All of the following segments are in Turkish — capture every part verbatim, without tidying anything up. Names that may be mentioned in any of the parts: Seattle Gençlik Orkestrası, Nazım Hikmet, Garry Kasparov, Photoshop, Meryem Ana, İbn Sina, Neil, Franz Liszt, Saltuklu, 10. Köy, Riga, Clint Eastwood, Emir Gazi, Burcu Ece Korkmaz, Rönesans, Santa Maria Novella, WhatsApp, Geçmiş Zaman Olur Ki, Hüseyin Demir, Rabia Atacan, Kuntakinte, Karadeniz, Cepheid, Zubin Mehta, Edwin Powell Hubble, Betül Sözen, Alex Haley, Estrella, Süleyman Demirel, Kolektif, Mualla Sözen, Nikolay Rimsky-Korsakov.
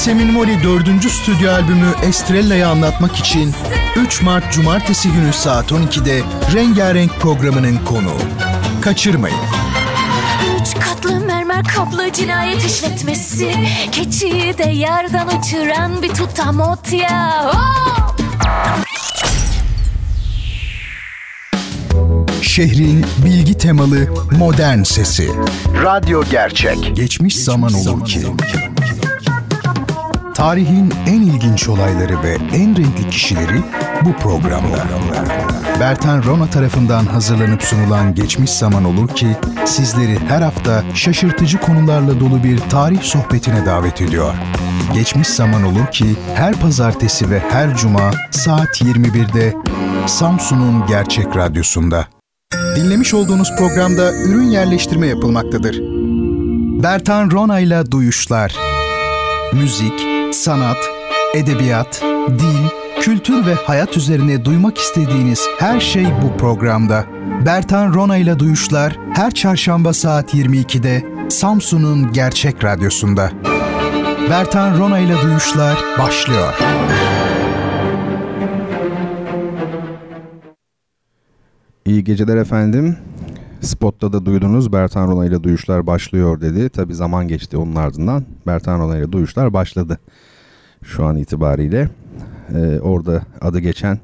Seminmoli dördüncü stüdyo albümü Estrella'yı anlatmak için üç Mart Cumartesi günü saat on ikide Rengarenk programının konuğu. Kaçırmayın. Üç katlı mermer kaplı cinayet işletmesi, keçiyi de yerden uçuran bir tutam ot ya. Oh! Şehrin bilgi temalı modern sesi. Radyo Gerçek. Geçmiş, Geçmiş zaman, zaman olur ki. Tarihin en ilginç olayları ve en renkli kişileri bu programda. Bertan Ronay tarafından hazırlanıp sunulan Geçmiş Zaman Olur Ki, sizleri her hafta şaşırtıcı konularla dolu bir tarih sohbetine davet ediyor. Geçmiş Zaman Olur Ki, her pazartesi ve her cuma saat yirmi birde Samsun'un Gerçek Radyosu'nda. Dinlemiş olduğunuz programda ürün yerleştirme yapılmaktadır. Bertan Ronay'la Duyuşlar. Müzik, sanat, edebiyat, dil, kültür ve hayat üzerine duymak istediğiniz her şey bu programda. Bertan Ronay'la Duyuşlar her çarşamba saat yirmi ikide Samsun'un Gerçek Radyosu'nda. Bertan Ronay'la Duyuşlar başlıyor. İyi geceler efendim. Spot'ta da duydunuz, Bertan Ronay'la Duyuşlar başlıyor dedi. Tabii zaman geçti onun ardından. Bertan Ronay'la Duyuşlar başladı şu an itibariyle. Ee, orada adı geçen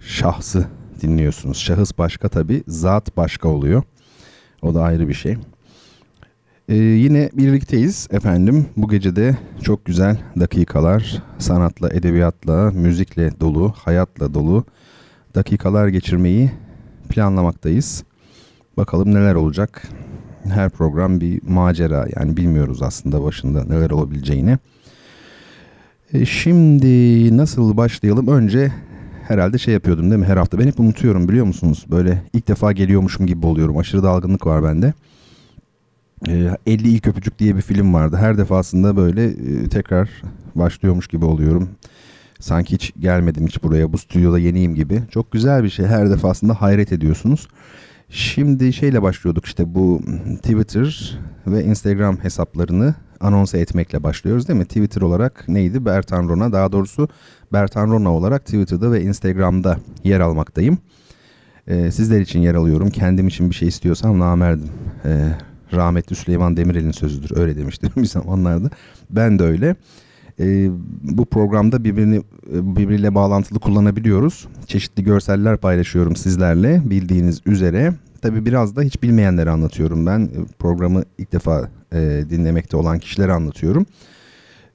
şahsı dinliyorsunuz. Şahıs başka tabii, zat başka oluyor. O da ayrı bir şey. Ee, yine birlikteyiz efendim. Bu gece de çok güzel dakikalar, sanatla, edebiyatla, müzikle dolu, hayatla dolu dakikalar geçirmeyi planlamaktayız. Bakalım neler olacak. Her program bir macera. Yani bilmiyoruz aslında başında neler olabileceğini. E şimdi nasıl başlayalım? Önce herhalde şey yapıyordum değil mi her hafta? Ben hep unutuyorum biliyor musunuz? Böyle ilk defa geliyormuşum gibi oluyorum. Aşırı dalgınlık var bende. E, elli İlk Öpücük diye bir film vardı. Her defasında böyle e, tekrar başlıyormuş gibi oluyorum. Sanki hiç gelmedim hiç buraya. Bu stüdyoda yeniyim gibi. Çok güzel bir şey. Her defasında hayret ediyorsunuz. Şimdi şeyle başlıyorduk işte bu Twitter ve Instagram hesaplarını anons etmekle başlıyoruz değil mi? Twitter olarak neydi? Bertan Ronay, daha doğrusu Bertan Ronay olarak Twitter'da ve Instagram'da yer almaktayım. Ee, sizler için yer alıyorum. Kendim için bir şey istiyorsam namerdim. Ee, rahmetli Süleyman Demirel'in sözüdür. Öyle demiştim bir zamanlarda. Ben de öyle. Ee, bu programda birbirini birbiriyle bağlantılı kullanabiliyoruz. Çeşitli görseller paylaşıyorum sizlerle bildiğiniz üzere. Tabii biraz da hiç bilmeyenleri anlatıyorum ben. Programı ilk defa e, dinlemekte olan kişileri anlatıyorum.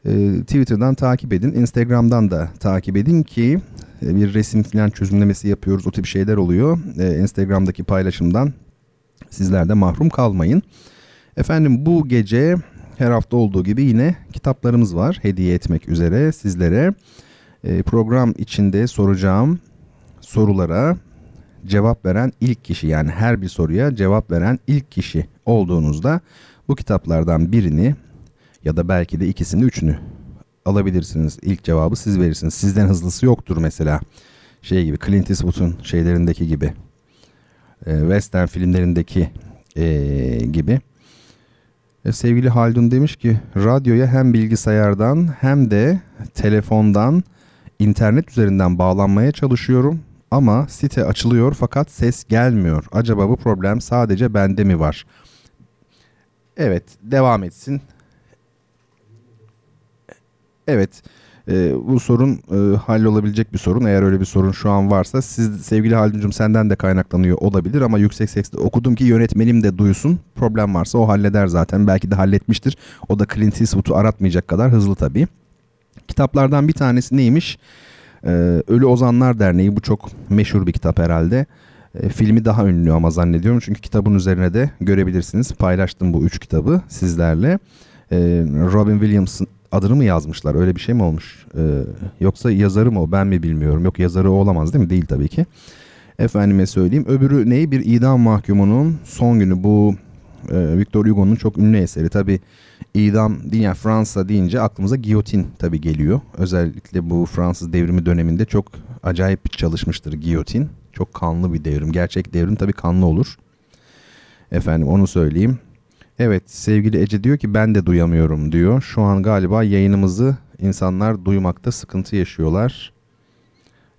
E, Twitter'dan takip edin. Instagram'dan da takip edin ki e, bir resim falan çözümlemesi yapıyoruz. O tip şeyler oluyor. E, Instagram'daki paylaşımdan sizler de mahrum kalmayın. Efendim bu gece... Her hafta olduğu gibi yine kitaplarımız var hediye etmek üzere sizlere. E, program içinde soracağım sorulara cevap veren ilk kişi, yani her bir soruya cevap veren ilk kişi olduğunuzda bu kitaplardan birini ya da belki de ikisini, üçünü alabilirsiniz. İlk cevabı siz verirsiniz. Sizden hızlısı yoktur mesela. Şey gibi, Clint Eastwood'un şeylerindeki gibi, e, Western filmlerindeki e, gibi. Sevgili Haldun demiş ki radyoya hem bilgisayardan hem de telefondan internet üzerinden bağlanmaya çalışıyorum ama site açılıyor fakat ses gelmiyor. Acaba bu problem sadece bende mi var? Evet, devam etsin. Evet, e, bu sorun e, hallolabilecek bir sorun. Eğer öyle bir sorun şu an varsa, siz sevgili Haldun'cum senden de kaynaklanıyor olabilir ama yüksek sesle okudum ki yönetmenim de duysun. Problem varsa o halleder zaten. Belki de halletmiştir. O da Clint Eastwood'u aratmayacak kadar hızlı tabii. Kitaplardan bir tanesi neymiş? E, Ölü Ozanlar Derneği. Bu çok meşhur bir kitap herhalde. E, filmi daha ünlü ama zannediyorum. Çünkü kitabın üzerine de görebilirsiniz. Paylaştım bu üç kitabı sizlerle. E, Robin Williams'ın adını mı yazmışlar? Öyle bir şey mi olmuş? Ee, yoksa yazarı mı o? Ben mi bilmiyorum. Yok, yazarı olamaz değil mi? Değil tabii ki. Efendime söyleyeyim. Öbürü ne? Bir idam mahkumunun son günü. Bu e, Victor Hugo'nun çok ünlü eseri. Tabii idam deyince, yani Fransa deyince aklımıza giyotin tabii geliyor. Özellikle bu Fransız devrimi döneminde çok acayip çalışmıştır giyotin. Çok kanlı bir devrim. Gerçek devrim tabii kanlı olur. Efendim onu söyleyeyim. Evet, sevgili Ece diyor ki ben de duyamıyorum diyor. Şu an galiba yayınımızı İnsanlar duymakta sıkıntı yaşıyorlar.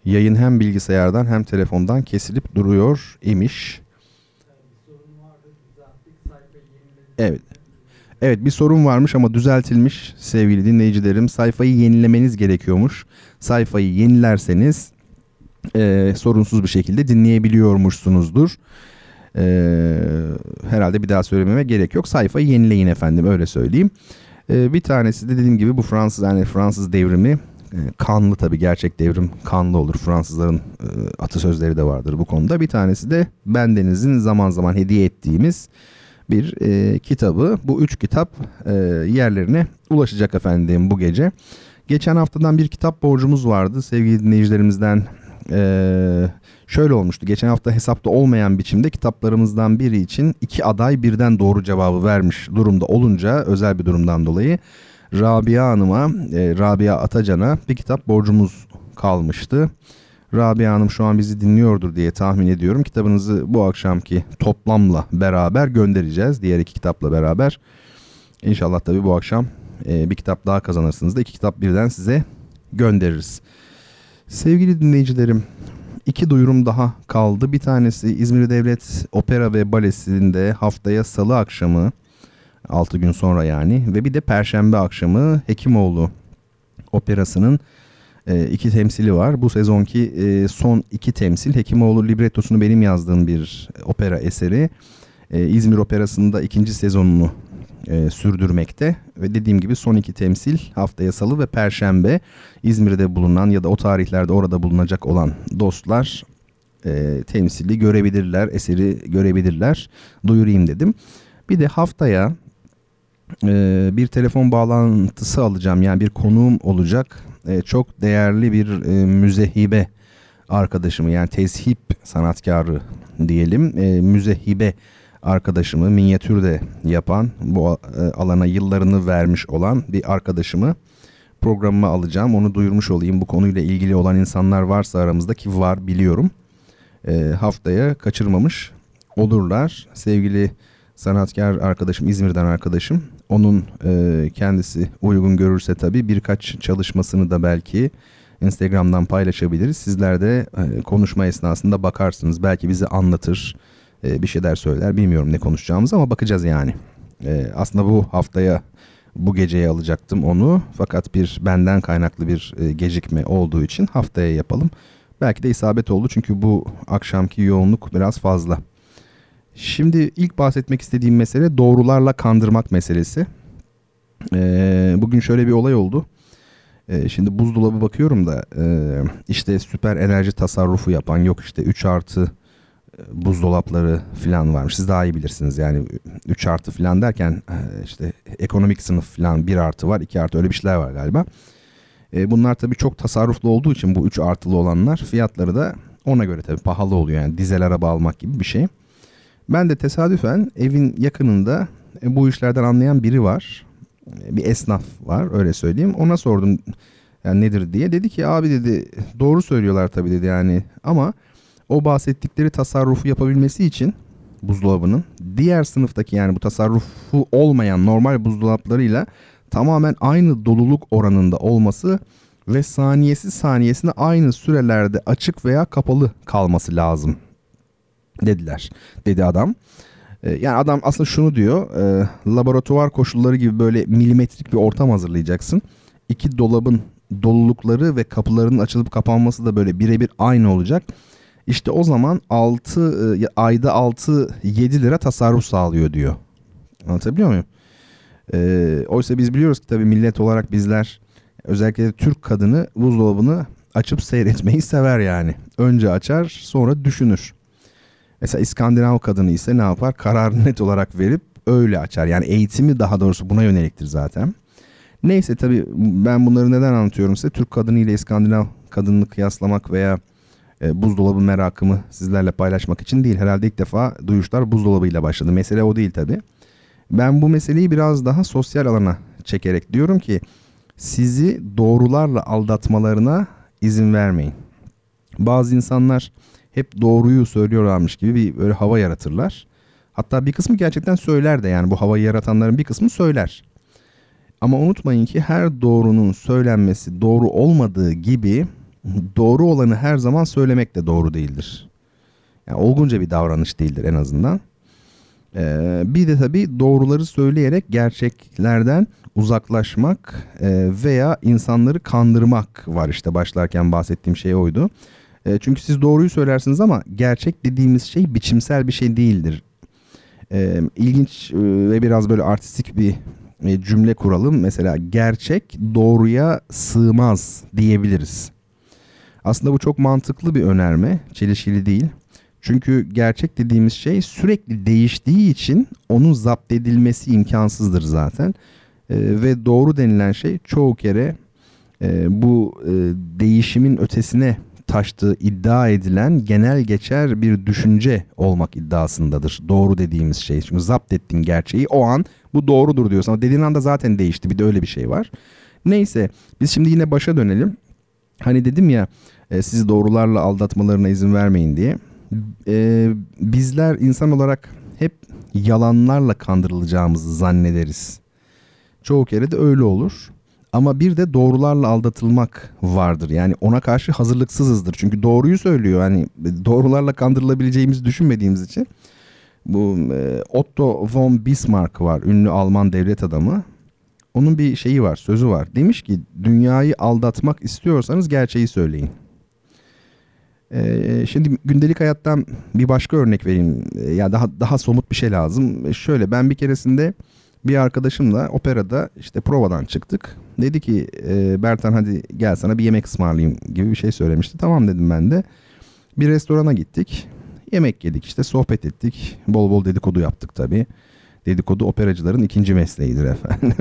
Yayın hem bilgisayardan hem telefondan kesilip duruyor imiş. Evet. Evet, bir sorun varmış ama düzeltilmiş sevgili dinleyicilerim. Sayfayı yenilemeniz gerekiyormuş. Sayfayı yenilerseniz e, sorunsuz bir şekilde dinleyebiliyormuşsunuzdur. E, herhalde bir daha söylememe gerek yok. Sayfayı yenileyin efendim, öyle söyleyeyim. E, bir tanesi de dediğim gibi bu Fransız, yani Fransız devrimi. Kanlı tabii, gerçek devrim kanlı olur. Fransızların e, atasözleri de vardır bu konuda. Bir tanesi de bendenizin zaman zaman hediye ettiğimiz bir e, kitabı. Bu üç kitap e, yerlerine ulaşacak efendim bu gece. Geçen haftadan bir kitap borcumuz vardı sevgili dinleyicilerimizden. E, şöyle olmuştu. Geçen hafta hesapta olmayan biçimde kitaplarımızdan biri için iki aday birden doğru cevabı vermiş durumda olunca, özel bir durumdan dolayı Rabia Hanım'a, e, Rabia Atacan'a bir kitap borcumuz kalmıştı. Rabia Hanım şu an bizi dinliyordur diye tahmin ediyorum. Kitabınızı bu akşamki toplamla beraber göndereceğiz. Diğer iki kitapla beraber. İnşallah tabii bu akşam e, bir kitap daha kazanırsınız da iki kitap birden size göndeririz. Sevgili dinleyicilerim, iki duyurum daha kaldı. Bir tanesi İzmir Devlet Opera ve Balesi'nde haftaya salı akşamı, altı gün sonra yani, ve bir de perşembe akşamı Hekimoğlu Operası'nın e, iki temsili var. Bu sezonki e, son iki temsil. Hekimoğlu librettosunu benim yazdığım bir opera eseri. E, İzmir Operası'nda ikinci sezonunu e, sürdürmekte. Ve dediğim gibi son iki temsil haftaya salı ve perşembe. İzmir'de bulunan ya da o tarihlerde orada bulunacak olan dostlar e, temsili görebilirler, eseri görebilirler. Duyurayım dedim. Bir de haftaya Ee, bir telefon bağlantısı alacağım, yani bir konuğum olacak, ee, çok değerli bir e, müzehibe arkadaşımı, yani tezhip sanatkarı diyelim, e, müzehibe arkadaşımı, minyatür de yapan, bu e, alana yıllarını vermiş olan bir arkadaşımı programıma alacağım, onu duyurmuş olayım. Bu konuyla ilgili olan insanlar varsa aramızda, ki var biliyorum, e, haftaya kaçırmamış olurlar. Sevgili sanatkar arkadaşım, İzmir'den arkadaşım, onun e, kendisi uygun görürse tabii birkaç çalışmasını da belki Instagram'dan paylaşabiliriz. Sizler de e, konuşma esnasında bakarsınız. Belki bizi anlatır, e, bir şeyler söyler. Bilmiyorum ne konuşacağımızı ama bakacağız yani. E, aslında bu haftaya, bu geceye alacaktım onu. Fakat bir benden kaynaklı bir e, gecikme olduğu için haftaya yapalım. Belki de isabet oldu çünkü bu akşamki yoğunluk biraz fazla. Şimdi ilk bahsetmek istediğim mesele doğrularla kandırmak meselesi. Ee, bugün şöyle bir olay oldu. Ee, şimdi buzdolabı bakıyorum da e, işte süper enerji tasarrufu yapan, yok işte üç artı buzdolapları falan varmış. Siz daha iyi bilirsiniz yani, üç artı falan derken işte ekonomik sınıf falan bir artı var, iki artı, öyle bir şeyler var galiba. E, bunlar tabii çok tasarruflu olduğu için bu üç artılı olanlar, fiyatları da ona göre tabii pahalı oluyor, yani dizel araba almak gibi bir şey. Ben de tesadüfen evin yakınında bu işlerden anlayan biri var. Bir esnaf var, öyle söyleyeyim. Ona sordum yani nedir diye. Dedi ki abi dedi, doğru söylüyorlar tabii dedi yani. Ama o bahsettikleri tasarrufu yapabilmesi için buzdolabının diğer sınıftaki, yani bu tasarrufu olmayan normal buzdolaplarıyla tamamen aynı doluluk oranında olması ve saniyesi saniyesine aynı sürelerde açık veya kapalı kalması lazım dediler, dedi adam. Ee, yani adam aslında şunu diyor, e, laboratuvar koşulları gibi böyle milimetrik bir ortam hazırlayacaksın. İki dolabın dolulukları ve kapılarının açılıp kapanması da böyle birebir aynı olacak. İşte o zaman altı e, ayda altı yedi lira tasarruf sağlıyor diyor. Anlatabiliyor muyum? E, oysa biz biliyoruz ki tabii millet olarak bizler, özellikle Türk kadını, buzdolabını açıp seyretmeyi sever yani. Önce açar, sonra düşünür. Mesela İskandinav kadını ise ne yapar? Kararı net olarak verip öyle açar. Yani eğitimi daha doğrusu buna yöneliktir zaten. Neyse tabii ben bunları neden anlatıyorum size? Türk kadını ile İskandinav kadınını kıyaslamak veya e, buzdolabı merakımı sizlerle paylaşmak için değil. Herhalde ilk defa Duyuşlar buzdolabıyla başladı. Mesele o değil tabii. Ben bu meseleyi biraz daha sosyal alana çekerek diyorum ki sizi doğrularla aldatmalarına izin vermeyin. Bazı insanlar hep doğruyu söylüyorlarmış gibi bir böyle hava yaratırlar. Hatta bir kısmı gerçekten söyler de, yani bu havayı yaratanların bir kısmı söyler. Ama unutmayın ki her doğrunun söylenmesi doğru olmadığı gibi doğru olanı her zaman söylemek de doğru değildir. Yani olgunca bir davranış değildir en azından. Ee, bir de tabii doğruları söyleyerek gerçeklerden uzaklaşmak e, veya insanları kandırmak var, işte başlarken bahsettiğim şey oydu. E, çünkü siz doğruyu söylersiniz ama gerçek dediğimiz şey biçimsel bir şey değildir. E, ilginç ve biraz böyle artistik bir e, cümle kuralım. Mesela gerçek doğruya sığmaz diyebiliriz. Aslında bu çok mantıklı bir önerme, çelişkili değil. Çünkü gerçek dediğimiz şey sürekli değiştiği için onun zapt edilmesi imkansızdır zaten. E, ve doğru denilen şey çoğu kere e, bu e, değişimin ötesine taştığı iddia edilen genel geçer bir düşünce olmak iddiasındadır doğru dediğimiz şey. Çünkü zapt ettin gerçeği, o an bu doğrudur diyorsun ama dediğin anda zaten değişti, bir de öyle bir şey var. Neyse, biz şimdi yine başa dönelim. Hani dedim ya e, sizi doğrularla aldatmalarına izin vermeyin diye. E, bizler insan olarak hep yalanlarla kandırılacağımızı zannederiz. Çoğu kere de öyle olur. Ama bir de doğrularla aldatılmak vardır. Yani ona karşı hazırlıksızızdır. Çünkü doğruyu söylüyor. Yani doğrularla kandırılabileceğimizi düşünmediğimiz için. Bu e, Otto von Bismarck var, ünlü Alman devlet adamı. Onun bir şeyi var, sözü var. Demiş ki dünyayı aldatmak istiyorsanız gerçeği söyleyin. E, şimdi gündelik hayattan bir başka örnek vereyim. E, ya daha daha somut bir şey lazım. E, şöyle, ben bir keresinde bir arkadaşımla operada işte provadan çıktık. Dedi ki e, Bertan hadi gel sana bir yemek ısmarlayayım gibi bir şey söylemişti. Tamam dedim ben de. Bir restorana gittik. Yemek yedik, işte sohbet ettik. Bol bol dedikodu yaptık tabii. Dedikodu operacıların ikinci mesleğidir efendim.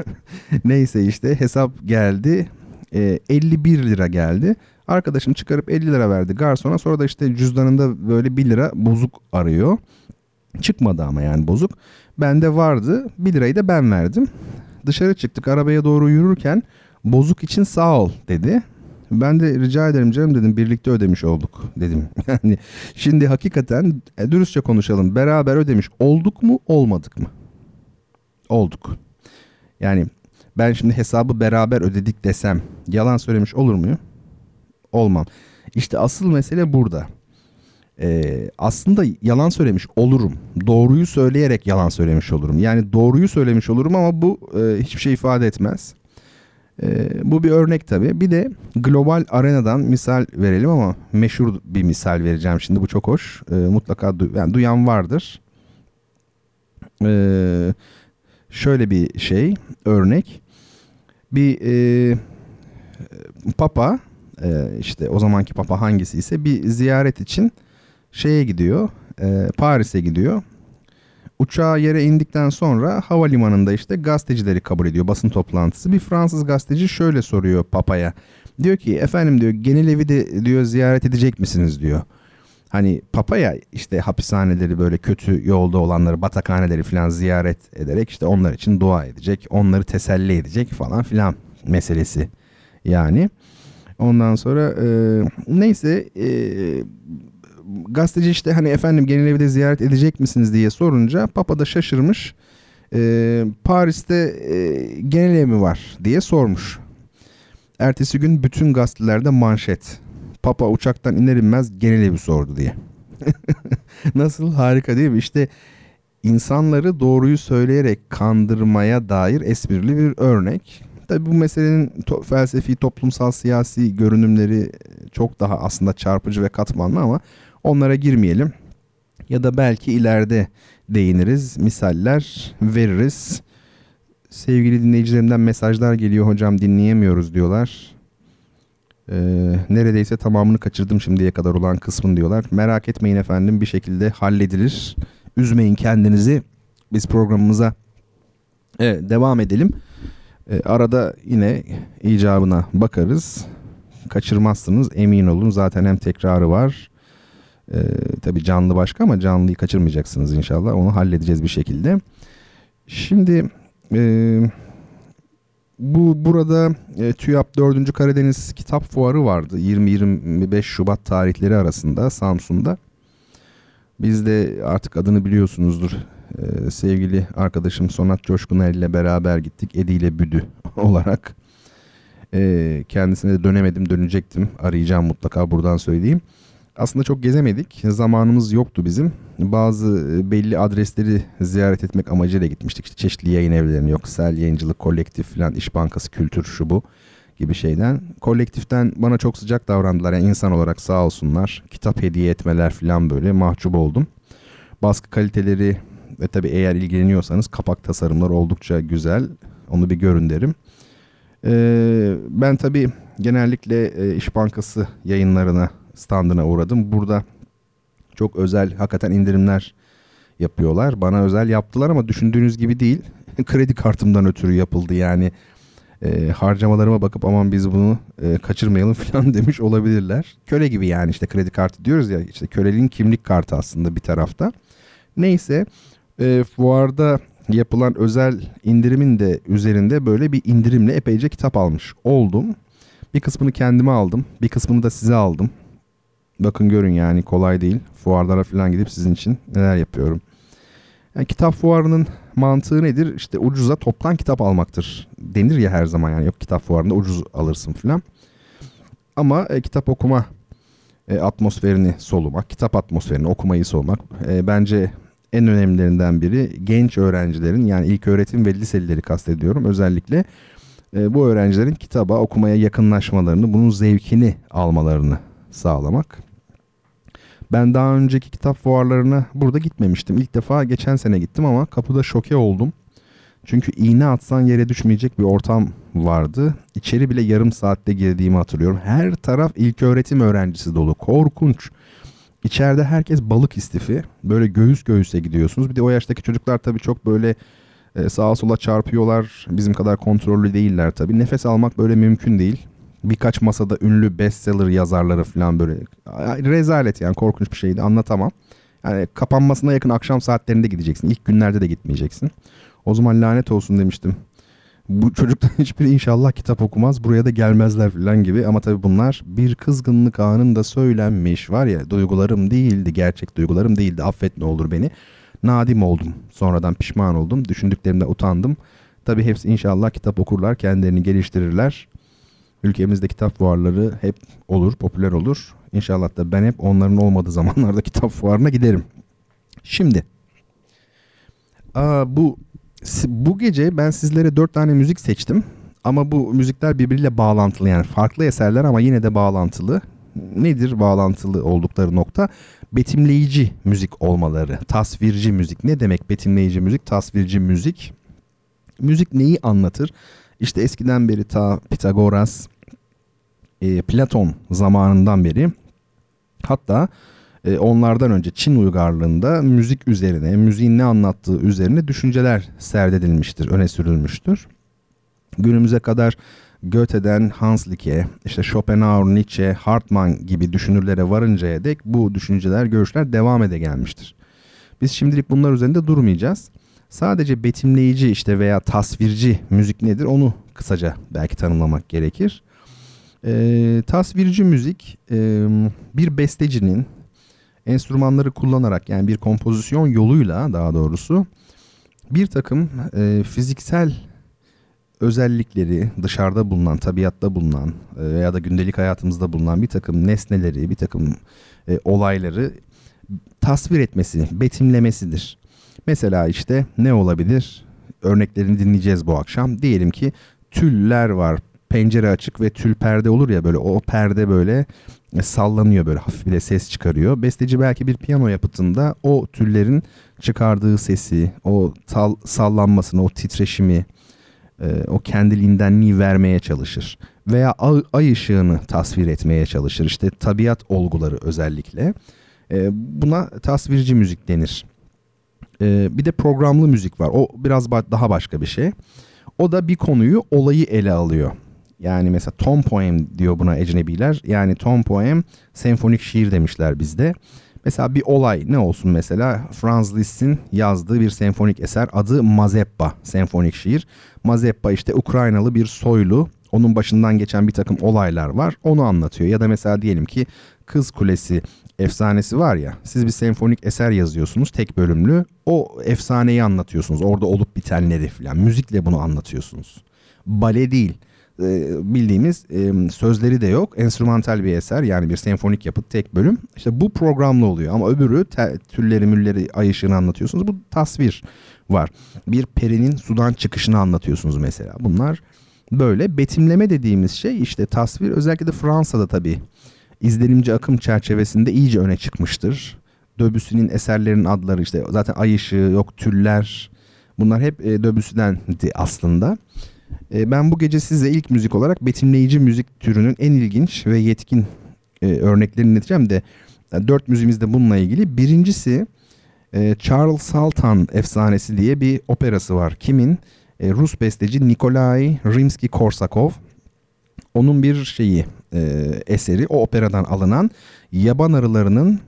Neyse işte hesap geldi. E, elli bir lira geldi. Arkadaşım çıkarıp elli lira verdi garsona. Sonra da işte cüzdanında böyle bir lira bozuk arıyor. Çıkmadı ama yani bozuk. Bende vardı. bir lirayı da ben verdim. Dışarı çıktık. Arabaya doğru yürürken bozuk için sağ ol dedi. Ben de rica ederim canım dedim. Birlikte ödemiş olduk dedim. Yani şimdi hakikaten e, dürüstçe konuşalım. Beraber ödemiş olduk mu, olmadık mı? Olduk. Yani ben şimdi hesabı beraber ödedik desem yalan söylemiş olur muyum? Olmam. İşte asıl mesele burada. Ee, aslında yalan söylemiş olurum. Doğruyu söyleyerek yalan söylemiş olurum. Yani doğruyu söylemiş olurum ama bu e, hiçbir şey ifade etmez. E, bu bir örnek tabii. Bir de global arenadan misal verelim ama meşhur bir misal vereceğim. Şimdi bu çok hoş. E, mutlaka du- yani duyan vardır. E, şöyle bir şey, örnek. Bir e, papa, e, işte o zamanki papa hangisi ise bir ziyaret için şeye gidiyor, e, Paris'e gidiyor. Uçağa yere indikten sonra havalimanında işte gazetecileri kabul ediyor, basın toplantısı. Bir Fransız gazeteci şöyle soruyor papaya. Diyor ki efendim diyor, Genelevi de diyor ziyaret edecek misiniz diyor. Hani papaya işte hapishaneleri, böyle kötü yolda olanları, batakhaneleri falan ziyaret ederek işte onlar için dua edecek, onları teselli edecek falan filan meselesi yani. Ondan sonra e, neyse eee gazeteci işte hani efendim Genelevi'de ziyaret edecek misiniz diye sorunca papa da şaşırmış. Ee, Paris'te e, Genelevi mi var diye sormuş. Ertesi gün bütün gazetelerde manşet. Papa uçaktan iner inmez Genelevi sordu diye. Nasıl, harika değil mi? İşte insanları doğruyu söyleyerek kandırmaya dair esprili bir örnek. Tabii bu meselenin to- felsefi, toplumsal, siyasi görünümleri çok daha aslında çarpıcı ve katmanlı ama onlara girmeyelim. Ya da belki ileride değiniriz, misaller veririz. Sevgili dinleyicilerimden mesajlar geliyor. Hocam dinleyemiyoruz diyorlar. Ee, neredeyse tamamını kaçırdım şimdiye kadar olan kısmını diyorlar. Merak etmeyin efendim, bir şekilde halledilir. Üzmeyin kendinizi. Biz programımıza evet, devam edelim. Ee, arada yine icabına bakarız. Kaçırmazsınız, emin olun. Zaten hem tekrarı var. Ee, tabii canlı başka ama canlıyı kaçırmayacaksınız inşallah. Onu halledeceğiz bir şekilde. Şimdi e, bu burada e, TÜYAP dördüncü Karadeniz Kitap Fuarı vardı. yirmi yirmi beş Şubat tarihleri arasında Samsun'da. Biz de artık adını biliyorsunuzdur. Ee, sevgili arkadaşım Sonat Coşkuner ile beraber gittik. Edi ile Büdü olarak e, kendisine de dönemedim, dönecektim. Arayacağım mutlaka, buradan söyleyeyim. Aslında çok gezemedik. Zamanımız yoktu bizim. Bazı belli adresleri ziyaret etmek amacıyla gitmiştik. İşte çeşitli yayın evlerini, yok Sel Yayıncılık, Kolektif falan, İş Bankası Kültür Şubu gibi şeyden. Kolektiften bana çok sıcak davrandılar. Yani insan olarak sağ olsunlar. Kitap hediye etmeler falan, böyle mahcup oldum. Baskı kaliteleri ve tabii eğer ilgileniyorsanız kapak tasarımlar oldukça güzel. Onu bir görün derim. Ee, ben tabii genellikle İş Bankası yayınlarına, standına uğradım. Burada çok özel, hakikaten indirimler yapıyorlar. Bana özel yaptılar ama düşündüğünüz gibi değil. Kredi kartımdan ötürü yapıldı yani. E, harcamalarıma bakıp aman biz bunu e, kaçırmayalım falan demiş olabilirler. Köle gibi yani, işte kredi kartı diyoruz ya, işte köleliğin kimlik kartı aslında bir tarafta. Neyse e, fuarda yapılan özel indirimin de üzerinde böyle bir indirimle epeyce kitap almış oldum. Bir kısmını kendime aldım, bir kısmını da size aldım. Bakın görün yani, kolay değil. Fuarlara falan gidip sizin için neler yapıyorum. Yani kitap fuarının mantığı nedir? İşte ucuza toptan kitap almaktır denir ya her zaman, yani yok kitap fuarında ucuz alırsın falan. Ama e, kitap okuma e, atmosferini solumak, kitap atmosferini, okumayı solumak e, bence en önemlilerinden biri. Genç öğrencilerin, yani ilköğretim ve liselileri kastediyorum özellikle, e, bu öğrencilerin kitaba, okumaya yakınlaşmalarını, bunun zevkini almalarını sağlamak. Ben daha önceki kitap fuarlarına burada gitmemiştim. İlk defa geçen sene gittim ama kapıda şoke oldum. Çünkü iğne atsan yere düşmeyecek bir ortam vardı. İçeri bile yarım saatte girdiğimi hatırlıyorum. Her taraf ilköğretim öğrencisi dolu. Korkunç. İçeride herkes balık istifi. Böyle göğüs göğüse gidiyorsunuz. Bir de o yaştaki çocuklar tabii çok böyle sağa sola çarpıyorlar. Bizim kadar kontrollü değiller tabii. Nefes almak böyle mümkün değil. Birkaç masada ünlü bestseller yazarları falan, böyle rezalet yani, korkunç bir şeydi, anlatamam. Yani kapanmasına yakın akşam saatlerinde gideceksin. İlk günlerde de gitmeyeceksin. O zaman lanet olsun demiştim. Bu çocukların hiçbiri inşallah kitap okumaz, buraya da gelmezler falan gibi. Ama tabii bunlar bir kızgınlık anında söylenmiş, var ya, duygularım değildi, gerçek duygularım değildi, affet ne olur beni. Nadim oldum, sonradan pişman oldum, düşündüklerimde utandım. Tabii hepsi inşallah kitap okurlar, kendilerini geliştirirler. Ülkemizde kitap fuarları hep olur, popüler olur. İnşallah da ben hep onların olmadığı zamanlarda kitap fuarına giderim. Şimdi aa, bu bu gece ben sizlere dört tane müzik seçtim. Ama bu müzikler birbiriyle bağlantılı, yani farklı eserler ama yine de bağlantılı. Nedir bağlantılı oldukları nokta? Betimleyici müzik olmaları, tasvirci müzik. Ne demek betimleyici müzik, tasvirci müzik? Müzik neyi anlatır? İşte eskiden beri, ta Pitagoras, e, Platon zamanından beri, hatta e, onlardan önce Çin uygarlığında müzik üzerine, müziğin ne anlattığı üzerine düşünceler serdedilmiştir, öne sürülmüştür. Günümüze kadar Goethe'den Hanslick'e, işte Schopenhauer, Nietzsche, Hartmann gibi düşünürlere varıncaya dek bu düşünceler, görüşler devam ede gelmiştir. Biz şimdilik bunlar üzerinde durmayacağız. Sadece betimleyici işte veya tasvirci müzik nedir, onu kısaca belki tanımlamak gerekir. E, tasvirci müzik e, bir bestecinin enstrümanları kullanarak, yani bir kompozisyon yoluyla daha doğrusu, bir takım e, fiziksel özellikleri, dışarıda bulunan, tabiatta bulunan e, veya da gündelik hayatımızda bulunan bir takım nesneleri, bir takım e, olayları tasvir etmesi, betimlemesidir. Mesela işte ne olabilir? Örneklerini dinleyeceğiz bu akşam. Diyelim ki tüller var. Pencere açık ve tül perde olur ya, böyle o perde böyle sallanıyor, böyle hafif bile ses çıkarıyor. Besteci belki bir piyano yapıtında o tüllerin çıkardığı sesi, o tal, sallanmasını, o titreşimi, o kendiliğindenliği vermeye çalışır. Veya ay ışığını tasvir etmeye çalışır. İşte tabiat olguları özellikle. Buna tasvirci müzik denir. Bir de programlı müzik var. O biraz daha başka bir şey. O da bir konuyu, olayı ele alıyor. Yani mesela tom poem diyor buna ecnebiler. Yani tom poem, senfonik şiir demişler bizde. Mesela bir olay ne olsun mesela? Franz Liszt'in yazdığı bir senfonik eser. Adı Mazeppa, senfonik şiir. Mazeppa işte Ukraynalı bir soylu. Onun başından geçen bir takım olaylar var. Onu anlatıyor. Ya da mesela diyelim ki Kız Kulesi efsanesi var ya, siz bir senfonik eser yazıyorsunuz, tek bölümlü, o efsaneyi anlatıyorsunuz, orada olup bitenleri falan, müzikle bunu anlatıyorsunuz. bale değil. Bildiğimiz sözleri de yok. Enstrümantal bir eser, yani bir senfonik yapıt, tek bölüm. İşte bu programlı oluyor ama öbürü te, türleri mülleri ayışını anlatıyorsunuz. Bu tasvir var. Bir perinin sudan çıkışını anlatıyorsunuz mesela. Bunlar böyle. Betimleme dediğimiz şey işte tasvir, özellikle de Fransa'da tabii izlenimci akım çerçevesinde iyice öne çıkmıştır. Döbüsü'nün eserlerinin adları işte zaten Ay Işığı, yok Tüller, bunlar hep Döbüsü'dendi aslında. Ben bu gece size ilk müzik olarak betimleyici müzik türünün en ilginç ve yetkin örneklerini getireceğim de dört müziğimiz de bununla ilgili. Birincisi Charles Sultan efsanesi diye bir operası var. Kimin? Rus besteci Nikolay Rimsky-Korsakov. Onun bir şeyi, eseri, o operadan alınan yaban arılarının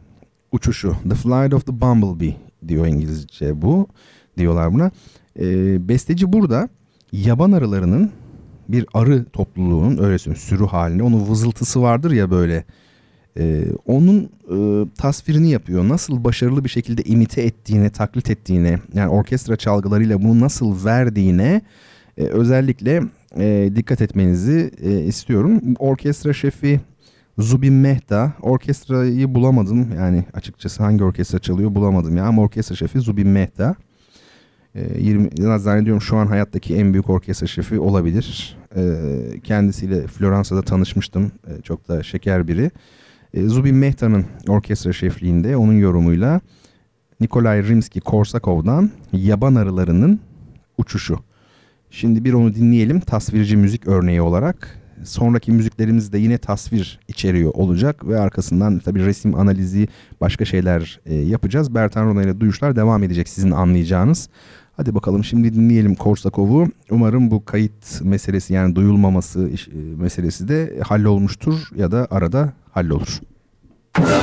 uçuşu. The Flight of the Bumblebee diyor İngilizce bu. Diyorlar buna. Besteci burada yaban arılarının, bir arı topluluğunun, öyle söyleyeyim, sürü halinde, onun vızıltısı vardır ya böyle, e, onun e, tasvirini yapıyor. Nasıl başarılı bir şekilde imite ettiğine, taklit ettiğine, yani orkestra çalgılarıyla bunu nasıl verdiğine e, özellikle e, dikkat etmenizi e, istiyorum. Orkestra şefi Zubin Mehta, orkestrayı bulamadım yani açıkçası hangi orkestra çalıyor bulamadım ya ama orkestra şefi Zubin Mehta. yirmi zannediyorum şu an hayattaki en büyük orkestra şefi olabilir. Kendisiyle Floransa'da tanışmıştım. Çok da şeker biri. Zubin Mehta'nın orkestra şefliğinde, onun yorumuyla Nikolay Rimsky-Korsakov'dan yaban arılarının uçuşu. Şimdi bir onu dinleyelim tasvirci müzik örneği olarak. Sonraki müziklerimiz de yine tasvir içeriyor olacak ve arkasından tabii resim analizi, başka şeyler yapacağız. Bertan Ronay'la Duyuşlar devam edecek sizin anlayacağınız. Hadi bakalım şimdi dinleyelim Korsakov'u. Umarım bu kayıt meselesi, yani duyulmaması meselesi de hallolmuştur ya da arada hallolur. Thank you.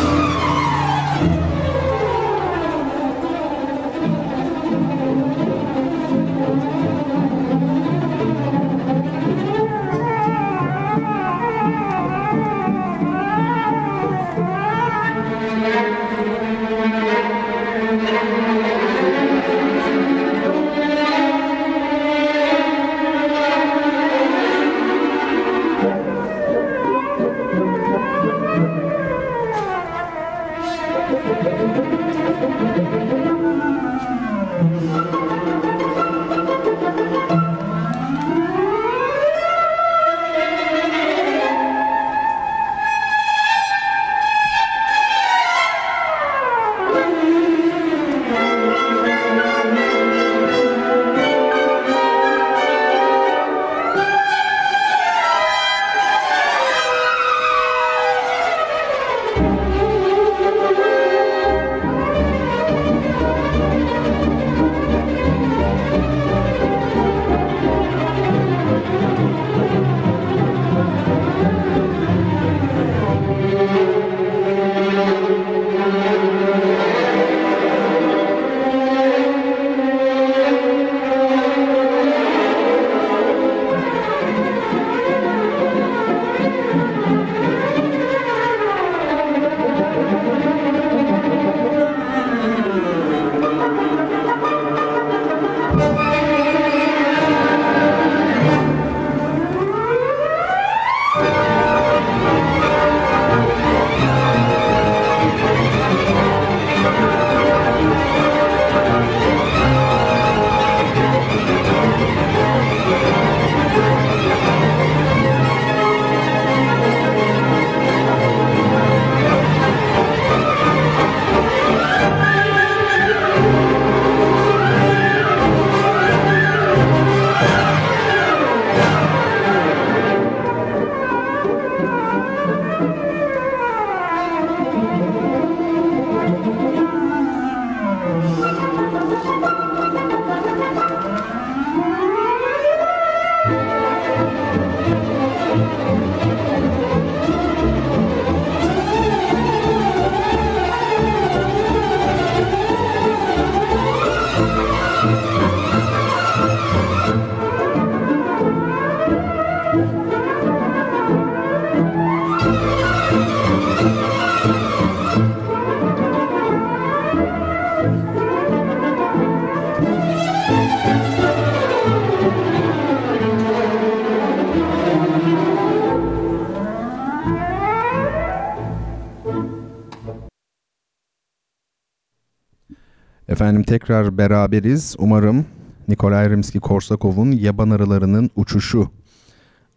Efendim tekrar beraberiz. Umarım Nikolay Rimsky-Korsakov'un Yaban Arılarının Uçuşu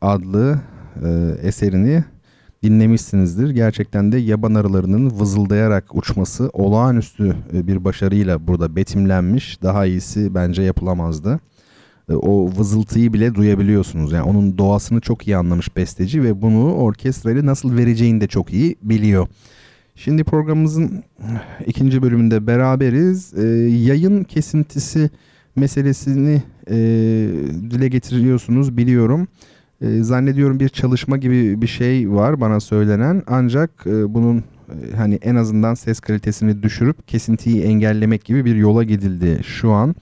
adlı e, eserini dinlemişsinizdir. Gerçekten de yaban arılarının vızıldayarak uçması olağanüstü bir başarıyla burada betimlenmiş. Daha iyisi bence yapılamazdı. O vızıltıyı bile duyabiliyorsunuz. Yani onun doğasını çok iyi anlamış besteci ve bunu orkestrayla nasıl vereceğini de çok iyi biliyor. Şimdi programımızın ikinci bölümünde beraberiz. Ee, yayın kesintisi meselesini e, dile getiriyorsunuz biliyorum. E, zannediyorum bir çalışma gibi bir şey var bana söylenen. Ancak e, bunun e, hani en azından ses kalitesini düşürüp kesintiyi engellemek gibi bir yola gidildi şu an.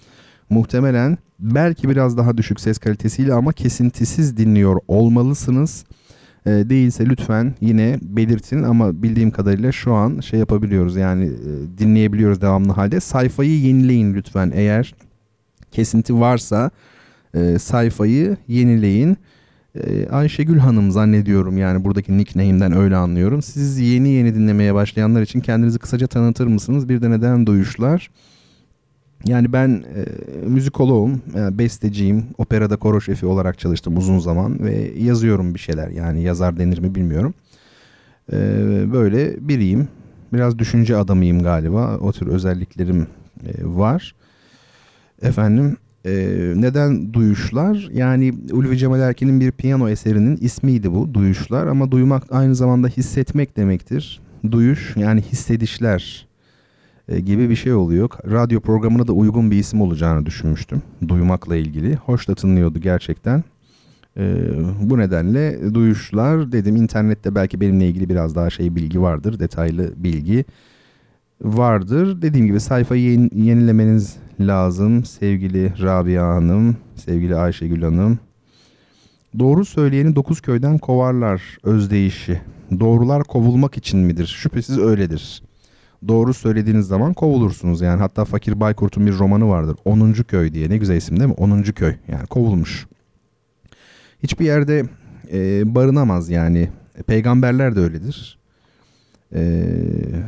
Muhtemelen belki biraz daha düşük ses kalitesiyle ama kesintisiz dinliyor olmalısınız. E, değilse lütfen yine belirtin ama bildiğim kadarıyla şu an şey yapabiliyoruz yani e, dinleyebiliyoruz devamlı halde. Sayfayı yenileyin lütfen, eğer kesinti varsa e, sayfayı yenileyin. E, Ayşegül Hanım zannediyorum, yani buradaki nickname'den öyle anlıyorum. Siz yeni yeni dinlemeye başlayanlar için kendinizi kısaca tanıtır mısınız? Bir de neden duyuşlar? Yani ben e, müzikoloğum, e, besteciyim, operada koro şefi olarak çalıştım uzun zaman ve yazıyorum bir şeyler. Yani yazar denir mi bilmiyorum. E, böyle biriyim. Biraz düşünce adamıyım galiba. O tür özelliklerim e, var. Efendim e, neden duyuşlar? Yani Ulvi Cemal Erkin'in bir piyano eserinin ismiydi bu, duyuşlar. Ama duymak aynı zamanda hissetmek demektir. Duyuş yani hissedişler gibi bir şey oluyor. Radyo programına da uygun bir isim olacağını düşünmüştüm. Duymakla ilgili. Hoş da tınlıyordu gerçekten. Ee, bu nedenle duyuşlar dedim. İnternette belki benimle ilgili biraz daha şey bilgi vardır. Detaylı bilgi vardır. Dediğim gibi sayfayı yenilemeniz lazım. Sevgili Rabia Hanım, sevgili Ayşegül Hanım. Doğru söyleyeni dokuz köyden kovarlar özdeyişi. Doğrular kovulmak için midir? Şüphesiz öyledir. Doğru söylediğiniz zaman kovulursunuz yani. Hatta Fakir Baykurt'un bir romanı vardır. onuncu. Köy diye. Ne güzel isim değil mi? onuncu. Köy. Yani kovulmuş. Hiçbir yerde e, barınamaz yani. Peygamberler de öyledir. E,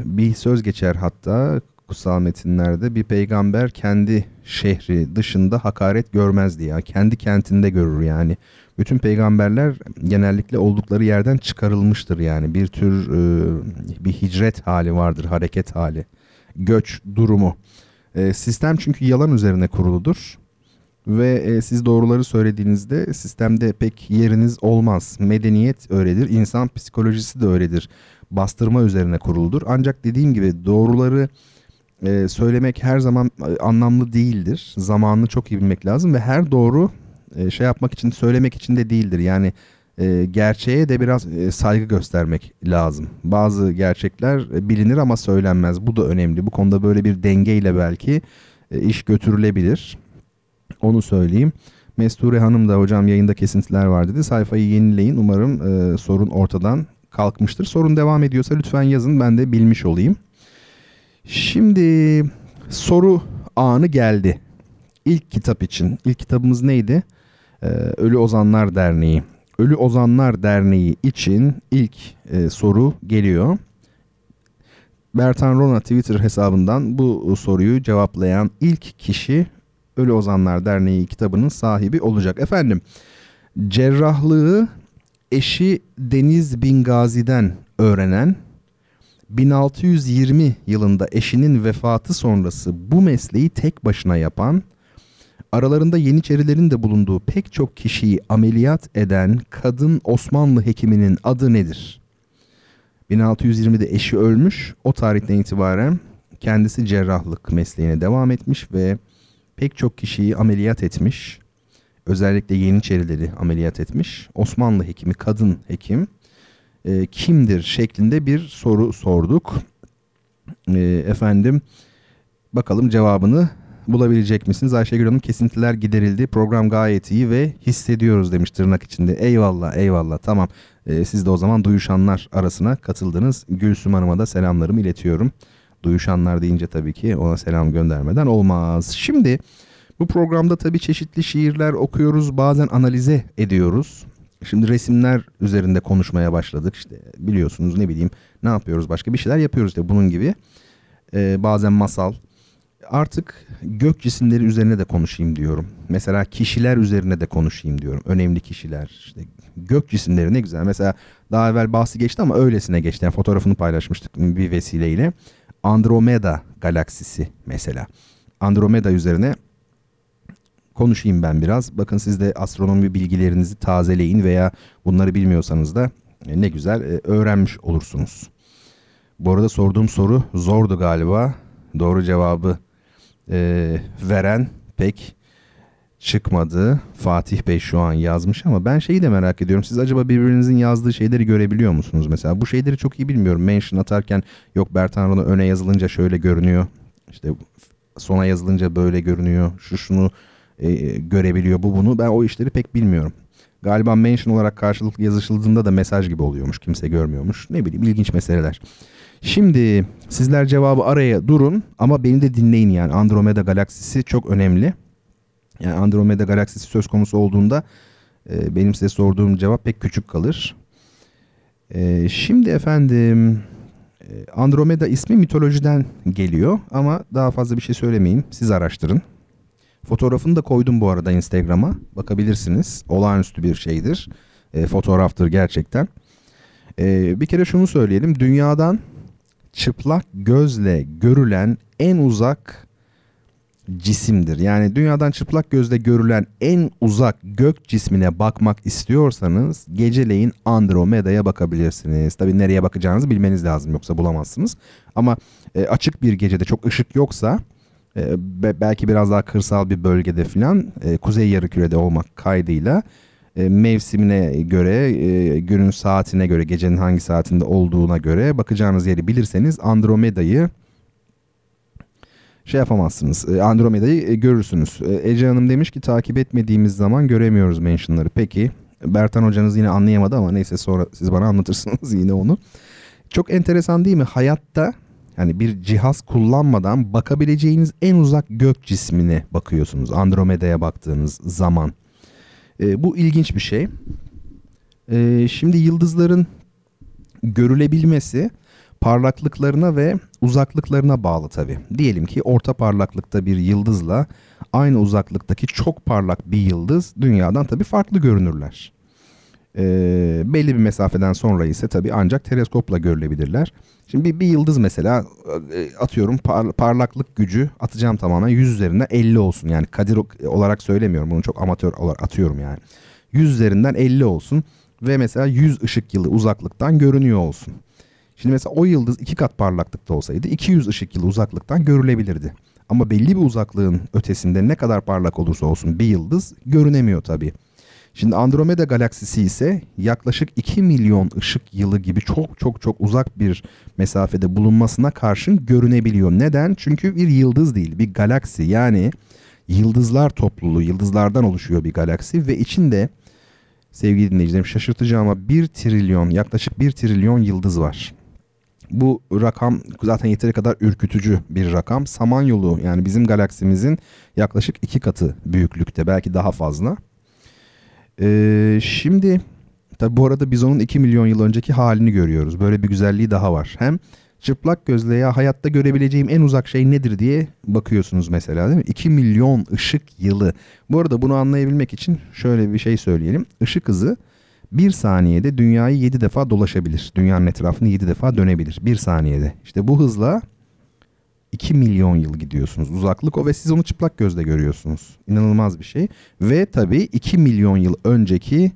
bir söz geçer hatta kutsal metinlerde. Bir peygamber kendi şehri dışında hakaret görmez diye. Yani kendi kentinde görür yani. Bütün peygamberler genellikle oldukları yerden çıkarılmıştır yani. Bir tür e, bir hicret hali vardır, hareket hali, göç durumu. E, sistem çünkü yalan üzerine kuruludur ve e, siz doğruları söylediğinizde sistemde pek yeriniz olmaz. Medeniyet öyledir, insan psikolojisi de öyledir. Bastırma üzerine kuruludur. Ancak dediğim gibi doğruları e, söylemek her zaman anlamlı değildir. Zamanını çok iyi bilmek lazım ve her doğru şey yapmak için, söylemek için de değildir. Yani e, gerçeğe de biraz e, saygı göstermek lazım. Bazı gerçekler bilinir ama söylenmez. Bu da önemli. Bu konuda böyle bir dengeyle belki e, iş götürülebilir. Onu söyleyeyim. Mesture Hanım da hocam yayında kesintiler var dedi. Sayfayı yenileyin. Umarım e, sorun ortadan kalkmıştır. Sorun devam ediyorsa lütfen yazın. Ben de bilmiş olayım. Şimdi soru anı geldi. İlk kitap için. İlk kitabımız neydi? Ee, Ölü Ozanlar Derneği. Ölü Ozanlar Derneği için ilk e, soru geliyor. Bertan Ronay Twitter hesabından bu soruyu cevaplayan ilk kişi Ölü Ozanlar Derneği kitabının sahibi olacak. Efendim, cerrahlığı eşi Deniz Bingazi'den öğrenen, bin altı yüz yirmi yılında eşinin vefatı sonrası bu mesleği tek başına yapan, aralarında Yeniçerilerin de bulunduğu pek çok kişiyi ameliyat eden kadın Osmanlı hekiminin adı nedir? bin altı yüz yirmide eşi ölmüş. O tarihten itibaren kendisi cerrahlık mesleğine devam etmiş ve pek çok kişiyi ameliyat etmiş. Özellikle Yeniçerileri ameliyat etmiş. Osmanlı hekimi, kadın hekim e, kimdir şeklinde bir soru sorduk. E, efendim bakalım cevabını bulabilecek misiniz? Ayşegül Hanım kesintiler giderildi. Program gayet iyi ve hissediyoruz demiş tırnak içinde. Eyvallah eyvallah tamam. Ee, siz de o zaman duyuşanlar arasına katıldınız. Gülsüm Hanım'a da selamlarımı iletiyorum. Duyuşanlar deyince tabii ki ona selam göndermeden olmaz. Şimdi bu programda tabii çeşitli şiirler okuyoruz. Bazen analize ediyoruz. Şimdi resimler üzerinde konuşmaya başladık. İşte biliyorsunuz ne bileyim ne yapıyoruz başka bir şeyler yapıyoruz işte bunun gibi. Ee, bazen masal. artık gök cisimleri üzerine de konuşayım diyorum. Mesela kişiler üzerine de konuşayım diyorum. Önemli kişiler. İşte gök cisimleri ne güzel. Mesela daha evvel bahsi geçti ama öylesine geçti. Yani fotoğrafını paylaşmıştık bir vesileyle. Andromeda galaksisi mesela. Andromeda üzerine konuşayım ben biraz. Bakın siz de astronomi bilgilerinizi tazeleyin veya bunları bilmiyorsanız da ne güzel öğrenmiş olursunuz. Bu arada sorduğum soru zordu galiba. Doğru cevabı e, veren pek çıkmadı. Fatih Bey şu an yazmış ama ben şeyi de merak ediyorum. Siz acaba birbirinizin yazdığı şeyleri görebiliyor musunuz mesela? Bu şeyleri çok iyi bilmiyorum. Mention atarken yok Bertan Ronay öne yazılınca şöyle görünüyor. İşte sona yazılınca böyle görünüyor. Şu şunu e, görebiliyor bu bunu. Ben o işleri pek bilmiyorum. Galiba mention olarak karşılıklı yazışıldığında da mesaj gibi oluyormuş. Kimse görmüyormuş. Ne bileyim ilginç meseleler. Şimdi sizler cevabı araya durun ama beni de dinleyin yani Andromeda galaksisi çok önemli. Yani Andromeda galaksisi söz konusu olduğunda e, benim size sorduğum cevap pek küçük kalır. E, şimdi efendim Andromeda ismi mitolojiden geliyor ama daha fazla bir şey söylemeyeyim siz araştırın. Fotoğrafını da koydum bu arada Instagram'a bakabilirsiniz olağanüstü bir şeydir e, fotoğraftır gerçekten. E, bir kere şunu söyleyelim dünyadan çıplak gözle görülen en uzak cisimdir. Yani dünyadan çıplak gözle görülen en uzak gök cismine bakmak istiyorsanız geceleyin Andromeda'ya bakabilirsiniz. Tabii nereye bakacağınızı bilmeniz lazım yoksa bulamazsınız. Ama e, açık bir gecede çok ışık yoksa e, belki biraz daha kırsal bir bölgede filan e, kuzey yarımkürede olmak kaydıyla E, mevsimine göre, e, günün saatine göre, gecenin hangi saatinde olduğuna göre bakacağınız yeri bilirseniz Andromeda'yı şey yapamazsınız. E, Andromeda'yı e, görürsünüz. E, Ece Hanım demiş ki takip etmediğimiz zaman göremiyoruz mentionları. Peki Bertan hocanız yine anlayamadı ama neyse sonra siz bana anlatırsınız yine onu. Çok enteresan değil mi? Hayatta yani bir cihaz kullanmadan bakabileceğiniz en uzak gök cismine bakıyorsunuz. Andromeda'ya baktığınız zaman. E, bu ilginç bir şey. E, şimdi yıldızların görülebilmesi parlaklıklarına ve uzaklıklarına bağlı tabii. Diyelim ki orta parlaklıkta bir yıldızla aynı uzaklıktaki çok parlak bir yıldız dünyadan tabii farklı görünürler. E, belli bir mesafeden sonra ise tabii ancak teleskopla görülebilirler. Şimdi bir, bir yıldız mesela atıyorum par, parlaklık gücü atacağım tamamen yüz üzerinden elli olsun. Yani kadir olarak söylemiyorum bunu çok amatör olarak atıyorum yani. yüz üzerinden elli olsun ve mesela yüz ışık yılı uzaklıktan görünüyor olsun. Şimdi mesela o yıldız iki kat parlaklıkta olsaydı iki yüz ışık yılı uzaklıktan görülebilirdi. Ama belli bir uzaklığın ötesinde ne kadar parlak olursa olsun bir yıldız görünemiyor tabii. Şimdi Andromeda galaksisi ise yaklaşık iki milyon ışık yılı gibi çok çok çok uzak bir mesafede bulunmasına karşın görünebiliyor. Neden? Çünkü bir yıldız değil, bir galaksi. Yani yıldızlar topluluğu, yıldızlardan oluşuyor bir galaksi ve içinde sevgili dinleyicilerim şaşırtıcı ama bir trilyon, yaklaşık bir trilyon yıldız var. Bu rakam zaten yeteri kadar ürkütücü bir rakam. Samanyolu yani bizim galaksimizin yaklaşık iki katı büyüklükte, belki daha fazla. Ee, şimdi tabi bu arada biz onun iki milyon yıl önceki halini görüyoruz. Böyle bir güzelliği daha var. Hem çıplak gözle ya hayatta görebileceğim en uzak şey nedir diye bakıyorsunuz mesela değil mi? iki milyon ışık yılı. Bu arada bunu anlayabilmek için şöyle bir şey söyleyelim. Işık hızı bir saniyede dünyayı yedi defa dolaşabilir. Dünyanın etrafını yedi defa dönebilir. bir saniyede. İşte bu hızla iki milyon yıl gidiyorsunuz. Uzaklık o ve siz onu çıplak gözle görüyorsunuz. İnanılmaz bir şey. Ve tabii iki milyon yıl önceki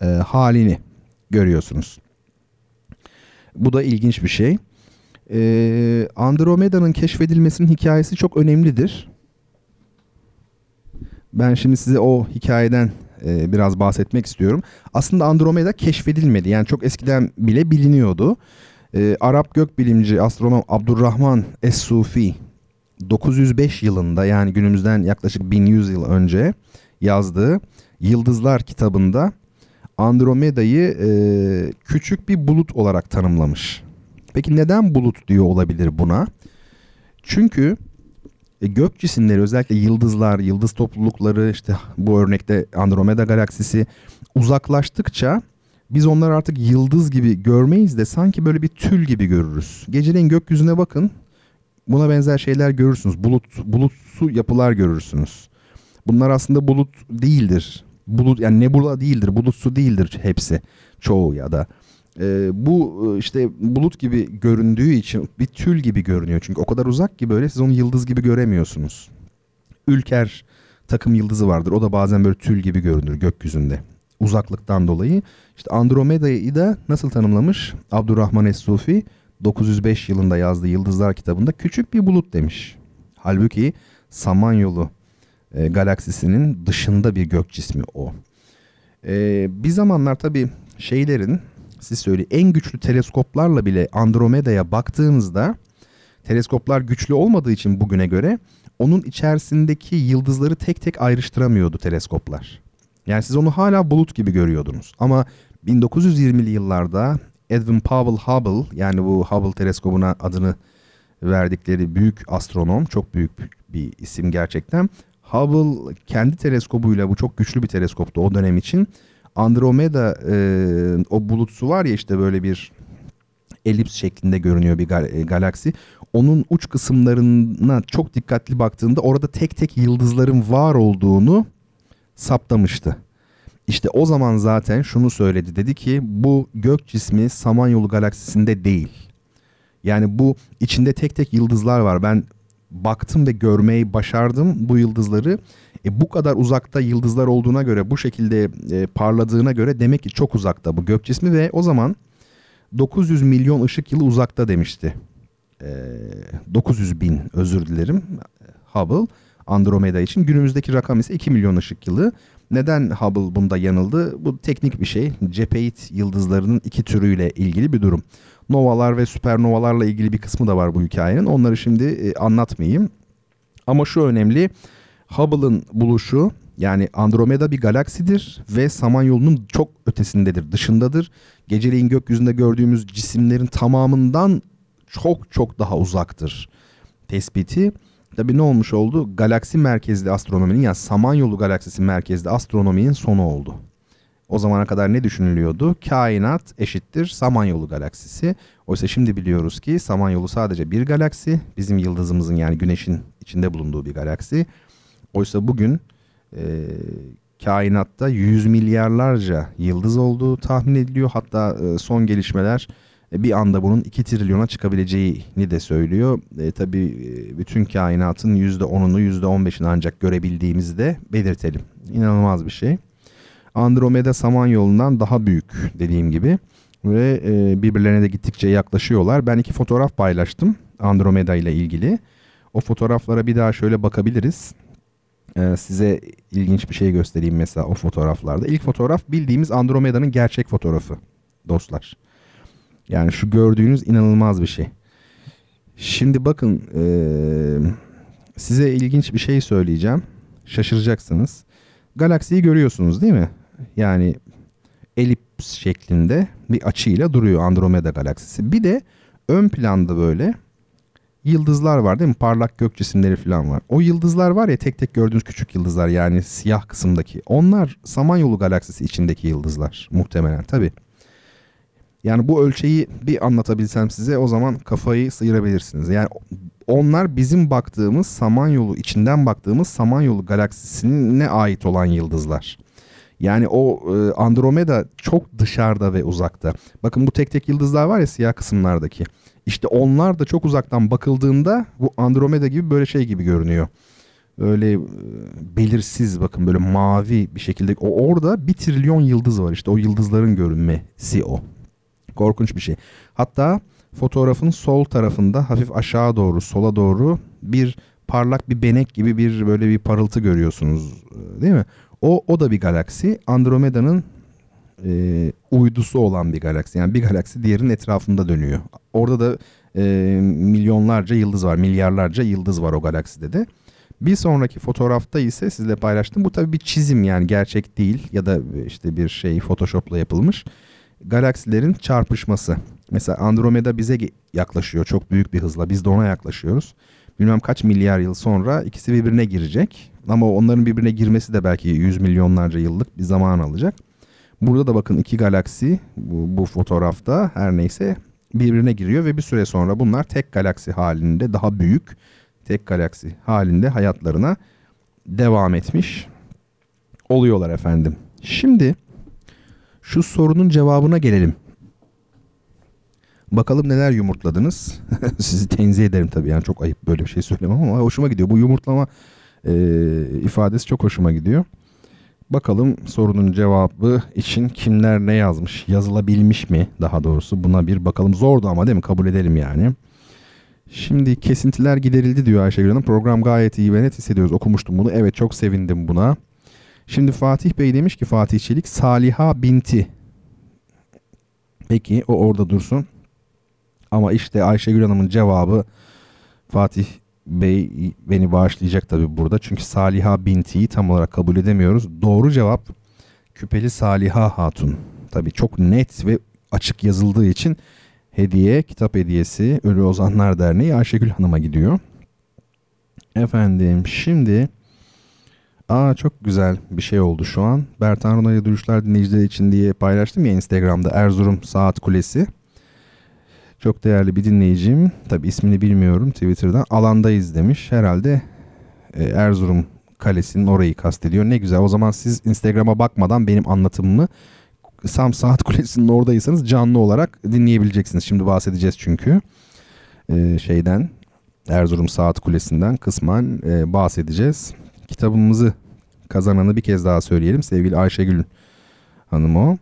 e, halini görüyorsunuz. Bu da ilginç bir şey. E, Andromeda'nın keşfedilmesinin hikayesi çok önemlidir. Ben şimdi size o hikayeden e, biraz bahsetmek istiyorum. Aslında Andromeda keşfedilmedi. Yani çok eskiden bile biliniyordu. E, Arap gökbilimci astronom Abdurrahman Es-Sufi dokuz yüz beş yılında yani günümüzden yaklaşık bin yüz yıl önce yazdığı Yıldızlar kitabında Andromeda'yı e, küçük bir bulut olarak tanımlamış. Peki neden bulut diyor olabilir buna? Çünkü e, gök cisimleri özellikle yıldızlar, yıldız toplulukları işte bu örnekte Andromeda galaksisi uzaklaştıkça biz onları artık yıldız gibi görmeyiz de sanki böyle bir tül gibi görürüz. Geceleyin gökyüzüne bakın. buna benzer şeyler görürsünüz. Bulut, bulutsu yapılar görürsünüz. Bunlar aslında bulut değildir. Bulut, yani nebula değildir, bulutsu değildir hepsi, çoğu ya da. Ee, bu işte bulut gibi göründüğü için bir tül gibi görünüyor. Çünkü o kadar uzak ki böyle siz onu yıldız gibi göremiyorsunuz. Ülker takım yıldızı vardır. O da bazen böyle tül gibi görünür gökyüzünde. Uzaklıktan dolayı. İşte Andromeda'yı da nasıl tanımlamış? Abdurrahman Es-Sufi dokuz yüz beş yılında yazdığı Yıldızlar kitabında küçük bir bulut demiş. Halbuki Samanyolu e, galaksisinin dışında bir gök cismi o. E, bir zamanlar tabii şeylerin, siz söyleyin, en güçlü teleskoplarla bile Andromeda'ya baktığınızda, teleskoplar güçlü olmadığı için bugüne göre onun içerisindeki yıldızları tek tek ayrıştıramıyordu teleskoplar. Yani siz onu hala bulut gibi görüyordunuz. Ama bin dokuz yüz yirmili yıllarda Edwin Powell Hubble, yani bu Hubble teleskobuna adını verdikleri büyük astronom, çok büyük bir isim gerçekten. Hubble kendi teleskobuyla, bu çok güçlü bir teleskoptu o dönem için, Andromeda e, o bulutsu var ya, işte böyle bir elips şeklinde görünüyor bir gal- galaksi. Onun uç kısımlarına çok dikkatli baktığında orada tek tek yıldızların var olduğunu saptamıştı. İşte o zaman zaten şunu söyledi, dedi ki bu gök cismi Samanyolu galaksisinde değil. Yani bu içinde tek tek yıldızlar var. Ben baktım ve görmeyi başardım bu yıldızları. E bu kadar uzakta yıldızlar olduğuna göre, bu şekilde e, parladığına göre demek ki çok uzakta bu gök cismi ve o zaman dokuz yüz milyon ışık yılı uzakta demişti. E, dokuz yüz bin özür dilerim Hubble Andromeda için. Günümüzdeki rakam ise iki milyon ışık yılı. Neden Hubble bunda yanıldı? Bu teknik bir şey. Cepheid yıldızlarının iki türüyle ilgili bir durum. Novalar ve süpernovalarla ilgili bir kısmı da var bu hikayenin. Onları şimdi e, anlatmayayım. Ama şu önemli. Hubble'ın buluşu, yani Andromeda bir galaksidir ve Samanyolu'nun çok ötesindedir, dışındadır. Geceleyin gökyüzünde gördüğümüz cisimlerin tamamından çok çok daha uzaktır tespiti. Tabii ne olmuş oldu? Galaksi merkezli astronominin, yani Samanyolu galaksisi merkezli astronominin sonu oldu. O zamana kadar ne düşünülüyordu? Kainat eşittir Samanyolu galaksisi. Oysa şimdi biliyoruz ki Samanyolu sadece bir galaksi, bizim yıldızımızın yani Güneş'in içinde bulunduğu bir galaksi. Oysa bugün e, kainatta yüz milyarlarca yıldız olduğu tahmin ediliyor. Hatta e, son gelişmeler e, bir anda bunun iki trilyona çıkabileceğini de söylüyor. E, tabii e, bütün kainatın yüzde onunu yüzde on beşini ancak görebildiğimizi de belirtelim. İnanılmaz bir şey. Andromeda Samanyolu'ndan daha büyük dediğim gibi ve e, birbirlerine de gittikçe yaklaşıyorlar. Ben iki fotoğraf paylaştım Andromeda ile ilgili. O fotoğraflara bir daha şöyle bakabiliriz. Size ilginç bir şey göstereyim mesela o fotoğraflarda. İlk fotoğraf bildiğimiz Andromeda'nın gerçek fotoğrafı dostlar. Yani şu gördüğünüz inanılmaz bir şey. Şimdi bakın ee, size ilginç bir şey söyleyeceğim. Şaşıracaksınız. Galaksiyi görüyorsunuz değil mi? Yani elips şeklinde bir açıyla duruyor Andromeda galaksisi. Bir de ön planda böyle yıldızlar var değil mi? Parlak gök cisimleri falan var. O yıldızlar var ya, tek tek gördüğünüz küçük yıldızlar, yani siyah kısımdaki. Onlar Samanyolu galaksisi içindeki yıldızlar muhtemelen tabii. Yani bu ölçeği bir anlatabilsem size, o zaman kafayı sıyırabilirsiniz. Yani onlar bizim baktığımız Samanyolu, içinden baktığımız Samanyolu galaksisine ait olan yıldızlar. Yani o Andromeda çok dışarıda ve uzakta. Bakın bu tek tek yıldızlar var ya siyah kısımlardaki. İşte onlar da çok uzaktan bakıldığında bu Andromeda gibi böyle şey gibi görünüyor. Böyle belirsiz, bakın böyle mavi bir şekilde. O orada bir trilyon yıldız var, işte o yıldızların görünmesi o. Korkunç bir şey. Hatta fotoğrafın sol tarafında hafif aşağı doğru, sola doğru bir parlak bir benek gibi bir böyle bir parıltı görüyorsunuz değil mi? O, o da bir galaksi. Andromeda'nın e, uydusu olan bir galaksi. Yani bir galaksi diğerinin etrafında dönüyor. Orada da e, milyonlarca yıldız var. Milyarlarca yıldız var o galakside de. Bir sonraki fotoğrafta ise sizinle paylaştım. Bu tabii bir çizim, yani gerçek değil. Ya da işte bir şey Photoshop'la yapılmış. Galaksilerin çarpışması. Mesela Andromeda bize yaklaşıyor çok büyük bir hızla. Biz de ona yaklaşıyoruz. Bilmem kaç milyar yıl sonra ikisi birbirine girecek. Ama onların birbirine girmesi de belki yüz milyonlarca yıllık bir zaman alacak. Burada da bakın iki galaksi bu, bu fotoğrafta her neyse birbirine giriyor ve bir süre sonra bunlar tek galaksi halinde, daha büyük tek galaksi halinde hayatlarına devam etmiş oluyorlar efendim. Şimdi şu sorunun cevabına gelelim. Bakalım neler yumurtladınız. Sizi tenzih ederim tabii, yani çok ayıp böyle bir şey söylemem ama hoşuma gidiyor. Bu yumurtlama e, ifadesi çok hoşuma gidiyor. Bakalım sorunun cevabı için kimler ne yazmış? Yazılabilmiş mi daha doğrusu? Buna bir bakalım. Zordu ama değil mi? Kabul edelim yani. Şimdi kesintiler giderildi diyor Ayşegül Hanım. Program gayet iyi ve net hissediyoruz. Okumuştum bunu. Evet, çok sevindim buna. Şimdi Fatih Bey demiş ki, Fatih Çelik, Saliha Binti. Peki o orada dursun. Ama işte Ayşegül Hanım'ın cevabı, Fatih Bey beni bağışlayacak tabii burada. Çünkü Saliha Binti'yi tam olarak kabul edemiyoruz. Doğru cevap Küpeli Saliha Hatun. Tabii çok net ve açık yazıldığı için hediye, kitap hediyesi Ölü Ozanlar Derneği Ayşegül Hanım'a gidiyor. Efendim şimdi... Aa, çok güzel bir şey oldu şu an. Bertan Ronay'la Duyuşlar dinleyicileri için diye paylaştım ya Instagram'da, Erzurum Saat Kulesi. Çok değerli bir dinleyicim, tabii ismini bilmiyorum, Twitter'dan alandayız demiş. Herhalde Erzurum Kalesi'nin orayı kastediyor. Ne güzel, o zaman siz Instagram'a bakmadan benim anlatımımı Sam Saat Kulesi'nin oradaysanız canlı olarak dinleyebileceksiniz. Şimdi bahsedeceğiz çünkü ee, şeyden, Erzurum Saat Kulesi'nden kısmen e, bahsedeceğiz. Kitabımızı kazananı bir kez daha söyleyelim. Sevgili Ayşegül Hanım o.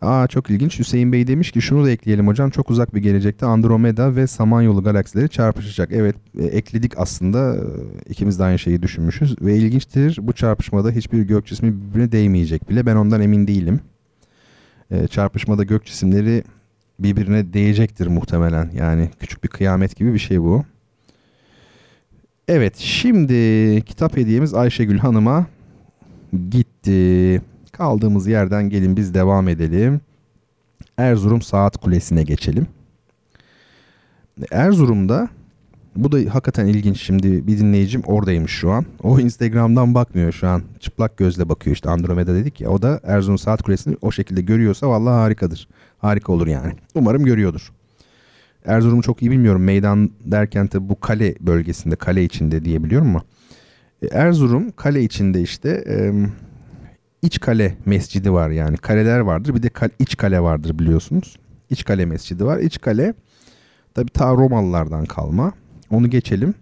Aa, çok ilginç. Hüseyin Bey demiş ki şunu da ekleyelim hocam. Çok uzak bir gelecekte Andromeda ve Samanyolu galaksileri çarpışacak. Evet, e, ekledik aslında. İkimiz de aynı şeyi düşünmüşüz. Ve ilginçtir, bu çarpışmada hiçbir gök cismi birbirine değmeyecek bile. Ben ondan emin değilim. E, çarpışmada gök cisimleri birbirine değecektir muhtemelen. Yani küçük bir kıyamet gibi bir şey bu. Evet, şimdi kitap hediyemiz Ayşegül Hanım'a gitti. Kaldığımız yerden gelin biz devam edelim. Erzurum Saat Kulesi'ne geçelim. Erzurum'da, bu da hakikaten ilginç, şimdi bir dinleyicim oradaymış şu an. O Instagram'dan bakmıyor şu an. Çıplak gözle bakıyor, işte Andromeda dedik ya. O da Erzurum Saat Kulesi'ni o şekilde görüyorsa vallahi harikadır. Harika olur yani. Umarım görüyordur. Erzurum'u çok iyi bilmiyorum. Meydan derken tabi bu kale bölgesinde, kale içinde diyebiliyorum ama. Erzurum kale içinde işte iç kale mescidi var, yani kaleler vardır. Bir de iç kale vardır biliyorsunuz. İç kale mescidi var. İç kale tabi ta Romalılardan kalma. Onu geçelim.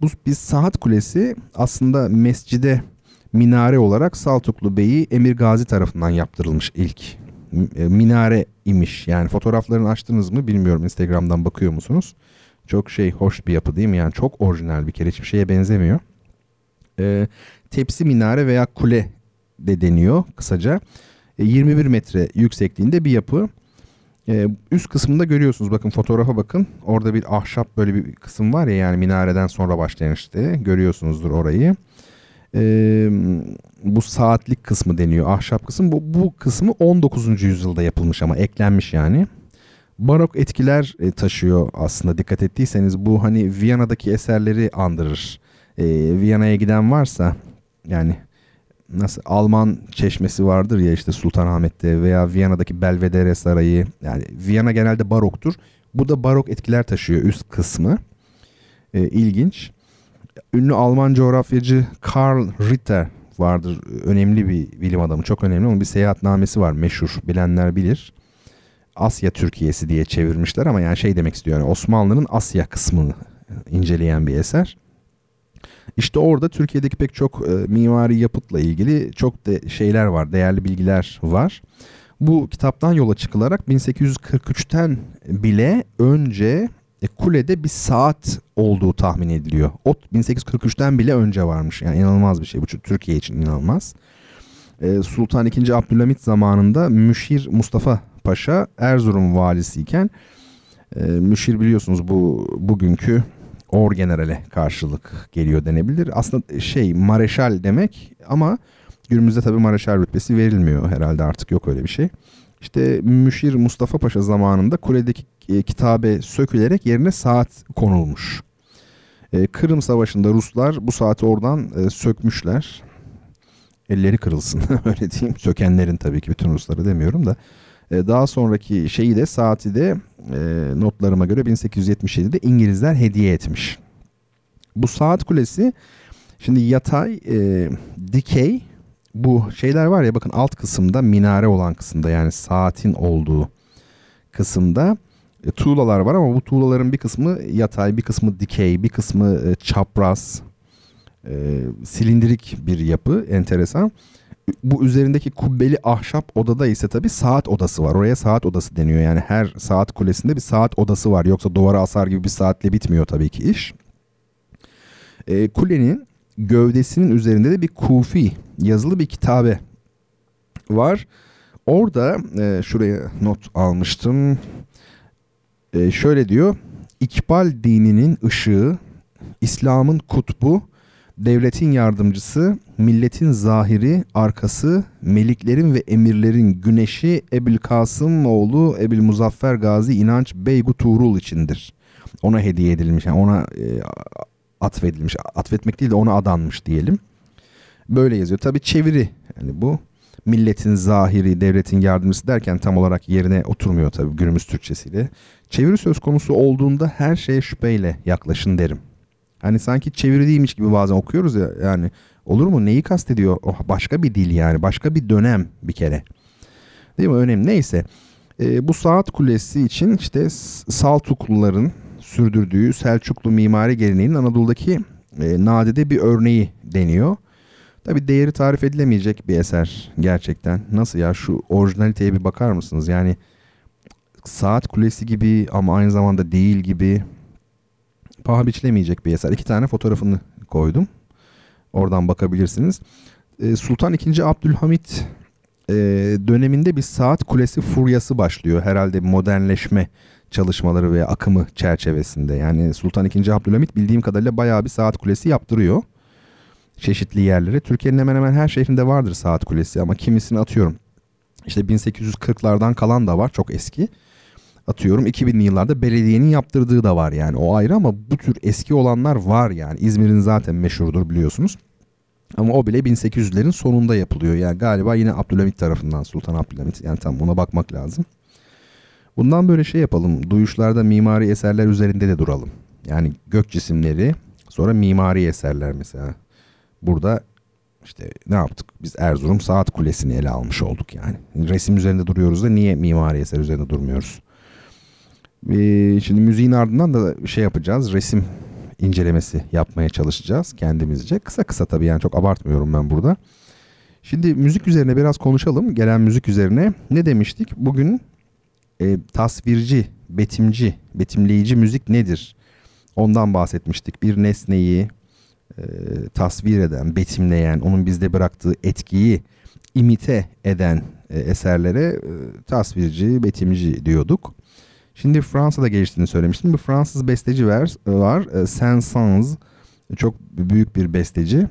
Bu biz Saat Kulesi aslında mescide minare olarak Saltuklu Bey'i Emir Gazi tarafından yaptırılmış ilk minare imiş. Yani fotoğraflarını açtınız mı bilmiyorum, Instagram'dan bakıyor musunuz? Çok şey, hoş bir yapı değil mi? Yani çok orijinal bir kere, hiçbir şeye benzemiyor. Ee, tepsi minare veya kule de deniyor kısaca. E, yirmi bir metre yüksekliğinde bir yapı. E, üst kısmında görüyorsunuz, bakın fotoğrafa bakın. Orada bir ahşap böyle bir kısım var ya, yani minareden sonra başlayan işte. Görüyorsunuzdur orayı. Ee, bu saatlik kısmı deniyor, ahşap kısım. Bu, bu kısmı on dokuzuncu yüzyılda yapılmış ama eklenmiş yani. Barok etkiler e, taşıyor aslında, dikkat ettiyseniz. Bu hani Viyana'daki eserleri andırır. Ee, Viyana'ya giden varsa yani, nasıl Alman çeşmesi vardır ya işte Sultanahmet'te veya Viyana'daki Belvedere Sarayı. Yani Viyana genelde baroktur. Bu da barok etkiler taşıyor üst kısmı. Ee, ilginç. Ünlü Alman coğrafyacı Karl Ritter vardır. Önemli bir bilim adamı. Çok önemli. Onun bir seyahatnamesi var. Meşhur. Bilenler bilir. Asya Türkiye'si diye çevirmişler ama yani şey demek istiyor. Yani Osmanlı'nın Asya kısmını inceleyen bir eser. İşte orada Türkiye'deki pek çok e, mimari yapıtla ilgili çok de şeyler var. Değerli bilgiler var. Bu kitaptan yola çıkılarak bin sekiz yüz kırk üçten bile önce... E, kulede bir saat olduğu tahmin ediliyor. O bin sekiz yüz kırk üçten bile önce varmış. Yani inanılmaz bir şey. Bu Türkiye için inanılmaz. E, Sultan ikinci. Abdülhamit zamanında Müşir Mustafa Paşa Erzurum valisiyken e, Müşir biliyorsunuz bu bugünkü orgenerale karşılık geliyor denebilir. Aslında şey mareşal demek ama günümüzde tabii mareşal rütbesi verilmiyor herhalde, artık yok öyle bir şey. İşte Müşir Mustafa Paşa zamanında kuledeki kitabe sökülerek yerine saat konulmuş. Kırım Savaşı'nda Ruslar bu saati oradan sökmüşler. Elleri kırılsın öyle diyeyim. Sökenlerin tabii ki, bütün Rusları demiyorum da. E, daha sonraki şeyi de, saati de e, notlarıma göre bin sekiz yüz yetmiş yedide İngilizler hediye etmiş. Bu saat kulesi şimdi yatay, e, dikey, bu şeyler var ya, bakın alt kısımda minare olan kısımda, yani saatin olduğu kısımda e, tuğlalar var ama bu tuğlaların bir kısmı yatay, bir kısmı dikey, bir kısmı e, çapraz, e, silindirik bir yapı, enteresan. Bu üzerindeki kubbeli ahşap odada ise tabii saat odası var. Oraya saat odası deniyor. Yani her saat kulesinde bir saat odası var. Yoksa duvara asar gibi bir saatle bitmiyor tabii ki iş. E, kulenin gövdesinin üzerinde de bir kufi yazılı bir kitabe var. Orada e, şuraya not almıştım. E, şöyle diyor. İkbal dininin ışığı, İslam'ın kutbu, devletin yardımcısı, milletin zahiri, arkası, meliklerin ve emirlerin güneşi Ebülkasımoğlu Ebülmuzaffer Gazi İnanç Beygu Tuğrul içindir. Ona hediye edilmiş, yani ona e, atfedilmiş, atfetmek değil de ona adanmış diyelim. Böyle yazıyor. Tabii çeviri, yani bu milletin zahiri, devletin yardımcısı derken tam olarak yerine oturmuyor tabii günümüz Türkçesiyle. Çeviri söz konusu olduğunda her şeye şüpheyle yaklaşın derim. Hani sanki çeviri değilmiş gibi bazen okuyoruz ya, yani olur mu, neyi kastediyor? Oh, başka bir dil, yani başka bir dönem bir kere. Değil mi? Önemli. Neyse. E, bu saat kulesi için işte Saltukluların sürdürdüğü Selçuklu mimari geleneğinin Anadolu'daki e, nadide bir örneği deniyor. Tabii değeri tarif edilemeyecek bir eser gerçekten. Nasıl ya, şu orijinaliteye bir bakar mısınız? Yani saat kulesi gibi ama aynı zamanda değil gibi. Paha biçilemeyecek bir eser. İki tane fotoğrafını koydum. Oradan bakabilirsiniz. Sultan ikinci. Abdülhamit döneminde bir saat kulesi furyası başlıyor. Herhalde modernleşme çalışmaları ve akımı çerçevesinde. Yani Sultan ikinci. Abdülhamit bildiğim kadarıyla bayağı bir saat kulesi yaptırıyor. Çeşitli yerlere. Türkiye'nin hemen hemen her şehrinde vardır saat kulesi ama kimisini atıyorum. İşte bin sekiz yüz kırklardan kalan da var, çok eski. Atıyorum iki binli yıllarda belediyenin yaptırdığı da var, yani o ayrı ama bu tür eski olanlar var yani. İzmir'in zaten meşhurdur biliyorsunuz. Ama o bile bin sekiz yüzlerin sonunda yapılıyor. Yani galiba yine Abdülhamit tarafından, Sultan Abdülhamit, yani tam ona bakmak lazım. Bundan böyle şey yapalım. Duyuşlarda mimari eserler üzerinde de duralım. Yani gök cisimleri, sonra mimari eserler mesela. Burada işte ne yaptık? Biz Erzurum Saat Kulesi'ni ele almış olduk yani. Resim üzerinde duruyoruz da niye mimari eser üzerinde durmuyoruz? Şimdi müziğin ardından da şey yapacağız, resim incelemesi yapmaya çalışacağız kendimizce. Kısa kısa tabii, yani çok abartmıyorum ben burada. Şimdi müzik üzerine biraz konuşalım, gelen müzik üzerine. Ne demiştik? Bugün e, tasvirci, betimci, betimleyici müzik nedir? Ondan bahsetmiştik. Bir nesneyi e, tasvir eden, betimleyen, onun bizde bıraktığı etkiyi imite eden e, eserlere e, tasvirci, betimci diyorduk. Şimdi Fransa'da geliştiğini söylemiştim. Bir Fransız besteci var. Saint-Saëns. Çok büyük bir besteci.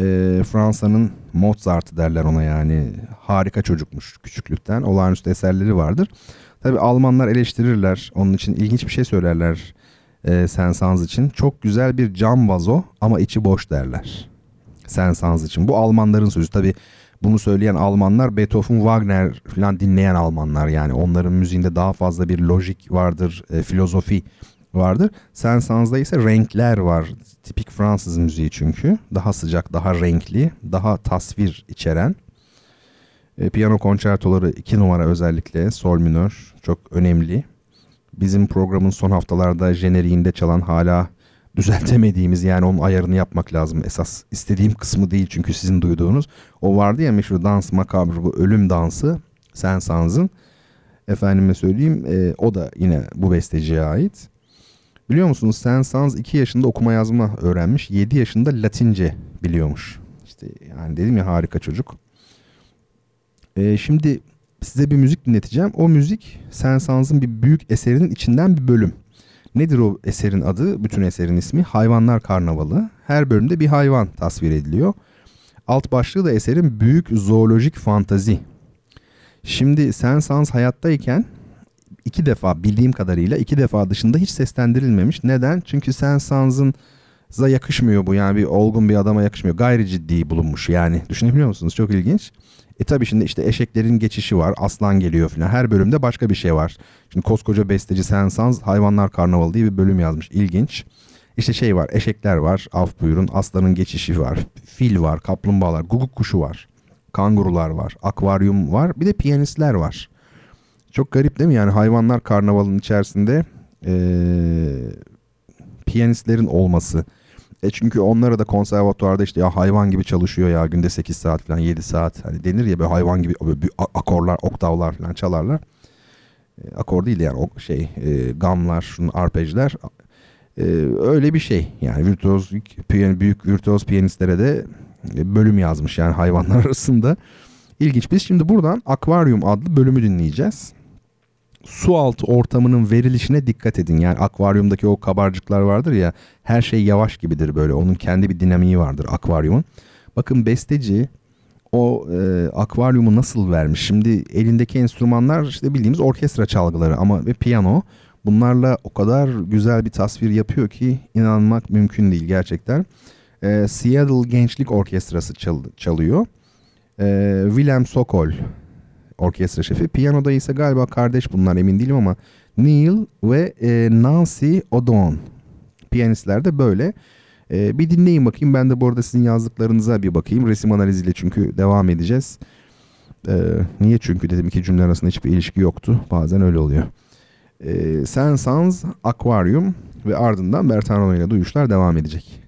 E, Fransa'nın Mozart'ı derler ona yani. Harika çocukmuş küçüklükten. Olağanüstü eserleri vardır. Tabii Almanlar eleştirirler. Onun için ilginç bir şey söylerler e, Saint-Saëns için. Çok güzel bir cam vazo ama içi boş derler. Saint-Saëns için. Bu Almanların sözü. Tabii bunu söyleyen Almanlar, Beethoven, Wagner falan dinleyen Almanlar, yani onların müziğinde daha fazla bir lojik vardır, e, filozofi vardır. Saint-Saëns'da ise renkler var. Tipik Fransız müziği çünkü. Daha sıcak, daha renkli, daha tasvir içeren. E, piyano konçertoları iki numara, özellikle sol minör çok önemli. Bizim programın son haftalarda jeneriğinde çalan, hala düzeltemediğimiz, yani onun ayarını yapmak lazım. Esas istediğim kısmı değil çünkü sizin duyduğunuz. O vardı ya meşhur dans makabre, bu ölüm dansı Saint-Saëns'ın. Efendime söyleyeyim e, o da yine bu besteciye ait. Biliyor musunuz, Saint-Saëns iki yaşında okuma yazma öğrenmiş. yedi yaşında Latince biliyormuş. İşte yani dedim ya, harika çocuk. E, şimdi size bir müzik dinleteceğim. O müzik Saint-Saëns'ın bir büyük eserinin içinden bir bölüm. Nedir o eserin adı? Bütün eserin ismi Hayvanlar Karnavalı. Her bölümde bir hayvan tasvir ediliyor. Alt başlığı da eserin Büyük Zoolojik Fantazi. Şimdi Saint-Saëns hayattayken iki defa, bildiğim kadarıyla iki defa dışında hiç seslendirilmemiş. Neden? Çünkü Saint-Saëns'ın yakışmıyor bu. Yani bir olgun bir adama yakışmıyor. Gayri ciddi bulunmuş yani. Düşünebiliyor musunuz? Çok ilginç. E tabii şimdi işte eşeklerin geçişi var. Aslan geliyor falan. Her bölümde başka bir şey var. Şimdi koskoca besteci Saint-Saëns Hayvanlar Karnavalı diye bir bölüm yazmış. İlginç. İşte şey var. Eşekler var. Af buyurun. Aslanın geçişi var. Fil var. Kaplumbağalar. Guguk kuşu var. Kangurular var. Aquarium var. Bir de piyanistler var. Çok garip değil mi? Yani Hayvanlar Karnavalı'nın içerisinde ee, piyanistlerin olması. E çünkü onlara da konservatuvarda işte ya hayvan gibi çalışıyor ya günde sekiz saat falan yedi saat hani denir ya böyle hayvan gibi böyle akorlar, oktavlar falan çalarlar. E, akor değil yani o şey e, gamlar, şunun arpejler. E, öyle bir şey. Yani virtüöz büyük virtüöz piyanistlere de bölüm yazmış yani hayvanlar arasında. İlginç. Biz şimdi buradan Aquarium adlı bölümü dinleyeceğiz. Su altı ortamının verilişine dikkat edin. Yani akvaryumdaki o kabarcıklar vardır ya, her şey yavaş gibidir böyle. Onun kendi bir dinamiği vardır akvaryumun. Bakın besteci o e, akvaryumu nasıl vermiş. Şimdi elindeki enstrümanlar işte bildiğimiz orkestra çalgıları ama ve piyano. Bunlarla o kadar güzel bir tasvir yapıyor ki inanmak mümkün değil gerçekten. E, Seattle Gençlik Orkestrası çal- çalıyor. E, Wilhelm Sokol orkestra şefi. Piyanoda ise galiba kardeş bunlar, emin değilim ama Neil ve e, Nancy O'Don. Piyanistler de böyle. E, bir dinleyin bakayım. Ben de bu arada sizin yazdıklarınıza bir bakayım. Resim analiziyle çünkü devam edeceğiz. E, niye çünkü dedim, iki cümle arasında hiçbir ilişki yoktu. Bazen öyle oluyor. E, Saint-Saëns, Aquarium ve ardından Bertan Ronay'la Duyuşlar devam edecek.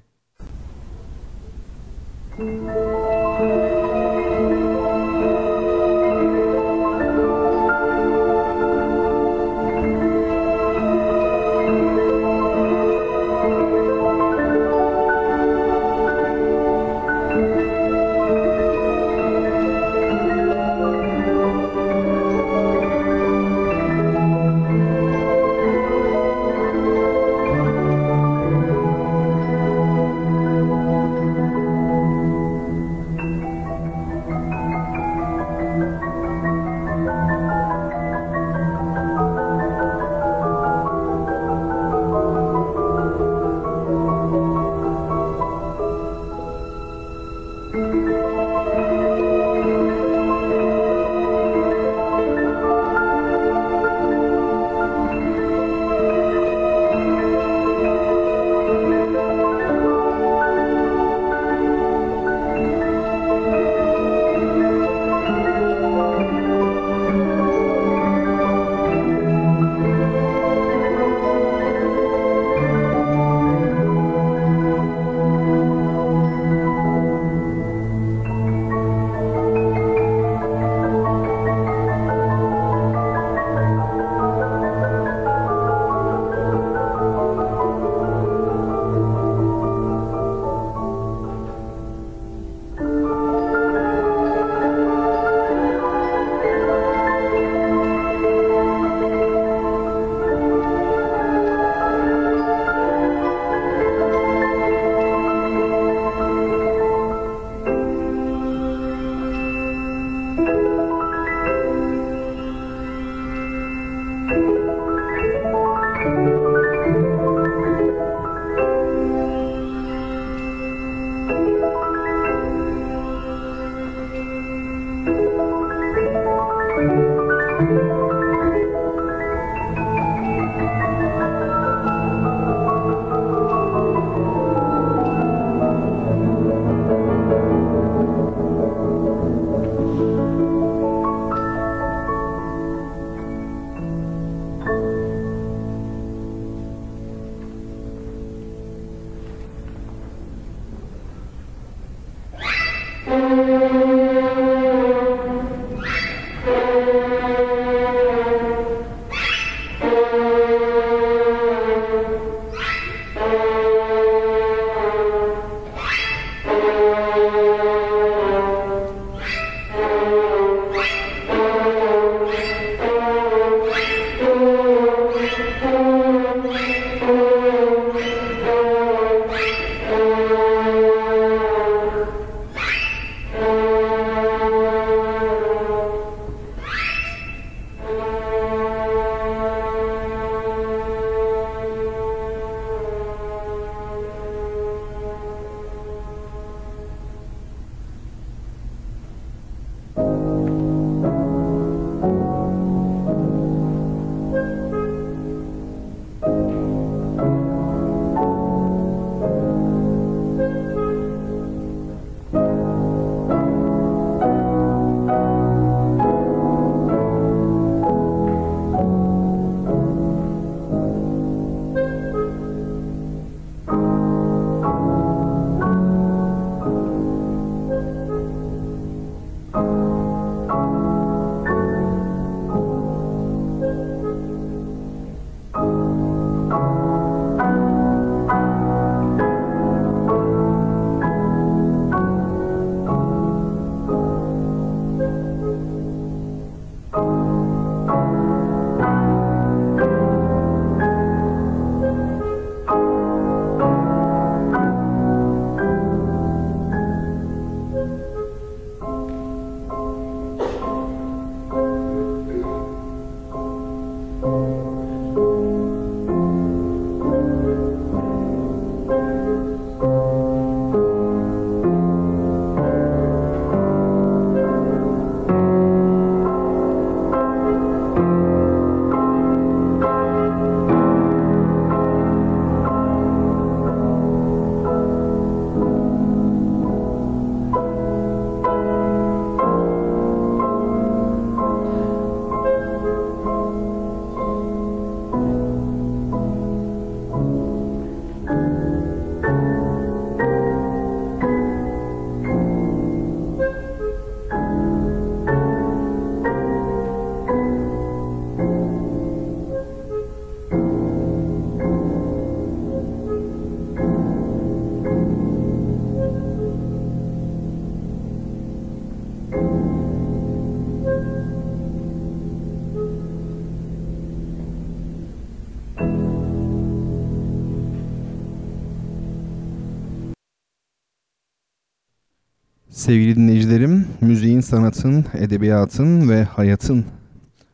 Sevgili dinleyicilerim, müziğin, sanatın, edebiyatın ve hayatın,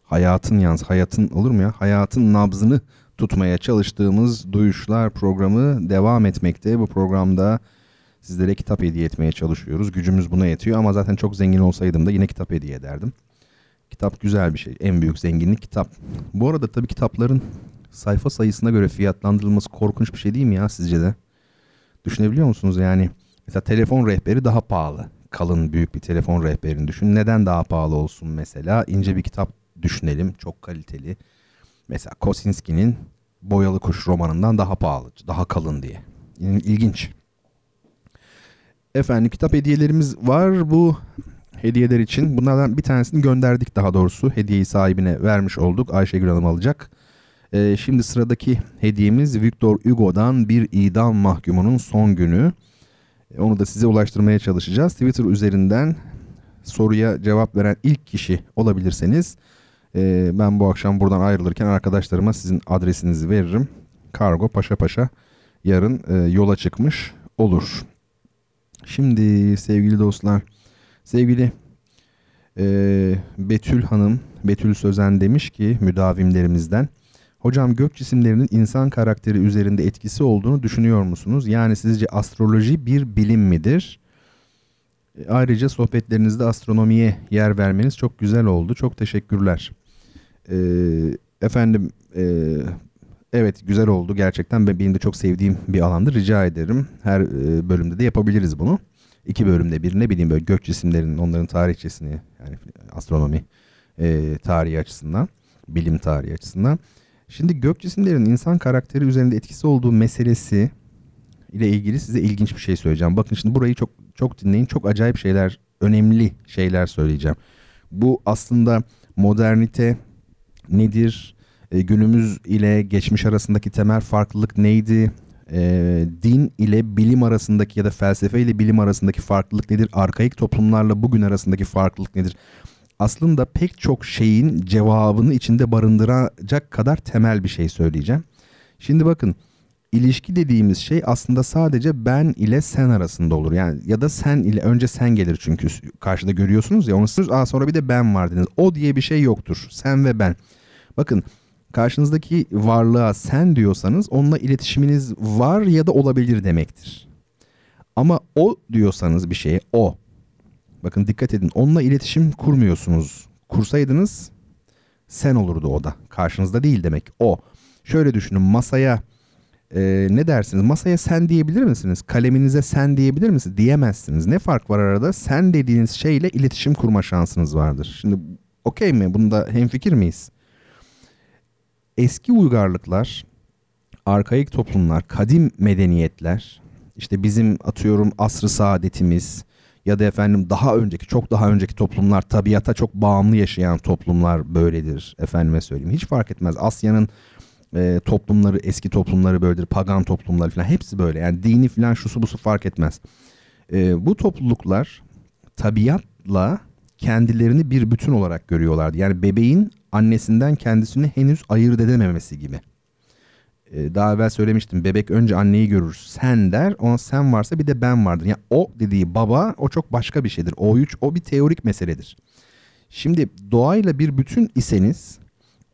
hayatın yalnız hayatın olur mu ya? Hayatın nabzını tutmaya çalıştığımız Duyuşlar programı devam etmekte. Bu programda sizlere kitap hediye etmeye çalışıyoruz. Gücümüz buna yetiyor ama zaten çok zengin olsaydım da yine kitap hediye ederdim. Kitap güzel bir şey. En büyük zenginlik kitap. Bu arada tabii kitapların sayfa sayısına göre fiyatlandırılması korkunç bir şey değil mi ya sizce de? Düşünebiliyor musunuz yani? Mesela telefon rehberi daha pahalı. Kalın büyük bir telefon rehberini düşün. Neden daha pahalı olsun mesela? İnce bir kitap düşünelim. Çok kaliteli. Mesela Kosinski'nin Boyalı Kuş romanından daha pahalı. Daha kalın diye. Yani ilginç. Efendim kitap hediyelerimiz var. Bu hediyeler için bunlardan bir tanesini gönderdik daha doğrusu. Hediyeyi sahibine vermiş olduk. Ayşegül Hanım alacak. Ee, şimdi sıradaki hediyemiz Victor Hugo'dan Bir İdam Mahkumunun Son Günü. Onu da size ulaştırmaya çalışacağız. Twitter üzerinden soruya cevap veren ilk kişi olabilirseniz e, ben bu akşam buradan ayrılırken arkadaşlarıma sizin adresinizi veririm. Kargo paşa paşa yarın e, yola çıkmış olur. Şimdi sevgili dostlar, sevgili e, Betül Hanım, Betül Sözen demiş ki müdavimlerimizden. Hocam gök cisimlerinin insan karakteri üzerinde etkisi olduğunu düşünüyor musunuz? Yani sizce astroloji bir bilim midir? E, ayrıca sohbetlerinizde astronomiye yer vermeniz çok güzel oldu. Çok teşekkürler. E, efendim e, evet güzel oldu gerçekten. Benim de çok sevdiğim bir alandır. Rica ederim. Her e, bölümde de yapabiliriz bunu. İki bölümde bir ne bileyim böyle gök cisimlerinin onların tarihçesini yani astronomi e, tarihi açısından, bilim tarihi açısından. Şimdi gök cisimlerinin insan karakteri üzerinde etkisi olduğu meselesi ile ilgili size ilginç bir şey söyleyeceğim. Bakın şimdi burayı çok çok dinleyin. Çok acayip şeyler, önemli şeyler söyleyeceğim. Bu aslında modernite nedir? E, günümüz ile geçmiş arasındaki temel farklılık neydi? E, din ile bilim arasındaki ya da felsefe ile bilim arasındaki farklılık nedir? Arkaik toplumlarla bugün arasındaki farklılık nedir? Aslında pek çok şeyin cevabını içinde barındıracak kadar temel bir şey söyleyeceğim. Şimdi bakın, ilişki dediğimiz şey aslında sadece ben ile sen arasında olur. Yani ya da sen ile önce sen gelir çünkü karşıda görüyorsunuz ya onu siz "Aa, sonra bir de ben var" dediniz. O diye bir şey yoktur. Sen ve ben. Bakın karşınızdaki varlığa sen diyorsanız onunla iletişiminiz var ya da olabilir demektir. Ama o diyorsanız bir şeye o. Bakın dikkat edin. Onunla iletişim kurmuyorsunuz. Kursaydınız sen olurdu o da. Karşınızda değil demek o. Şöyle düşünün masaya e, ne dersiniz? Masaya sen diyebilir misiniz? Kaleminize sen diyebilir misiniz? Diyemezsiniz. Ne fark var arada? Sen dediğiniz şeyle iletişim kurma şansınız vardır. Şimdi okey mi? Bunda hemfikir miyiz? Eski uygarlıklar, arkaik toplumlar, kadim medeniyetler, işte bizim atıyorum asr-ı saadetimiz... Ya da efendim daha önceki, çok daha önceki toplumlar, tabiata çok bağımlı yaşayan toplumlar böyledir. Efendime söyleyeyim. Hiç fark etmez. Asya'nın e, toplumları, eski toplumları böyledir. Pagan toplumları falan. Hepsi böyle. Yani dini falan şusu busu fark etmez. E, bu topluluklar tabiatla kendilerini bir bütün olarak görüyorlardı. Yani bebeğin annesinden kendisini henüz ayırt edememesi gibi. E, daha evvel söylemiştim. Bebek önce anneyi görür. Sen der. Ona sen varsa bir de ben vardır. Yani o dediği baba o çok başka bir şeydir. O üç o bir teorik meseledir. Şimdi doğayla bir bütün iseniz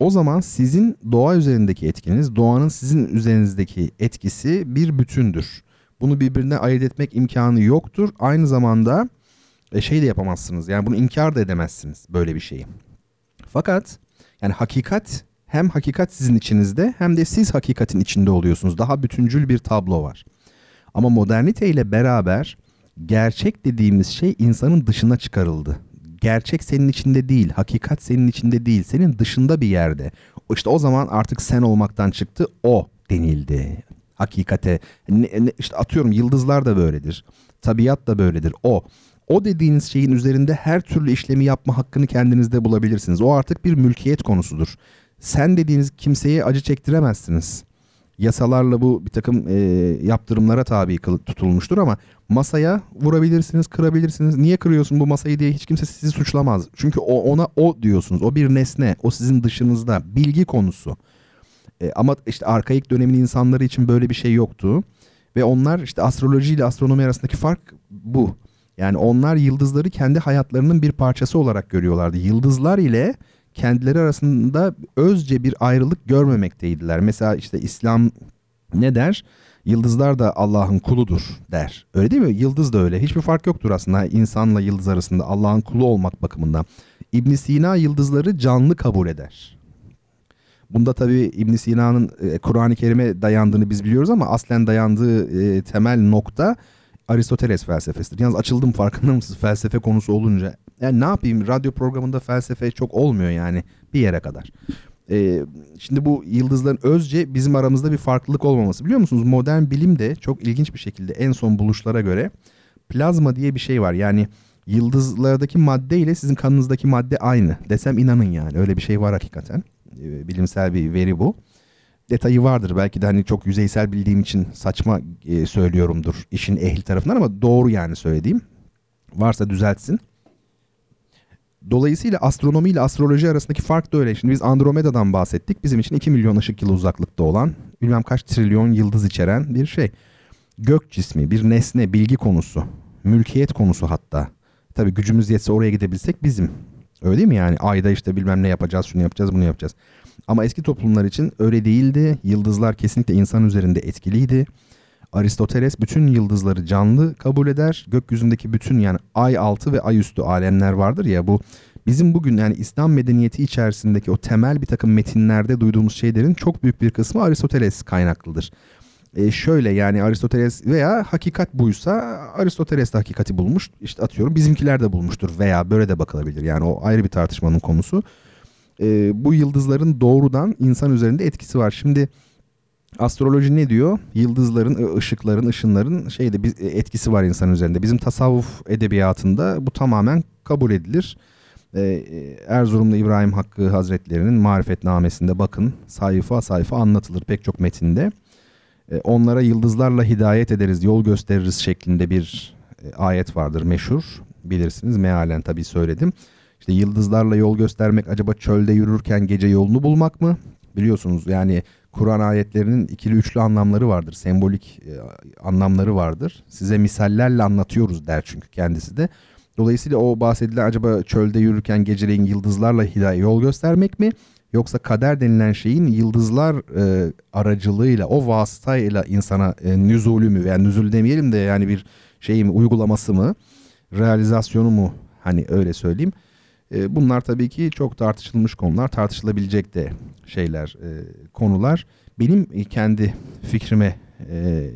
o zaman sizin doğa üzerindeki etkiniz, doğanın sizin üzerinizdeki etkisi bir bütündür. Bunu birbirine ayırt etmek imkanı yoktur. Aynı zamanda e, şey de yapamazsınız. Yani bunu inkar da edemezsiniz böyle bir şeyi. Fakat yani hakikat hem hakikat sizin içinizde hem de siz hakikatin içinde oluyorsunuz. Daha bütüncül bir tablo var. Ama modernite ile beraber gerçek dediğimiz şey insanın dışına çıkarıldı. Gerçek senin içinde değil, hakikat senin içinde değil, senin dışında bir yerde. İşte o zaman artık sen olmaktan çıktı, o denildi. Hakikate, işte atıyorum yıldızlar da böyledir, tabiat da böyledir, o. O dediğiniz şeyin üzerinde her türlü işlemi yapma hakkını kendinizde bulabilirsiniz. O artık bir mülkiyet konusudur. Sen dediğiniz kimseye acı çektiremezsiniz. Yasalarla bu bir takım e, yaptırımlara tabi tutulmuştur ama masaya vurabilirsiniz, kırabilirsiniz. Niye kırıyorsun bu masayı diye hiç kimse sizi suçlamaz. Çünkü o, ona o diyorsunuz. O bir nesne. O sizin dışınızda. Bilgi konusu. E, ama işte arkaik dönemin insanları için böyle bir şey yoktu. Ve onlar işte astroloji ile astronomi arasındaki fark bu. Yani onlar yıldızları kendi hayatlarının bir parçası olarak görüyorlardı. Yıldızlar ile kendileri arasında özce bir ayrılık görmemekteydiler. Mesela işte İslam ne der? Yıldızlar da Allah'ın kuludur der. Öyle değil mi? Yıldız da öyle. Hiçbir fark yoktur aslında insanla yıldız arasında Allah'ın kulu olmak bakımından. İbn Sina yıldızları canlı kabul eder. Bunda tabii İbn Sina'nın e, Kur'an-ı Kerim'e dayandığını biz biliyoruz ama aslen dayandığı e, temel nokta Aristoteles felsefesidir. Yalnız açıldım, farkında mısınız? Felsefe konusu olunca. Yani ne yapayım? Radyo programında felsefe çok olmuyor yani bir yere kadar. Ee, şimdi bu yıldızların özce bizim aramızda bir farklılık olmaması. Biliyor musunuz? Modern bilim de çok ilginç bir şekilde en son buluşlara göre plazma diye bir şey var. Yani yıldızlardaki madde ile sizin kanınızdaki madde aynı desem inanın yani. Öyle bir şey var hakikaten. Ee, bilimsel bir veri bu. Detayı vardır. Belki de hani çok yüzeysel bildiğim için saçma e, söylüyorumdur işin ehli tarafından ama doğru yani söylediğim. Varsa düzeltsin. Dolayısıyla astronomi ile astroloji arasındaki fark da öyle. Şimdi biz Andromeda'dan bahsettik. Bizim için iki milyon ışık yılı uzaklıkta olan, bilmem kaç trilyon yıldız içeren bir şey. Gök cismi, bir nesne, bilgi konusu, mülkiyet konusu hatta. Tabii gücümüz yetse oraya gidebilsek bizim. Öyle değil mi yani? Ayda işte bilmem ne yapacağız, şunu yapacağız, bunu yapacağız. Ama eski toplumlar için öyle değildi. Yıldızlar kesinlikle insan üzerinde etkiliydi. Aristoteles bütün yıldızları canlı kabul eder. Gökyüzündeki bütün yani ay altı ve ay üstü alemler vardır ya, bu bizim bugün yani İslam medeniyeti içerisindeki o temel bir takım metinlerde duyduğumuz şeylerin çok büyük bir kısmı Aristoteles kaynaklıdır. E şöyle yani Aristoteles veya hakikat buysa Aristoteles de hakikati bulmuş. İşte atıyorum bizimkiler de bulmuştur veya böyle de bakılabilir. Yani o ayrı bir tartışmanın konusu. E, bu yıldızların doğrudan insan üzerinde etkisi var. Şimdi astroloji ne diyor? Yıldızların, ışıkların, ışınların şeyde bir etkisi var insan üzerinde. Bizim tasavvuf edebiyatında bu tamamen kabul edilir. Ee, Erzurumlu İbrahim Hakkı Hazretleri'nin Marifetnamesinde bakın sayfa sayfa anlatılır pek çok metinde. Ee, onlara yıldızlarla hidayet ederiz, yol gösteririz şeklinde bir e, ayet vardır meşhur. Bilirsiniz, mealen tabii söyledim. İşte yıldızlarla yol göstermek acaba çölde yürürken gece yolunu bulmak mı? Biliyorsunuz yani Kur'an ayetlerinin ikili üçlü anlamları vardır. Sembolik e, anlamları vardır. Size misallerle anlatıyoruz der çünkü kendisi de. Dolayısıyla o bahsedilen acaba çölde yürürken geceleyin yıldızlarla hidayet yol göstermek mi? Yoksa kader denilen şeyin yıldızlar e, aracılığıyla, o vasıtayla insana e, nüzulü mü? Yani nüzul demeyelim de yani bir şey mi, uygulaması mı? Realizasyonu mu? Hani öyle söyleyeyim. Bunlar tabii ki çok tartışılmış konular, tartışılabilecek de şeyler, konular. Benim kendi fikrime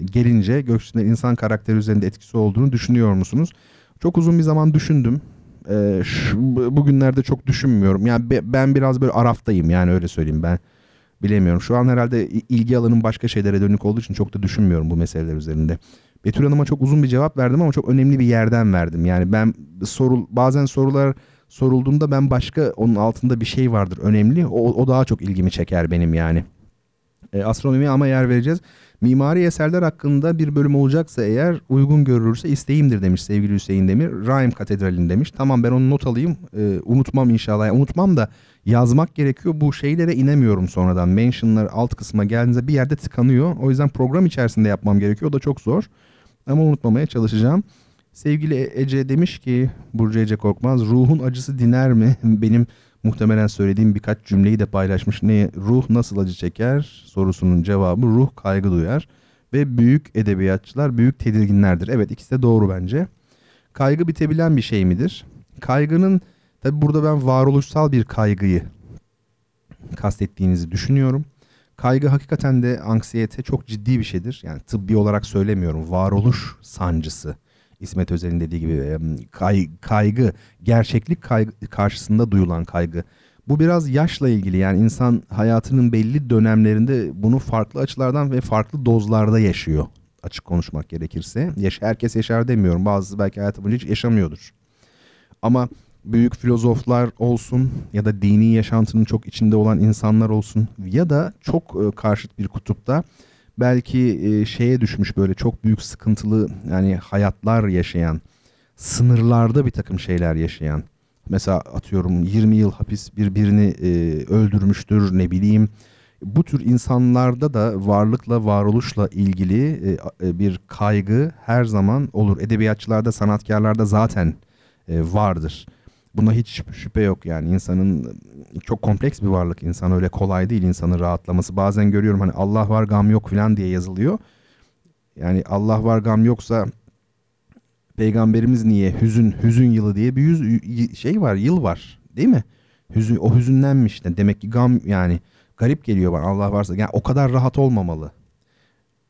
gelince gökyüzünde insan karakteri üzerinde etkisi olduğunu düşünüyor musunuz? Çok uzun bir zaman düşündüm. Bugünlerde çok düşünmüyorum. Yani ben biraz böyle araftayım yani öyle söyleyeyim ben. Bilemiyorum. Şu an herhalde ilgi alanım başka şeylere dönük olduğu için çok da düşünmüyorum bu meseleler üzerinde. Betül Hanım'a çok uzun bir cevap verdim ama çok önemli bir yerden verdim. Yani ben soru, bazen sorular... Sorulduğunda ben başka, onun altında bir şey vardır önemli. O, o daha çok ilgimi çeker benim yani. E, astronomiye ama yer vereceğiz. Mimari eserler hakkında bir bölüm olacaksa eğer uygun görülürse isteğimdir demiş sevgili Hüseyin Demir. Raim Katedrali'ni demiş. Tamam, ben onu not alayım. E, unutmam inşallah. Yani unutmam da yazmak gerekiyor. Bu şeylere inemiyorum sonradan. Mention'lar alt kısma geldiğinizde bir yerde tıkanıyor. O yüzden program içerisinde yapmam gerekiyor. O da çok zor. Ama unutmamaya çalışacağım. Sevgili Ece demiş ki, Burcu Ece Korkmaz, ruhun acısı diner mi? Benim muhtemelen söylediğim birkaç cümleyi de paylaşmış. Ne, ruh nasıl acı çeker sorusunun cevabı ruh kaygı duyar ve büyük edebiyatçılar büyük tedirginlerdir. Evet, ikisi de doğru bence. Kaygı bitebilen bir şey midir? Kaygının, tabi burada ben varoluşsal bir kaygıyı kastettiğinizi düşünüyorum. Kaygı hakikaten de anksiyete çok ciddi bir şeydir. Yani tıbbi olarak söylemiyorum, varoluş sancısı. İsmet Özel'in dediği gibi kay, kaygı, gerçeklik kaygı, karşısında duyulan kaygı. Bu biraz yaşla ilgili, yani insan hayatının belli dönemlerinde bunu farklı açılardan ve farklı dozlarda yaşıyor. Açık konuşmak gerekirse. Yaş, herkes yaşar demiyorum. Bazısı belki hayatı boyunca hiç yaşamıyordur. Ama büyük filozoflar olsun ya da dini yaşantının çok içinde olan insanlar olsun ya da çok karşıt bir kutupta belki e, şeye düşmüş, böyle çok büyük sıkıntılı yani hayatlar yaşayan, sınırlarda bir takım şeyler yaşayan. Mesela atıyorum yirmi yıl hapis birbirini e, öldürmüştür, ne bileyim Bu tür insanlarda da varlıkla, varoluşla ilgili bir kaygı her zaman olur. Edebiyatçılarda, sanatkarlarda zaten vardır. Buna hiç şüphe yok yani. İnsanın çok kompleks bir varlık insan. Öyle kolay değil insanın rahatlaması. Bazen görüyorum hani Allah var gam yok falan diye yazılıyor. Yani Allah var gam yoksa Peygamberimiz niye hüzün hüzün yılı diye bir yüz, şey var, yıl var değil mi? Hüzün, o hüzünlenmiş de demek ki gam yani. Garip geliyor bana Allah varsa. Yani o kadar rahat olmamalı.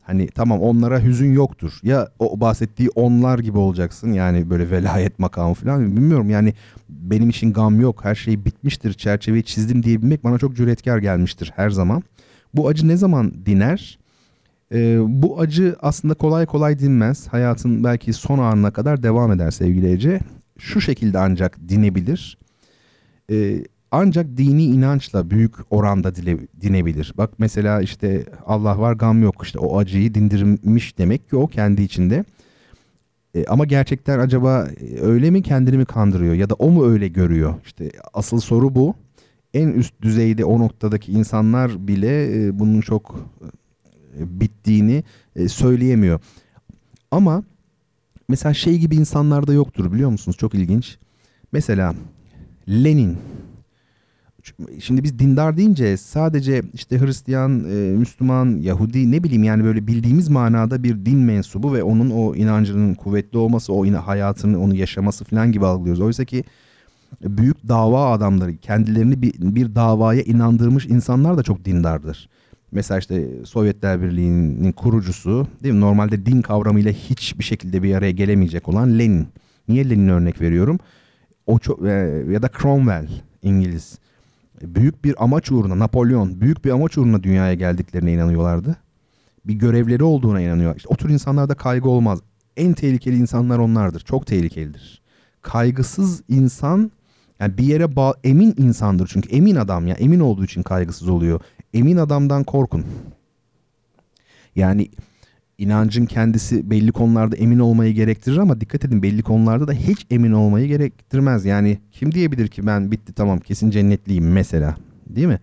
Hani tamam onlara hüzün yoktur. Ya o bahsettiği onlar gibi olacaksın. Yani böyle velayet makamı falan bilmiyorum. Yani benim için gam yok. Her şey bitmiştir. Çerçeveyi çizdim diyebilmek bana çok cüretkar gelmiştir her zaman. Bu acı ne zaman diner? Ee, bu acı aslında kolay kolay dinmez. Hayatın belki son anına kadar devam eder sevgili Ece. Şu şekilde ancak dinebilir. Ee, Ancak dini inançla büyük oranda dile, dinebilir. Bak mesela işte Allah var gam yok işte o acıyı dindirmiş demek ki o kendi içinde. E, ama gerçekten acaba öyle mi kendini mi kandırıyor ya da o mu öyle görüyor? İşte asıl soru bu. En üst düzeyde o noktadaki insanlar bile e, bunun çok e, bittiğini e, söyleyemiyor. Ama mesela şey gibi insanlarda yoktur biliyor musunuz? Çok ilginç. Mesela Lenin. Şimdi biz dindar deyince sadece işte Hristiyan, Müslüman, Yahudi ne bileyim yani böyle bildiğimiz manada bir din mensubu ve onun o inancının kuvvetli olması, o hayatını, onu yaşaması falan gibi algılıyoruz. Oysa ki büyük dava adamları, kendilerini bir, bir davaya inandırmış insanlar da çok dindardır. Mesela işte Sovyetler Birliği'nin kurucusu değil mi? Normalde din kavramıyla hiçbir şekilde bir araya gelemeyecek olan Lenin. Niye Lenin'e örnek veriyorum? O çok, ya da Cromwell, İngiliz. Büyük bir amaç uğruna, Napolyon büyük bir amaç uğruna dünyaya geldiklerine inanıyorlardı. Bir görevleri olduğuna inanıyor. İşte o tür insanlarda kaygı olmaz. En tehlikeli insanlar onlardır. Çok tehlikelidir. Kaygısız insan yani bir yere bağ- emin insandır çünkü emin adam ya emin olduğu için kaygısız oluyor. Emin adamdan korkun. Yani inancın kendisi belli konularda emin olmayı gerektirir ama dikkat edin belli konularda da hiç emin olmayı gerektirmez. Yani kim diyebilir ki ben bitti tamam kesin cennetliyim mesela değil mi?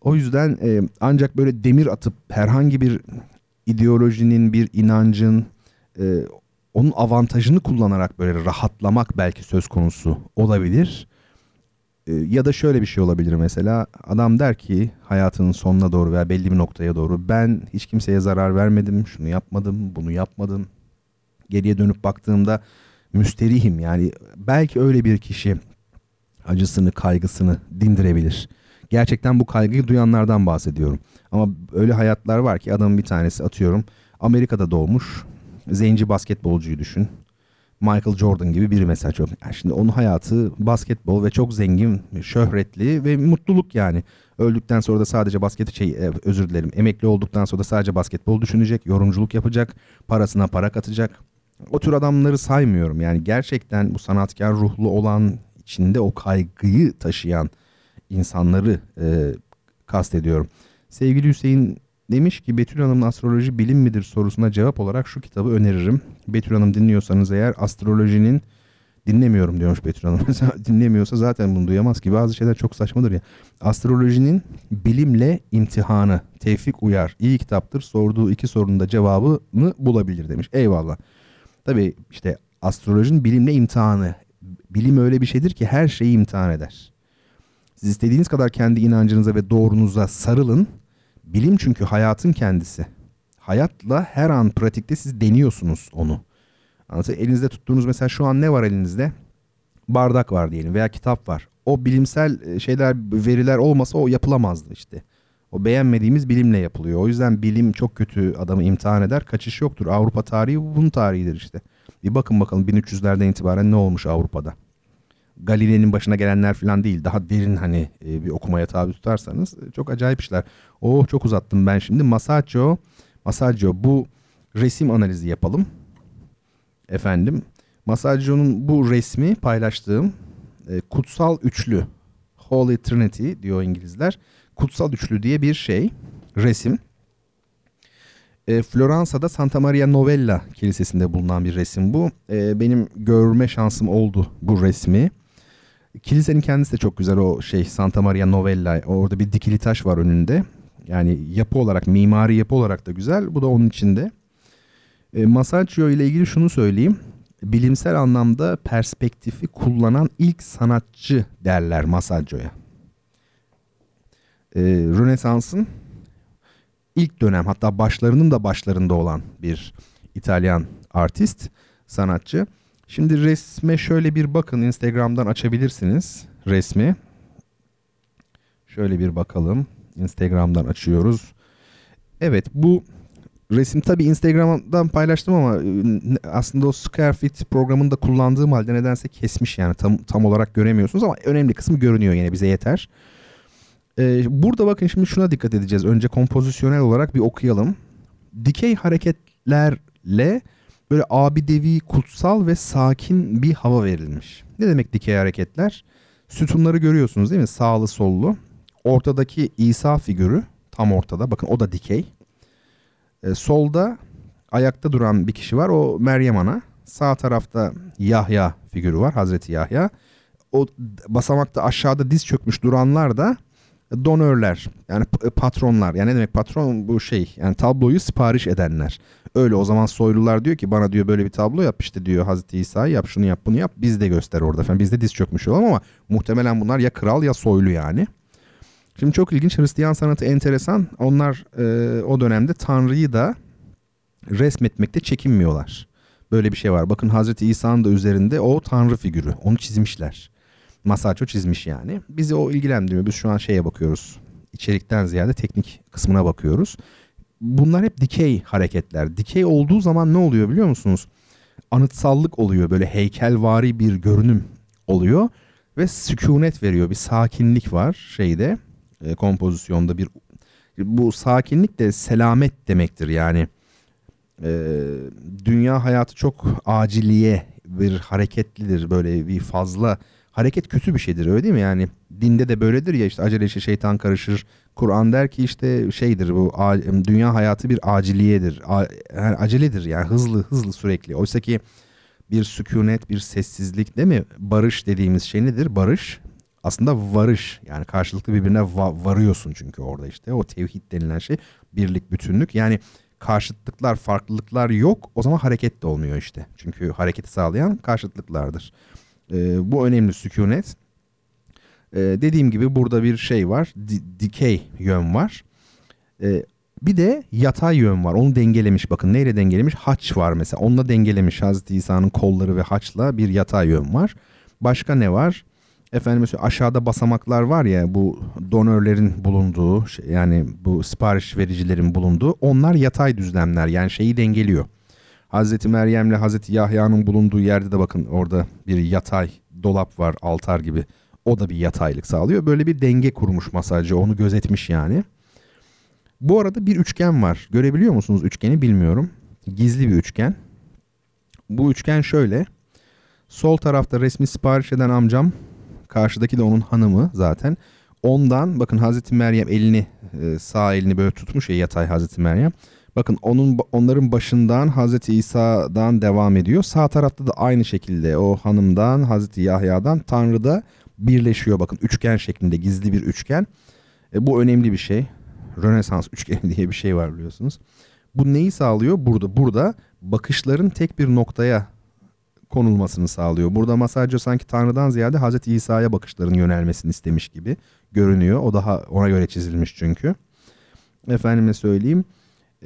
O yüzden e, ancak böyle demir atıp herhangi bir ideolojinin bir inancın e, onun avantajını kullanarak böyle rahatlamak belki söz konusu olabilir. E, ya da şöyle bir şey olabilir mesela adam der ki hayatının sonuna doğru veya belli bir noktaya doğru ben hiç kimseye zarar vermedim, şunu yapmadım, bunu yapmadım. Geriye dönüp baktığımda müsterihim yani belki öyle bir kişi acısını, kaygısını dindirebilir. Gerçekten bu kaygıyı duyanlardan bahsediyorum. Ama öyle hayatlar var ki adamın bir tanesi atıyorum Amerika'da doğmuş zenci basketbolcuyu düşün. Michael Jordan gibi biri mesela çok. Yani şimdi onun hayatı basketbol ve çok zengin, şöhretli ve mutluluk yani. Öldükten sonra da sadece basket şey özür dilerim. Emekli olduktan sonra da sadece basketbol düşünecek, yorumculuk yapacak, parasına para katacak. O tür adamları saymıyorum. Yani gerçekten bu sanatkar ruhlu olan içinde o kaygıyı taşıyan insanları e, kastediyorum. Sevgili Hüseyin demiş ki Betül Hanım'ın astroloji bilim midir sorusuna cevap olarak şu kitabı öneririm. Betül Hanım dinliyorsanız eğer astrolojinin dinlemiyorum diyormuş Betül Hanım. Dinlemiyorsa zaten bunu duyamaz ki bazı şeyler çok saçmadır ya. Astrolojinin bilimle imtihanı Tevfik Uyar iyi kitaptır sorduğu iki sorunun da cevabını bulabilir demiş. Eyvallah. Tabii işte astrolojinin bilimle imtihanı. Bilim öyle bir şeydir ki her şeyi imtihan eder. Siz istediğiniz kadar kendi inancınıza ve doğrunuza sarılın. Bilim çünkü hayatın kendisi. Hayatla her an pratikte siz deniyorsunuz onu. Anlatayım. Elinizde tuttuğunuz mesela şu an ne var elinizde? Bardak var diyelim veya kitap var. O bilimsel şeyler, veriler olmasa o yapılamazdı işte. O beğenmediğimiz bilimle yapılıyor. O yüzden bilim çok kötü adamı imtihan eder. Kaçış yoktur. Avrupa tarihi bunun tarihidir işte. Bir bakın bakalım bin üç yüzlerden itibaren ne olmuş Avrupa'da? Galile'nin başına gelenler falan değil. Daha derin hani bir okumaya tabi tutarsanız çok acayip işler. Oh çok uzattım ben şimdi. Masaccio, Masaccio bu resim analizi yapalım. Efendim Masaccio'nun bu resmi paylaştığım e, Kutsal Üçlü. Holy Trinity diyor İngilizler. Kutsal Üçlü diye bir şey. Resim. E, Floransa'da Santa Maria Novella kilisesinde bulunan bir resim bu. E, benim görme şansım oldu bu resmi. Kilisenin kendisi de çok güzel o şey Santa Maria Novella. Orada bir dikili taş var önünde. Yani yapı olarak, mimari yapı olarak da güzel. Bu da onun içinde. E, Masaccio ile ilgili şunu söyleyeyim. Bilimsel anlamda perspektifi kullanan ilk sanatçı derler Masaccio'ya. E, Rönesans'ın ilk dönem, hatta başlarının da başlarında olan bir İtalyan artist, sanatçı. Şimdi resme şöyle bir bakın. Instagram'dan açabilirsiniz resmi. Şöyle bir bakalım. Instagram'dan açıyoruz. Evet, bu resim tabii Instagram'dan paylaştım ama aslında o Scarefit programında kullandığım halde nedense kesmiş, yani tam, tam olarak göremiyorsunuz ama önemli kısmı görünüyor, yine bize yeter. Ee, burada bakın şimdi şuna dikkat edeceğiz. Önce kompozisyonel olarak bir okuyalım. Dikey hareketlerle böyle abidevi, kutsal ve sakin bir hava verilmiş. Ne demek dikey hareketler? Sütunları görüyorsunuz değil mi? Sağlı sollu. Ortadaki İsa figürü tam ortada. Bakın o da dikey. Ee, solda ayakta duran bir kişi var. O Meryem Ana. Sağ tarafta Yahya figürü var. Hazreti Yahya. O basamakta aşağıda diz çökmüş duranlar da donörler. Yani patronlar. Yani ne demek patron? Bu şey. Yani tabloyu sipariş edenler. Öyle o zaman soylular diyor ki bana diyor böyle bir tablo yap işte diyor Hazreti İsa'yı yap, şunu yap, bunu yap. Biz de göster orada efendim. Biz de diz çökmüş olalım ama muhtemelen bunlar ya kral ya soylu yani. Şimdi çok ilginç, Hristiyan sanatı enteresan. Onlar e, o dönemde Tanrı'yı da resmetmekte çekinmiyorlar. Böyle bir şey var. Bakın Hazreti İsa'nın da üzerinde o Tanrı figürü. Onu çizmişler. Masaccio çizmiş yani. Bizi o ilgilendirmiyor. Biz şu an şeye bakıyoruz. İçerikten ziyade teknik kısmına bakıyoruz. Bunlar hep dikey hareketler. Dikey olduğu zaman ne oluyor biliyor musunuz? Anıtsallık oluyor. Böyle heykelvari bir görünüm oluyor. Ve sükunet veriyor. Bir sakinlik var şeyde. E, kompozisyonda bir bu sakinlik de selamet demektir yani. E, dünya hayatı çok aciliye, bir hareketlidir, böyle bir fazla hareket kötü bir şeydir, öyle değil mi? Yani dinde de böyledir ya, işte acele işe şeytan karışır. Kur'an der ki işte şeydir bu, a, dünya hayatı bir aciliyedir. A, yani aceledir yani, hızlı hızlı sürekli. Oysa ki bir sükunet, bir sessizlik değil mi? Barış dediğimiz şey nedir? Barış aslında varış, yani karşılıklı birbirine va- varıyorsun, çünkü orada işte o tevhid denilen şey, birlik, bütünlük. Yani karşıtlıklar, farklılıklar yok, o zaman hareket de olmuyor işte. Çünkü hareketi sağlayan karşıtlıklardır. Ee, bu önemli, sükunet. Ee, dediğim gibi burada bir şey var, di- dikey yön var. Ee, bir de yatay yön var, onu dengelemiş bakın. Neyle dengelemiş? Haç var mesela, onunla dengelemiş. Hazreti İsa'nın kolları ve haçla bir yatay yön var. Başka ne var? Efendim mesela aşağıda basamaklar var ya, bu donörlerin bulunduğu şey, yani bu sipariş vericilerin bulunduğu, onlar yatay düzlemler, yani şeyi dengeliyor. Hazreti Meryem'le Hazreti Yahya'nın bulunduğu yerde de bakın orada bir yatay dolap var, altar gibi, o da bir yataylık sağlıyor. Böyle bir denge kurmuş Masaccio, onu gözetmiş yani. Bu arada bir üçgen var, görebiliyor musunuz üçgeni bilmiyorum, gizli bir üçgen. Bu üçgen şöyle, sol tarafta resmi sipariş eden amcam, karşıdaki de onun hanımı zaten. Ondan bakın Hazreti Meryem elini, sağ elini böyle tutmuş ya, yatay Hazreti Meryem. Bakın onun, onların başından Hazreti İsa'dan devam ediyor. Sağ tarafta da aynı şekilde o hanımdan, Hazreti Yahya'dan, Tanrı'da birleşiyor. Bakın üçgen şeklinde, gizli bir üçgen. E, bu önemli bir şey. Rönesans üçgeni diye bir şey var biliyorsunuz. Bu neyi sağlıyor? Burada burada bakışların tek bir noktaya konulmasını sağlıyor. Burada Masaccio sanki Tanrı'dan ziyade Hazreti İsa'ya bakışların yönelmesini istemiş gibi görünüyor. O daha ona göre çizilmiş çünkü. Efendime söyleyeyim,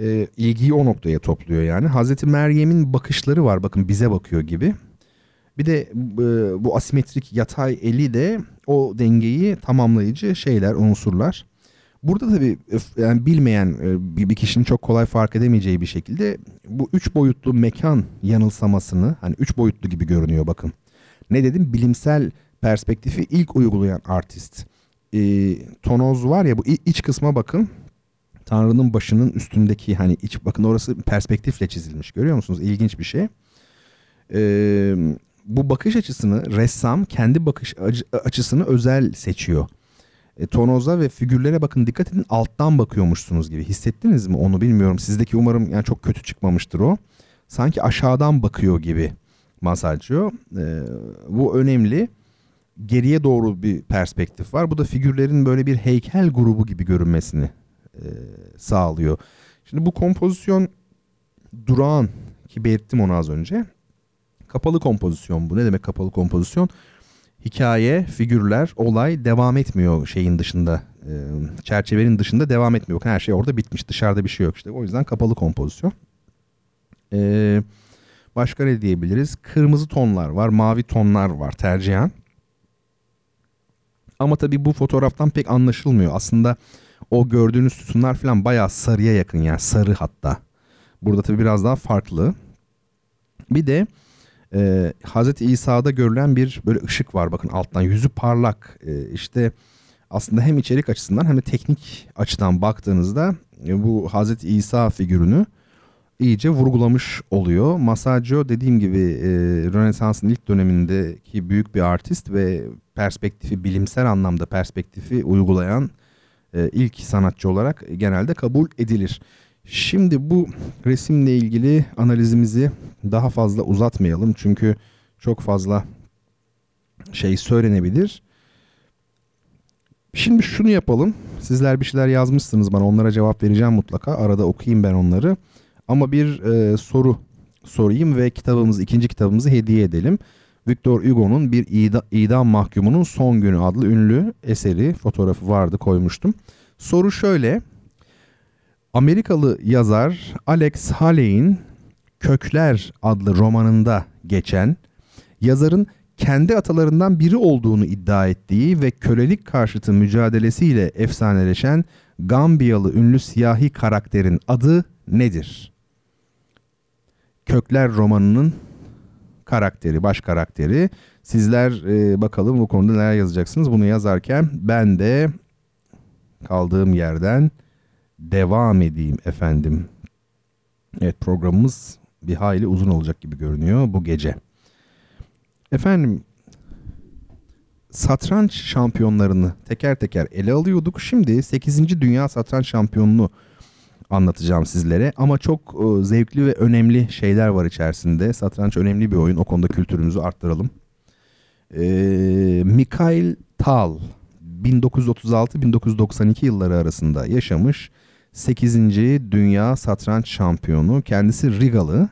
e, ilgiyi o noktaya topluyor yani. Hazreti Meryem'in bakışları var, bakın bize bakıyor gibi. Bir de e, bu asimetrik yatay eli de o dengeyi tamamlayıcı şeyler, unsurlar. Burada tabii yani bilmeyen bir kişinin çok kolay fark edemeyeceği bir şekilde bu üç boyutlu mekan yanılsamasını, hani üç boyutlu gibi görünüyor bakın. Ne dedim? Bilimsel perspektifi ilk uygulayan artist. E, tonoz var ya, bu iç kısma bakın. Tanrı'nın başının üstündeki hani iç, bakın orası perspektifle çizilmiş, görüyor musunuz? İlginç bir şey. E, bu bakış açısını ressam kendi bakış açısını özel seçiyor. E, tonoza ve figürlere bakın, dikkat edin, alttan bakıyormuşsunuz gibi. Hissettiniz mi onu bilmiyorum. Sizdeki umarım yani çok kötü çıkmamıştır o. Sanki aşağıdan bakıyor gibi Masaccio. E, bu önemli. Geriye doğru bir perspektif var. Bu da figürlerin böyle bir heykel grubu gibi görünmesini e, sağlıyor. Şimdi bu kompozisyon durağan ki belirttim onu az önce. Kapalı kompozisyon bu. Ne demek kapalı kompozisyon? Hikaye, figürler, olay devam etmiyor şeyin dışında. E, çerçevenin dışında devam etmiyor. Her şey orada bitmiş. Dışarıda bir şey yok işte. O yüzden kapalı kompozisyon. E, başka ne diyebiliriz? Kırmızı tonlar var. Mavi tonlar var tercihen. Ama tabii bu fotoğraftan pek anlaşılmıyor. Aslında o gördüğünüz sütunlar falan bayağı sarıya yakın, yani sarı hatta. Burada tabii biraz daha farklı. Bir de e, Hazreti İsa'da görülen bir böyle ışık var, bakın alttan yüzü parlak. E, işte aslında hem içerik açısından hem de teknik açıdan baktığınızda e, bu Hazreti İsa figürünü iyice vurgulamış oluyor. Masaccio dediğim gibi e, Rönesans'ın ilk dönemindeki büyük bir artist ve perspektifi, bilimsel anlamda perspektifi uygulayan e, ilk sanatçı olarak genelde kabul edilir. Şimdi bu resimle ilgili analizimizi daha fazla uzatmayalım çünkü çok fazla şey söylenebilir. Şimdi şunu yapalım. Sizler bir şeyler yazmışsınız bana, onlara cevap vereceğim mutlaka. Arada okuyayım ben onları. Ama bir e, soru sorayım ve kitabımızı, ikinci kitabımızı hediye edelim. Victor Hugo'nun Bir İda, İdam Mahkumunun Son Günü adlı ünlü eseri, fotoğrafı vardı, koymuştum. Soru şöyle. Amerikalı yazar Alex Haley'in Kökler adlı romanında geçen, yazarın kendi atalarından biri olduğunu iddia ettiği ve kölelik karşıtı mücadelesiyle efsaneleşen Gambiyalı ünlü siyahi karakterin adı nedir? Kökler romanının karakteri, baş karakteri. Sizler e, bakalım bu konuda neler yazacaksınız. Bunu yazarken ben de kaldığım yerden devam edeyim efendim. Evet, programımız bir hayli uzun olacak gibi görünüyor bu gece. Efendim, satranç şampiyonlarını teker teker ele alıyorduk. Şimdi sekizinci Dünya Satranç Şampiyonluğu anlatacağım sizlere. Ama çok zevkli ve önemli şeyler var içerisinde. Satranç önemli bir oyun. O konuda kültürümüzü arttıralım. Ee, Mikhail Tal bin dokuz yüz otuz altı - bin dokuz yüz doksan iki yılları arasında yaşamış sekizinci Dünya Satranç Şampiyonu. Kendisi Rigalı.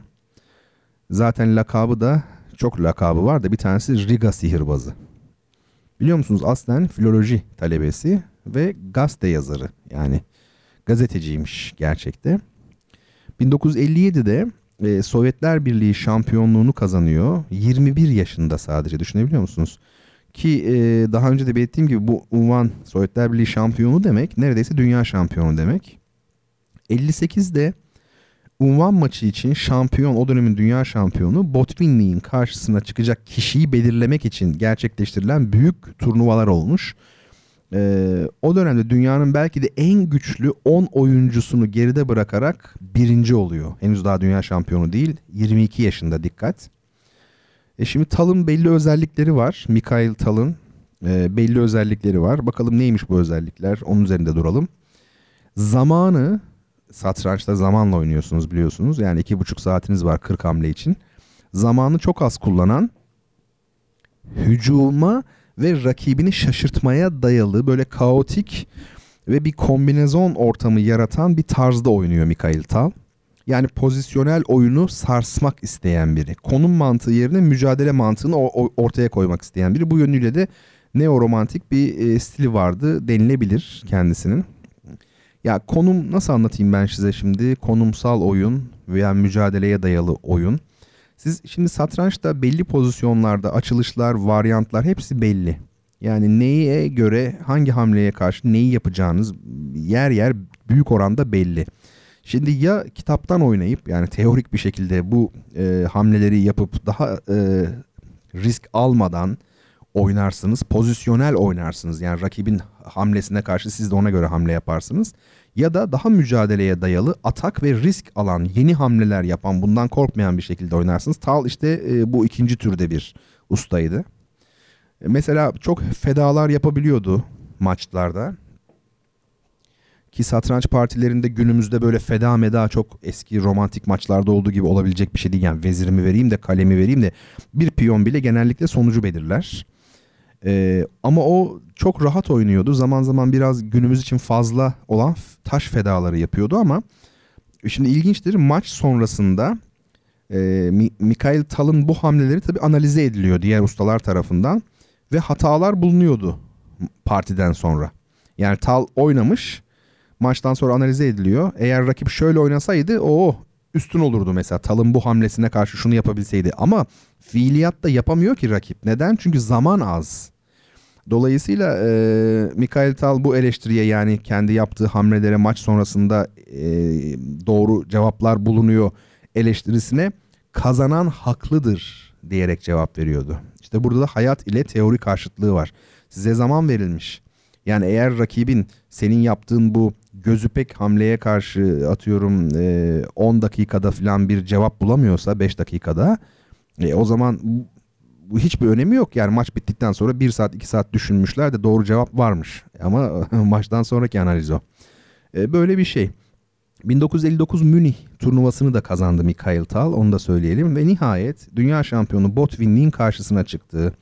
Zaten lakabı da, çok lakabı var da bir tanesi Riga sihirbazı. Biliyor musunuz, aslen filoloji talebesi ve gazete yazarı, yani gazeteciymiş gerçekte. bin dokuz yüz elli yedide e, Sovyetler Birliği şampiyonluğunu kazanıyor. yirmi bir yaşında sadece, düşünebiliyor musunuz? Ki e, daha önce de belirttiğim gibi bu unvan Sovyetler Birliği şampiyonu demek, neredeyse dünya şampiyonu demek. elli sekizde unvan maçı için şampiyon, o dönemin dünya şampiyonu Botvinnik'in karşısına çıkacak kişiyi belirlemek için gerçekleştirilen büyük turnuvalar olmuş. Ee, o dönemde dünyanın belki de en güçlü on oyuncusunu geride bırakarak birinci oluyor. Henüz daha dünya şampiyonu değil. yirmi iki yaşında, dikkat. E şimdi Tal'ın belli özellikleri var. Mikhail Tal'ın e, belli özellikleri var. Bakalım neymiş bu özellikler? Onun üzerinde duralım. Zamanı, satrançta zamanla oynuyorsunuz biliyorsunuz. Yani iki buçuk saatiniz var kırk hamle için. Zamanı çok az kullanan, hücuma ve rakibini şaşırtmaya dayalı böyle kaotik ve bir kombinezon ortamı yaratan bir tarzda oynuyor Mikhail Tal. Yani pozisyonel oyunu sarsmak isteyen biri. Konum mantığı yerine mücadele mantığını ortaya koymak isteyen biri. Bu yönüyle de neoromantik bir stili vardı denilebilir kendisinin. Ya konum, nasıl anlatayım ben size şimdi? Konumsal oyun veya mücadeleye dayalı oyun. Siz şimdi satrançta belli pozisyonlarda açılışlar, varyantlar hepsi belli. Yani neye göre, hangi hamleye karşı neyi yapacağınız yer yer büyük oranda belli. Şimdi ya kitaptan oynayıp, yani teorik bir şekilde bu e, hamleleri yapıp daha e, risk almadan oynarsınız. Pozisyonel oynarsınız. Yani rakibin hamlesine karşı siz de ona göre hamle yaparsınız. Ya da daha mücadeleye dayalı, atak ve risk alan, yeni hamleler yapan, bundan korkmayan bir şekilde oynarsınız. Tal işte e, bu ikinci türde bir ustaydı. E, mesela çok fedalar yapabiliyordu maçlarda. Ki satranç partilerinde günümüzde böyle feda meda çok eski romantik maçlarda olduğu gibi olabilecek bir şey değil. Yani vezirimi vereyim de kalemi vereyim de, bir piyon bile genellikle sonucu belirler. Ee, ama o çok rahat oynuyordu. Zaman zaman biraz günümüz için fazla olan taş fedaları yapıyordu ama şimdi ilginçtir, maç sonrasında e, Mikhail Tal'ın bu hamleleri tabii analize ediliyor diğer ustalar tarafından ve hatalar bulunuyordu partiden sonra. Yani Tal oynamış, maçtan sonra analize ediliyor. Eğer rakip şöyle oynasaydı o üstün olurdu mesela, Tal'ın bu hamlesine karşı şunu yapabilseydi, ama fiiliyatta yapamıyor ki rakip. Neden? Çünkü zaman az. Dolayısıyla e, Mikhail Tal bu eleştiriye, yani kendi yaptığı hamlelere maç sonrasında e, doğru cevaplar bulunuyor eleştirisine kazanan haklıdır diyerek cevap veriyordu. İşte burada da hayat ile teori karşıtlığı var. Size zaman verilmiş. Yani eğer rakibin senin yaptığın bu gözüpek hamleye karşı atıyorum e, on dakikada falan bir cevap bulamıyorsa beş dakikada e, o zaman... hiçbir önemi yok. Yani maç bittikten sonra bir saat iki saat düşünmüşler de doğru cevap varmış. Ama maçtan sonraki analiz o. E, böyle bir şey. bin dokuz yüz elli dokuz Münih turnuvasını da kazandı Mikhail Tal. Onu da söyleyelim. Ve nihayet dünya şampiyonu Botvinnik'in karşısına çıktı.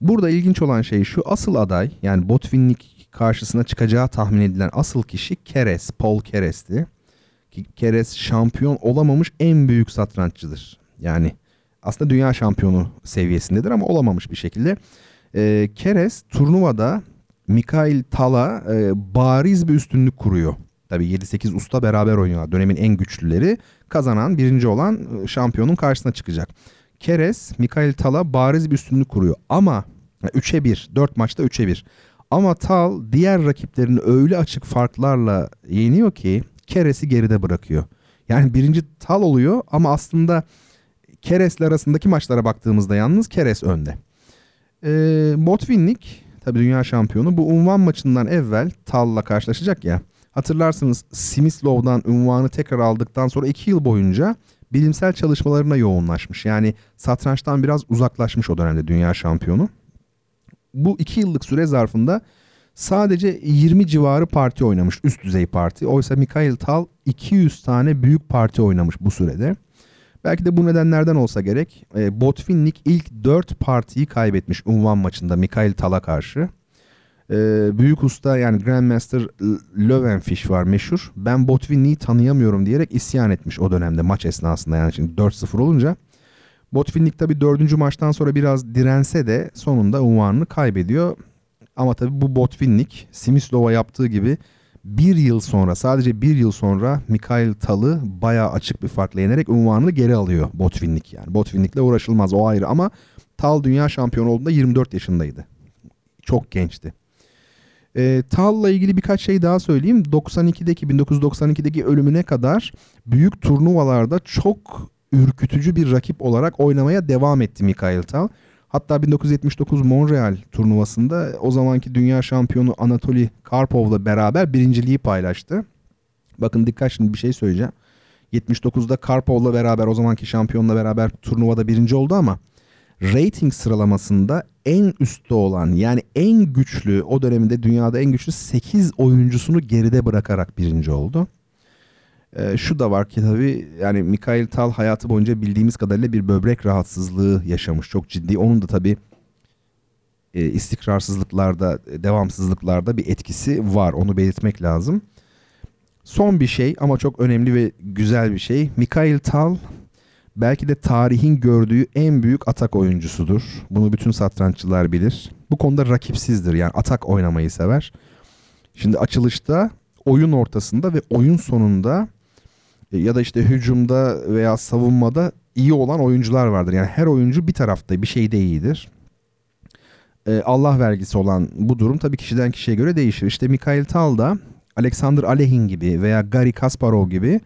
Burada ilginç olan şey şu. Asıl aday, yani Botvinnik karşısına çıkacağı tahmin edilen asıl kişi Keres. Paul Keres'ti. Keres şampiyon olamamış en büyük satranççıdır. Yani aslında dünya şampiyonu seviyesindedir ama olamamış bir şekilde. E, Keres turnuvada Mikhail Tal'a e, bariz bir üstünlük kuruyor. Tabii yedi sekiz usta beraber oynuyorlar. Dönemin en güçlüleri. Kazanan, birinci olan şampiyonun karşısına çıkacak. Keres Mikhail Tal'a bariz bir üstünlük kuruyor. Ama üçe bir, dört maçta üçe bir. Ama Tal diğer rakiplerini öyle açık farklarla yeniyor ki Keres'i geride bırakıyor. Yani birinci Tal oluyor ama aslında... Keres'le arasındaki maçlara baktığımızda yalnız Keres önde. E, Botvinnik tabii dünya şampiyonu. Bu unvan maçından evvel Tal'la karşılaşacak ya. Hatırlarsınız, Simislov'dan unvanı tekrar aldıktan sonra iki yıl boyunca bilimsel çalışmalarına yoğunlaşmış. Yani satrançtan biraz uzaklaşmış o dönemde dünya şampiyonu. Bu iki yıllık süre zarfında sadece yirmi civarı parti oynamış. Üst düzey parti. Oysa Mikhail Tal iki yüz tane büyük parti oynamış bu sürede. Belki de bu nedenlerden olsa gerek. E, Botvinnik ilk dört partiyi kaybetmiş unvan maçında Mikhail Tal'a karşı. E, büyük usta, yani Grandmaster Löwenfisch var meşhur. Ben Botvinnik'i tanıyamıyorum diyerek isyan etmiş o dönemde maç esnasında. Yani şimdi dört sıfır olunca. Botvinnik tabii dördüncü maçtan sonra biraz dirense de sonunda unvanını kaybediyor. Ama tabii bu Botvinnik Simislov'a yaptığı gibi bir yıl sonra, sadece bir yıl sonra Mikhail Tal'ı bayağı açık bir farkla yenerek unvanını geri alıyor Botvinnik. Yani Botvinnik'le uğraşılmaz, o ayrı, ama Tal dünya şampiyonu olduğunda yirmi dört yaşındaydı. Çok gençti. E, Tal'la ilgili birkaç şey daha söyleyeyim. doksan ikideki bin dokuz yüz doksan ikideki ölümüne kadar büyük turnuvalarda çok ürkütücü bir rakip olarak oynamaya devam etti Mikhail Tal. Hatta bin dokuz yüz yetmiş dokuz Montreal turnuvasında o zamanki dünya şampiyonu Anatoly Karpov'la beraber birinciliği paylaştı. Bakın dikkat, şimdi bir şey söyleyeceğim. yetmiş dokuzda Karpov'la beraber, o zamanki şampiyonla beraber turnuvada birinci oldu ama rating sıralamasında en üstte olan, yani en güçlü, o dönemde dünyada en güçlü sekiz oyuncusunu geride bırakarak birinci oldu. Ee, şu da var ki tabii, yani Mikhail Tal hayatı boyunca bildiğimiz kadarıyla bir böbrek rahatsızlığı yaşamış. Çok ciddi. Onun da tabii e, istikrarsızlıklarda, devamsızlıklarda bir etkisi var. Onu belirtmek lazım. Son bir şey ama çok önemli ve güzel bir şey. Mikhail Tal belki de tarihin gördüğü en büyük atak oyuncusudur. Bunu bütün satranççılar bilir. Bu konuda rakipsizdir. Yani atak oynamayı sever. Şimdi açılışta, oyun ortasında ve oyun sonunda ya da işte hücumda veya savunmada iyi olan oyuncular vardır. Yani her oyuncu bir tarafta bir şeyde iyidir. Ee, Allah vergisi olan bu durum tabii kişiden kişiye göre değişir. İşte Mikhail Tal da Alexander Alehin gibi veya Garry Kasparov gibi,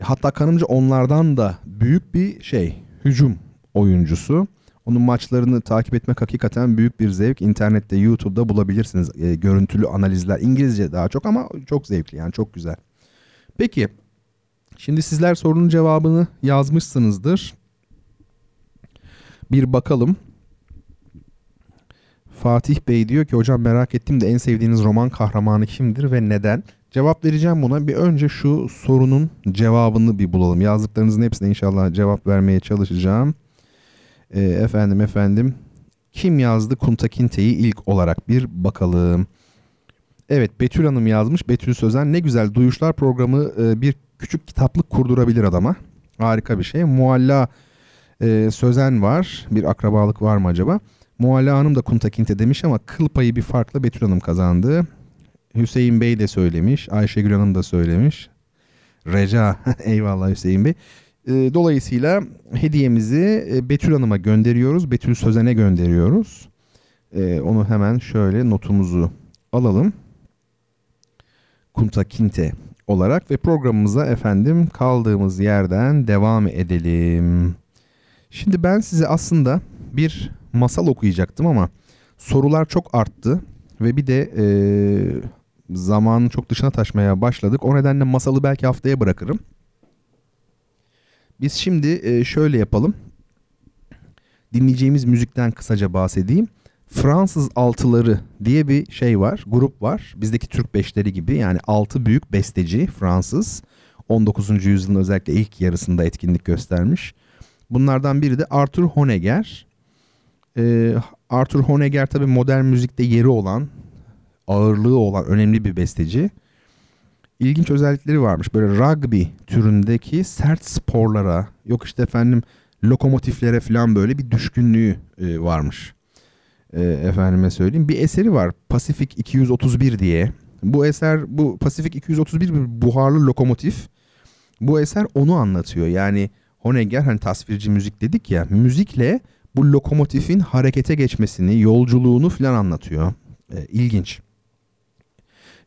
hatta kanımca onlardan da büyük bir şey, hücum oyuncusu. Onun maçlarını takip etmek hakikaten büyük bir zevk. İnternette, YouTube'da bulabilirsiniz e, görüntülü analizler. İngilizce daha çok ama çok zevkli, yani çok güzel. Peki, şimdi sizler sorunun cevabını yazmışsınızdır. Bir bakalım. Fatih Bey diyor ki, hocam merak ettim de en sevdiğiniz roman kahramanı kimdir ve neden? Cevap vereceğim buna. Bir önce şu sorunun cevabını bir bulalım. Yazdıklarınızın hepsine inşallah cevap vermeye çalışacağım. Efendim efendim Kim yazdı Kuntakinte'yi ilk olarak bir bakalım. Evet, Betül Hanım yazmış. Betül Sözen, ne güzel Duyuşlar programı, bir küçük kitaplık kurdurabilir adama. Harika bir şey. Mualla e, Sözen var. Bir akrabalık var mı acaba? Mualla Hanım da Kuntakinte demiş ama kıl payı bir farkla Betül Hanım kazandı. Hüseyin Bey de söylemiş. Ayşegül Hanım da söylemiş. Reca. Eyvallah Hüseyin Bey. Dolayısıyla hediyemizi Betül Hanım'a gönderiyoruz. Betül Sözen'e gönderiyoruz. Onu hemen şöyle notumuzu alalım. Kuntakinte olarak ve programımıza efendim kaldığımız yerden devam edelim. Şimdi ben size aslında bir masal okuyacaktım ama sorular çok arttı ve bir de e, zamanın çok dışına taşmaya başladık. O nedenle masalı belki haftaya bırakırım. Biz şimdi şöyle yapalım. Dinleyeceğimiz müzikten kısaca bahsedeyim. Fransız Altıları diye bir şey var, grup var. Bizdeki Türk Beşleri gibi, yani altı büyük besteci Fransız. on dokuzuncu yüzyılın özellikle ilk yarısında etkinlik göstermiş. Bunlardan biri de Arthur Honegger. Ee, Arthur Honegger tabii modern müzikte yeri olan, ağırlığı olan önemli bir besteci. İlginç özellikleri varmış. Böyle rugby türündeki sert sporlara, yok işte efendim lokomotiflere falan böyle bir düşkünlüğü e, varmış. E, efendime söyleyeyim. Bir eseri var, Pasifik iki yüz otuz bir diye. Bu eser, bu Pasifik iki yüz otuz bir bir buharlı lokomotif. Bu eser onu anlatıyor. Yani Honegger, hani tasvirci müzik dedik ya, müzikle bu lokomotifin harekete geçmesini, yolculuğunu falan anlatıyor. E, ilginç.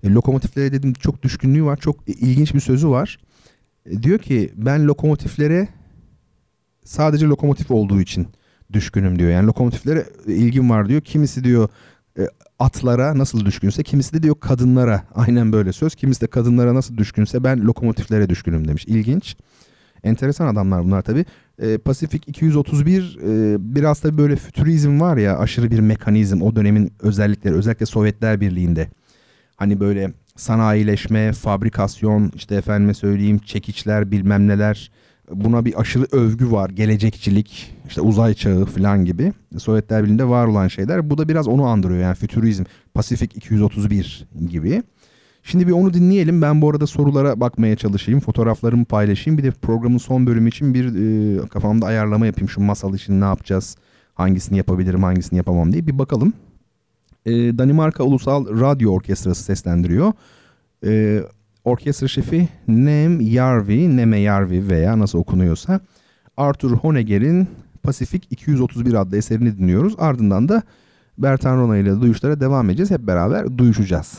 Lokomotiflere dedim, çok düşkünlüğü var. Çok ilginç bir sözü var. Diyor ki, ben lokomotiflere sadece lokomotif olduğu için düşkünüm diyor. Yani lokomotiflere ilgim var diyor. Kimisi diyor atlara nasıl düşkünse, kimisi de diyor kadınlara. Aynen böyle söz. Kimisi de kadınlara nasıl düşkünse ben lokomotiflere düşkünüm demiş. İlginç. Enteresan adamlar bunlar tabii. Pasifik iki yüz otuz bir biraz tabii böyle fütürizm var ya, aşırı bir mekanizm. O dönemin özellikleri, özellikle Sovyetler Birliği'nde. Hani böyle sanayileşme, fabrikasyon, işte efendime söyleyeyim çekiçler bilmem neler, buna bir aşırı övgü var. Gelecekçilik, işte uzay çağı falan gibi Sovyetler Birliği'nde var olan şeyler. Bu da biraz onu andırıyor, yani fütürizm, Pasifik iki yüz otuz bir gibi. Şimdi bir onu dinleyelim. Ben bu arada sorulara bakmaya çalışayım, fotoğraflarımı paylaşayım. Bir de programın son bölümü için bir e, kafamda ayarlama yapayım. Şu masal için ne yapacağız, hangisini yapabilirim, hangisini yapamam diye bir bakalım. Danimarka Ulusal Radyo Orkestrası seslendiriyor. Ee, orkestra şefi Nem Jarvi, Neme Jarvi veya nasıl okunuyorsa, Arthur Honegger'in Pasifik iki yüz otuz bir adlı eserini dinliyoruz. Ardından da Bertan Ronay'la Duyuşlara devam edeceğiz. Hep beraber duyuşacağız.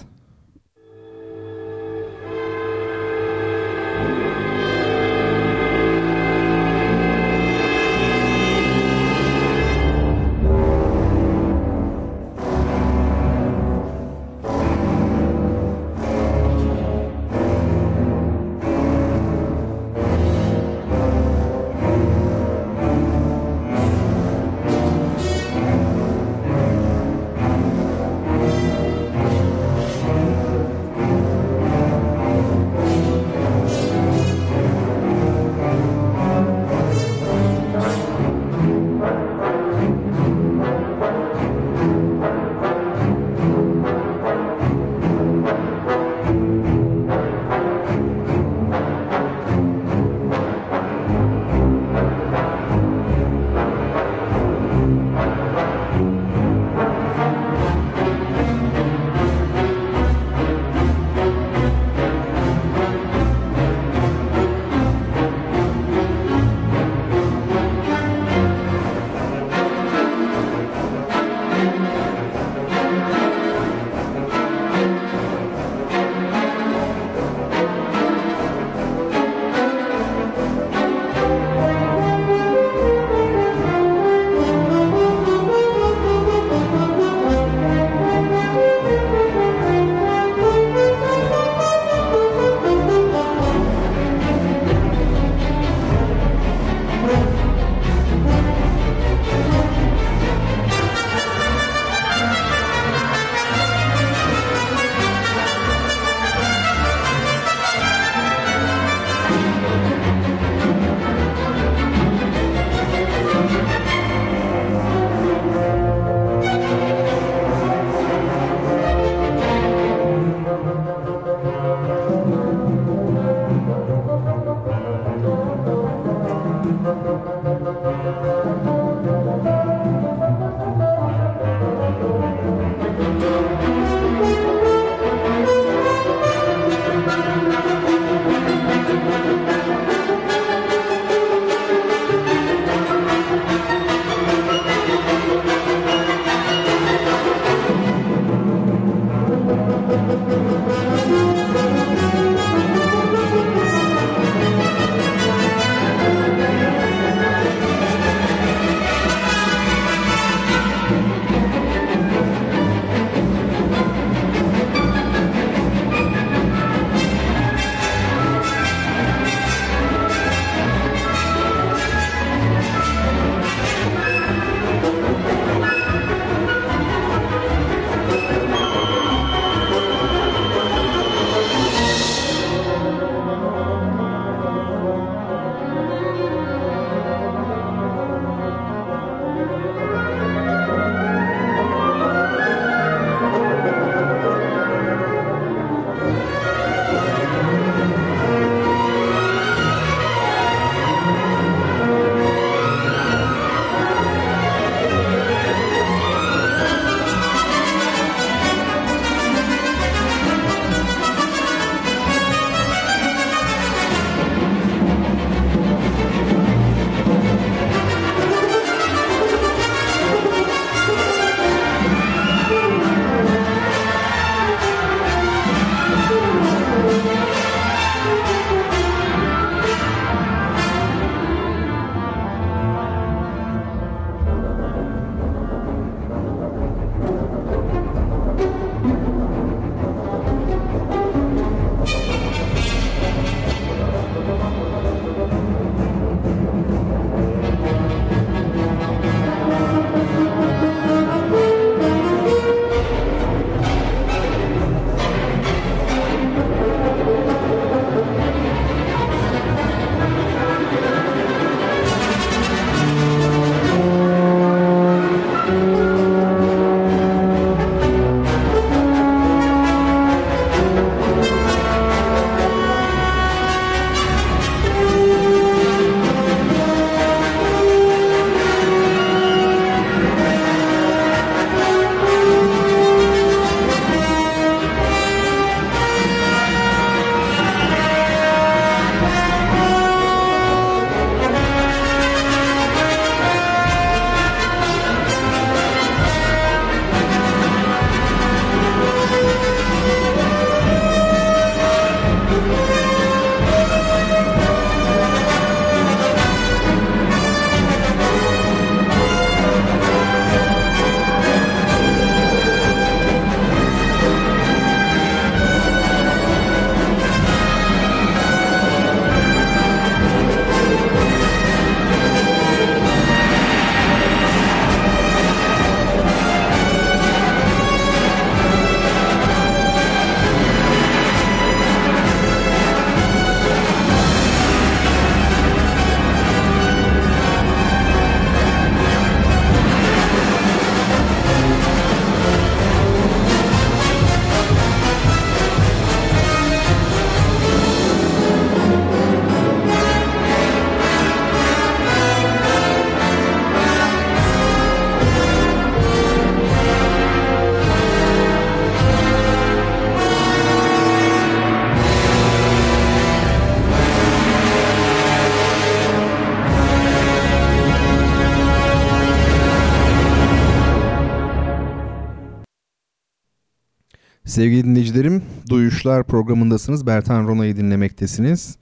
Sevgili dinleyicilerim, Duyuşlar programındasınız. Bertan Ronay'ı dinlemektesiniz.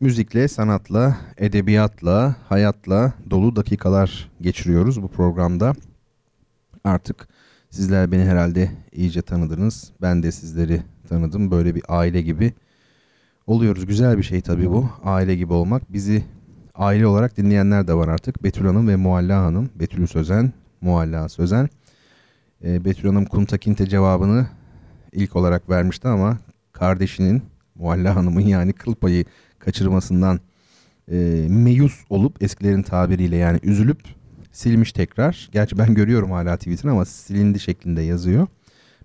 Müzikle, sanatla, edebiyatla, hayatla dolu dakikalar geçiriyoruz bu programda. Artık sizler beni herhalde iyice tanıdınız. Ben de sizleri tanıdım. Böyle bir aile gibi oluyoruz. Güzel bir şey tabii bu. Aile gibi olmak. Bizi aile olarak dinleyenler de var artık. Betül Hanım ve Mualla Hanım. Betül Sözen, Mualla Sözen. E, Betül Hanım Kuntakinte cevabını İlk olarak vermişti ama kardeşinin, Mualla Hanım'ın yani kıl payı kaçırmasından e, meyus olup, eskilerin tabiriyle yani üzülüp silmiş tekrar. Gerçi ben görüyorum hala tweetini ama silindi şeklinde yazıyor.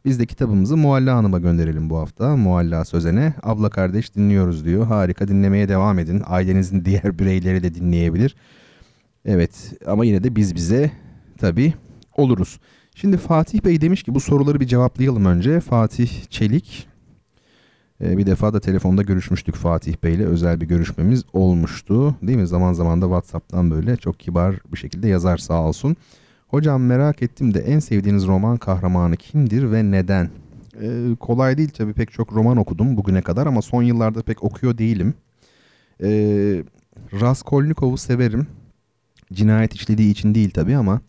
Biz de kitabımızı Mualla Hanım'a gönderelim bu hafta. Mualla Sözen'e abla kardeş dinliyoruz diyor. Harika, dinlemeye devam edin. Ailenizin diğer bireyleri de dinleyebilir. E, Evet, ama yine de biz bize tabii oluruz. Şimdi Fatih Bey demiş ki bu soruları bir cevaplayalım önce. Fatih Çelik, bir defa da telefonda görüşmüştük Fatih Bey'le, özel bir görüşmemiz olmuştu değil mi? Zaman zaman da WhatsApp'tan böyle çok kibar bir şekilde yazar sağ olsun. Hocam merak ettim de en sevdiğiniz roman kahramanı kimdir ve neden? Ee, kolay değil tabii, pek çok roman okudum bugüne kadar ama son yıllarda pek okuyor değilim. Ee, Raskolnikov'u severim. Cinayet işlediği için değil tabii ama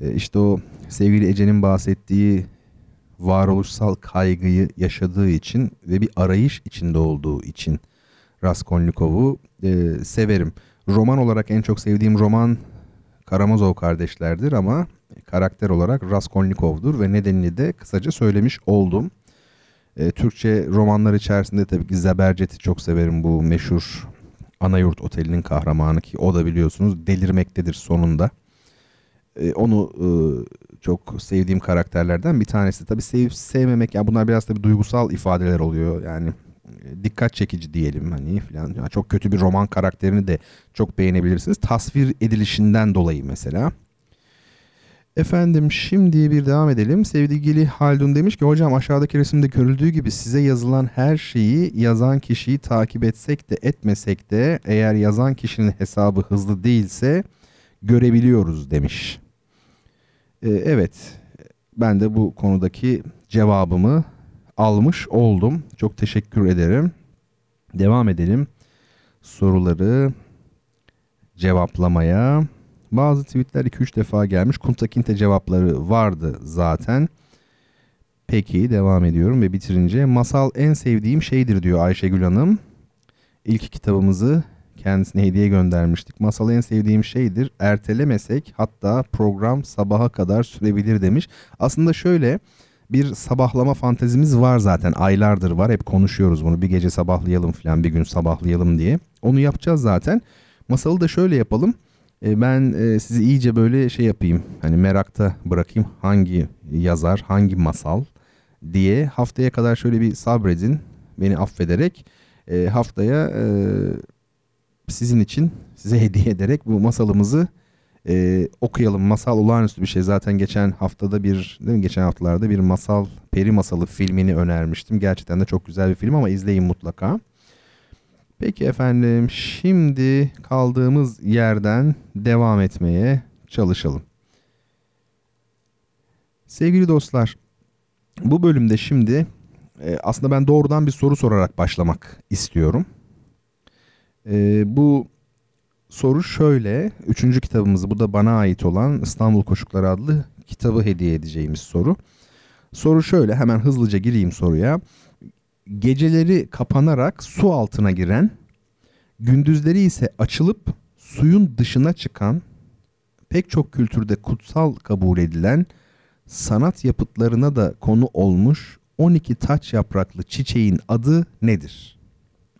e, işte o sevgili Ece'nin bahsettiği varoluşsal kaygıyı yaşadığı için ve bir arayış içinde olduğu için Raskolnikov'u e, severim. Roman olarak en çok sevdiğim roman Karamazov kardeşlerdir ama karakter olarak Raskolnikov'dur ve nedenini de kısaca söylemiş oldum. E, Türkçe romanlar içerisinde tabii ki Zebercet'i çok severim, bu meşhur Anayurt Oteli'nin kahramanı ki o da biliyorsunuz delirmektedir sonunda. E, onu e, çok sevdiğim karakterlerden bir tanesi. Tabii sevip sevmemek, yani bunlar biraz tabii duygusal ifadeler oluyor yani. Dikkat çekici diyelim hani falan. Yani çok kötü bir roman karakterini de çok beğenebilirsiniz. Tasvir edilişinden dolayı mesela. Efendim şimdi bir devam edelim. Sevgili Haldun demiş ki hocam aşağıdaki resimde görüldüğü gibi size yazılan her şeyi yazan kişiyi takip etsek de etmesek de eğer yazan kişinin hesabı hızlı değilse görebiliyoruz demiş. Ee, evet, ben de bu konudaki cevabımı almış oldum. Çok teşekkür ederim. Devam edelim soruları cevaplamaya. Bazı tweetler iki üç defa gelmiş. Kuntakinte cevapları vardı zaten. Peki devam ediyorum ve bitirince. Masal en sevdiğim şeydir diyor Ayşegül Hanım. İlk kitabımızı kendisine hediye göndermiştik. Masal en sevdiğim şeydir. Ertelemesek hatta program sabaha kadar sürebilir demiş. Aslında şöyle... Bir sabahlama fantezimiz var zaten. Aylardır var. Hep konuşuyoruz bunu. Bir gece sabahlayalım falan, bir gün sabahlayalım diye. Onu yapacağız zaten. Masalı da şöyle yapalım. Ben sizi iyice böyle şey yapayım. Hani merakta bırakayım. Hangi yazar, hangi masal diye. Haftaya kadar şöyle bir sabredin. Beni affederek. Haftaya sizin için, size hediye ederek bu masalımızı Ee, okuyalım. Masal olağanüstü bir şey. Zaten geçen haftada bir, değil mi? Geçen haftalarda bir masal, peri masalı filmini önermiştim. Gerçekten de çok güzel bir film ama izleyin mutlaka. Peki efendim, şimdi kaldığımız yerden devam etmeye çalışalım. Sevgili dostlar, bu bölümde şimdi e, aslında ben doğrudan bir soru sorarak başlamak istiyorum. E, bu soru şöyle, üçüncü kitabımızı, bu da bana ait olan İstanbul Koşukları adlı kitabı hediye edeceğimiz soru. Soru şöyle, hemen hızlıca gireyim soruya. Geceleri kapanarak su altına giren, gündüzleri ise açılıp suyun dışına çıkan, pek çok kültürde kutsal kabul edilen, sanat yapıtlarına da konu olmuş on iki taç yapraklı çiçeğin adı nedir?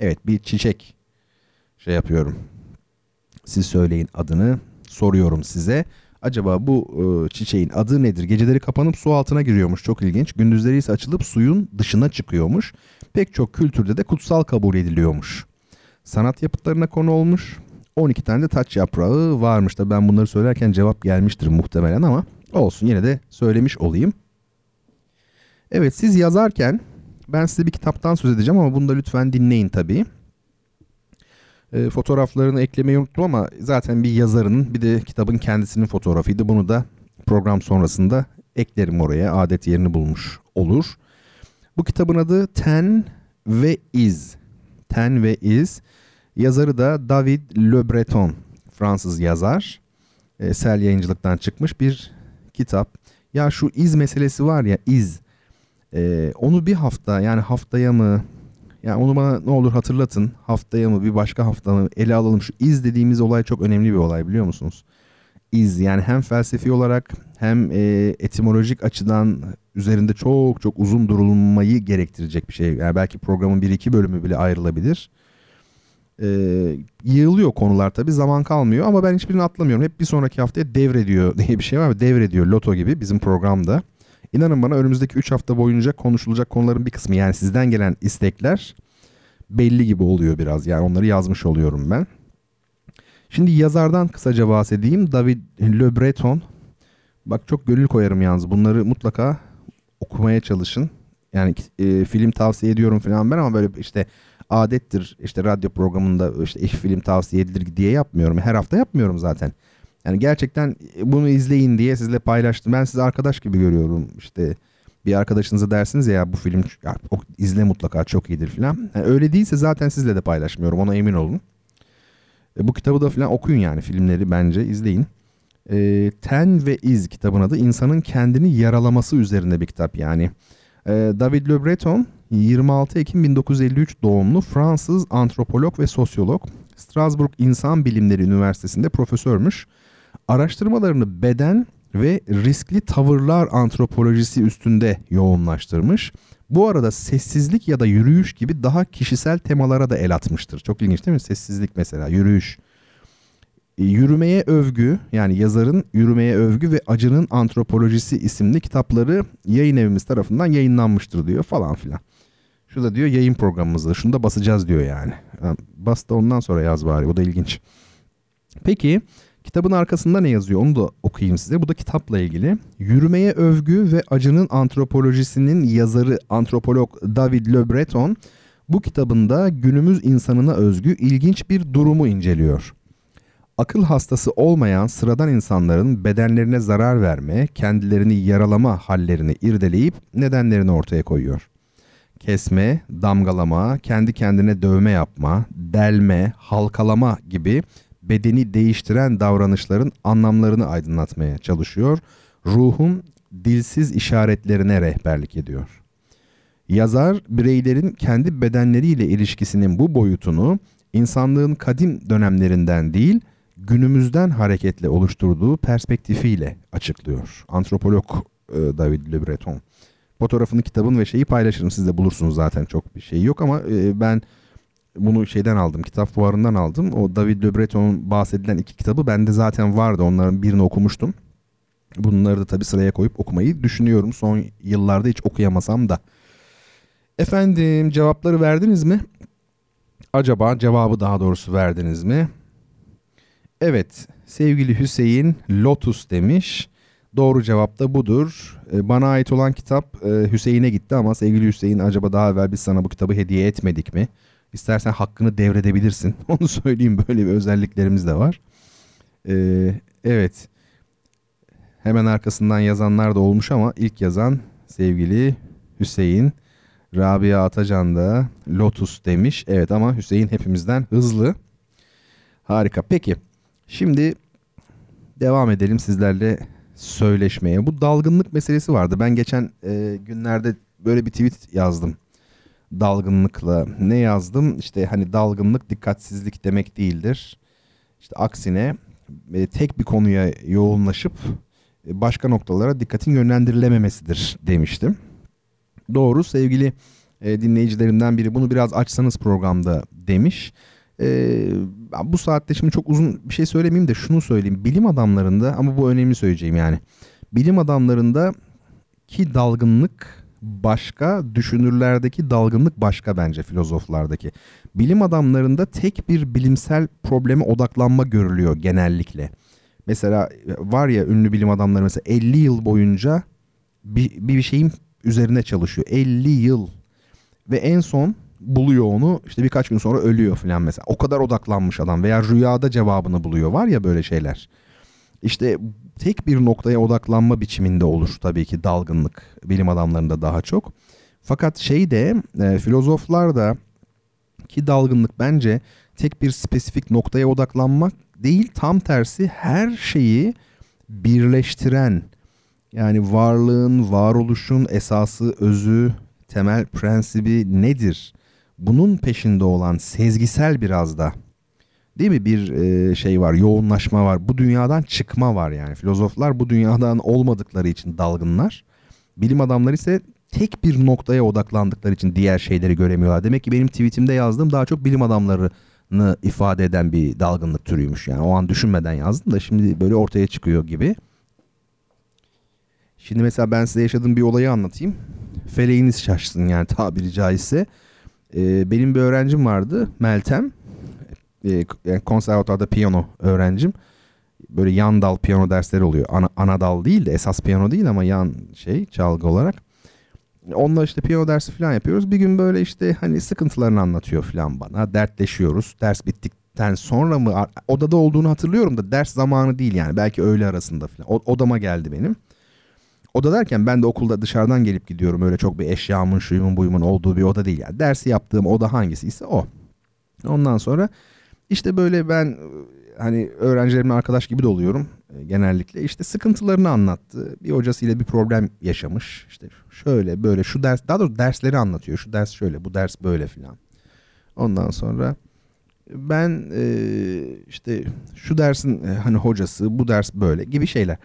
Evet, bir çiçek şey yapıyorum. Siz söyleyin adını, soruyorum size. Acaba bu e, çiçeğin adı nedir? Geceleri kapanıp su altına giriyormuş, çok ilginç. Gündüzleri ise açılıp suyun dışına çıkıyormuş. Pek çok kültürde de kutsal kabul ediliyormuş. Sanat yapıtlarına konu olmuş. on iki tane de taç yaprağı varmış. Tabii ben bunları söylerken cevap gelmiştir muhtemelen ama olsun, yine de söylemiş olayım. Evet, siz yazarken ben size bir kitaptan söz edeceğim ama bunu da lütfen dinleyin tabii. E, fotoğraflarını eklemeyi unuttum ama zaten bir yazarının bir de kitabın kendisinin fotoğrafıydı. Bunu da program sonrasında eklerim oraya. Adet yerini bulmuş olur. Bu kitabın adı Ten ve Iz. Ten ve Iz. Yazarı da David Le Breton. Fransız yazar. E, Sel Yayıncılık'tan çıkmış bir kitap. Ya şu iz meselesi var ya, iz. E, onu bir hafta, yani haftaya mı... Yani onu bana ne olur hatırlatın, haftaya mı bir başka hafta mı ele alalım. Şu iz dediğimiz olay çok önemli bir olay, biliyor musunuz? İz, yani hem felsefi olarak hem etimolojik açıdan üzerinde çok çok uzun durulmayı gerektirecek bir şey. Yani belki programın bir iki bölümü bile ayrılabilir. E, yığılıyor konular tabii, zaman kalmıyor ama ben hiçbirini atlamıyorum. Hep bir sonraki haftaya devrediyor diye bir şey var. Devrediyor, loto gibi bizim programda. İnanın bana önümüzdeki üç hafta boyunca konuşulacak konuların bir kısmı, yani sizden gelen istekler belli gibi oluyor biraz. Yani onları yazmış oluyorum ben. Şimdi yazardan kısaca bahsedeyim. David Le Breton. Bak çok gönül koyarım yalnız. Bunları mutlaka okumaya çalışın. Yani e, film tavsiye ediyorum falan ben, ama böyle işte adettir, işte radyo programında işte eh, film tavsiye edilir diye yapmıyorum. Her hafta yapmıyorum zaten. Yani gerçekten bunu izleyin diye sizle paylaştım. Ben sizi arkadaş gibi görüyorum. İşte bir arkadaşınıza dersiniz ya, ya bu film ya, izle mutlaka, çok iyidir falan. Yani öyle değilse zaten sizle de paylaşmıyorum, ona emin olun. E, bu kitabı da falan okuyun, yani filmleri bence izleyin. E, Ten ve İz kitabın adı, insanın kendini yaralaması üzerine bir kitap yani. E, David Le Breton yirmi altı Ekim bin dokuz yüz elli üç doğumlu Fransız antropolog ve sosyolog. Strasbourg İnsan Bilimleri Üniversitesi'nde profesörmüş. Araştırmalarını beden ve riskli tavırlar antropolojisi üstünde yoğunlaştırmış. Bu arada sessizlik ya da yürüyüş gibi daha kişisel temalara da el atmıştır. Çok ilginç değil mi? Sessizlik mesela, yürüyüş. Yürümeye Övgü, yani yazarın Yürümeye Övgü ve Acının Antropolojisi isimli kitapları yayın evimiz tarafından yayınlanmıştır diyor falan filan. Şurada diyor yayın programımızda, şunu da basacağız diyor yani. Yani bas da ondan sonra yaz bari, o da ilginç. Peki kitabın arkasında ne yazıyor, onu da okuyayım size. Bu da kitapla ilgili. Yürümeye Övgü ve Acının Antropolojisi'nin yazarı antropolog David Le Breton bu kitabında günümüz insanına özgü ilginç bir durumu inceliyor. Akıl hastası olmayan sıradan insanların bedenlerine zarar verme, kendilerini yaralama hallerini irdeleyip nedenlerini ortaya koyuyor. Kesme, damgalama, kendi kendine dövme yapma, delme, halkalama gibi bedeni değiştiren davranışların anlamlarını aydınlatmaya çalışıyor. Ruhun dilsiz işaretlerine rehberlik ediyor. Yazar, bireylerin kendi bedenleriyle ilişkisinin bu boyutunu insanlığın kadim dönemlerinden değil, günümüzden hareketle oluşturduğu perspektifiyle açıklıyor. Antropolog David Le Breton. Fotoğrafını, kitabın ve şeyi paylaşırım. Siz de bulursunuz zaten, çok bir şey yok ama ben bunu şeyden aldım. Kitap fuarından aldım. O David Le Breton'un bahsedilen iki kitabı bende zaten vardı. Onların birini okumuştum. Bunları da tabii sıraya koyup okumayı düşünüyorum. Son yıllarda hiç okuyamasam da. Efendim, cevapları verdiniz mi? Acaba cevabı daha doğrusu verdiniz mi? Evet, sevgili Hüseyin Lotus demiş. Doğru cevap da budur. Bana ait olan kitap Hüseyin'e gitti ama sevgili Hüseyin, acaba daha evvel biz sana bu kitabı hediye etmedik mi? İstersen hakkını devredebilirsin. Onu söyleyeyim, böyle bir özelliklerimiz de var. Evet, hemen arkasından yazanlar da olmuş ama ilk yazan sevgili Hüseyin. Rabia Atacan da Lotus demiş. Evet, ama Hüseyin hepimizden hızlı. Harika. Peki şimdi devam edelim sizlerle söyleşmeye. Bu dalgınlık meselesi vardı. Ben geçen e, günlerde böyle bir tweet yazdım. Dalgınlıkla ne yazdım? İşte hani dalgınlık dikkatsizlik demek değildir. İşte aksine e, tek bir konuya yoğunlaşıp e, başka noktalara dikkatin yönlendirilememesidir demiştim. Doğru, sevgili e, dinleyicilerimden biri bunu biraz açsanız programda demiş. Ee, bu saatte şimdi çok uzun bir şey söylemeyeyim de şunu söyleyeyim. Bilim adamlarında, ama bu önemli söyleyeceğim yani. Bilim adamlarındaki dalgınlık başka, düşünürlerdeki dalgınlık başka bence, filozoflardaki. Bilim adamlarında tek bir bilimsel probleme odaklanma görülüyor genellikle. Mesela var ya ünlü bilim adamları, mesela elli yıl boyunca bir, bir şeyin üzerine çalışıyor. elli yıl ve en son buluyor onu, işte birkaç gün sonra ölüyor falan mesela. O kadar odaklanmış adam, veya rüyada cevabını buluyor, var ya böyle şeyler. İşte tek bir noktaya odaklanma biçiminde olur tabii ki dalgınlık bilim adamlarında daha çok. Fakat şey de e, filozoflarda ki dalgınlık bence tek bir spesifik noktaya odaklanmak değil, tam tersi her şeyi birleştiren, yani varlığın, varoluşun esası, özü, temel prensibi nedir? Bunun peşinde olan sezgisel, biraz da değil mi, bir şey var, yoğunlaşma var, bu dünyadan çıkma var yani. Filozoflar bu dünyadan olmadıkları için dalgınlar, bilim adamları ise tek bir noktaya odaklandıkları için diğer şeyleri göremiyorlar. Demek ki benim tweetimde yazdığım daha çok bilim adamlarını ifade eden bir dalgınlık türüymüş yani. O an düşünmeden yazdım da şimdi böyle ortaya çıkıyor gibi. Şimdi mesela ben size yaşadığım bir olayı anlatayım, feleğiniz şaşsın yani, tabiri caizse. Benim bir öğrencim vardı, Meltem. e, yani konservatuvarda piyano öğrencim. Böyle yan dal piyano dersleri oluyor. Ana, ana dal değil de esas piyano değil ama yan şey çalgı olarak. Onunla işte piyano dersi falan yapıyoruz. Bir gün böyle işte hani sıkıntılarını anlatıyor falan bana. Dertleşiyoruz. Ders bittikten sonra mı odada olduğunu hatırlıyorum da ders zamanı değil yani. Belki öğle arasında falan. O, odama geldi benim. Oda derken ben de okulda dışarıdan gelip gidiyorum. Öyle çok bir eşyamın, şuyumun, buyumun olduğu bir oda değil yani. Dersi yaptığım oda hangisi ise o. Ondan sonra işte böyle ben hani öğrencilerimle arkadaş gibi de oluyorum genellikle. İşte sıkıntılarını anlattı. Bir hocasıyla bir problem yaşamış. İşte şöyle böyle şu ders, daha doğrusu dersleri anlatıyor. Şu ders şöyle, bu ders böyle filan. Ondan sonra ben işte şu dersin hani hocası, bu ders böyle gibi şeyler.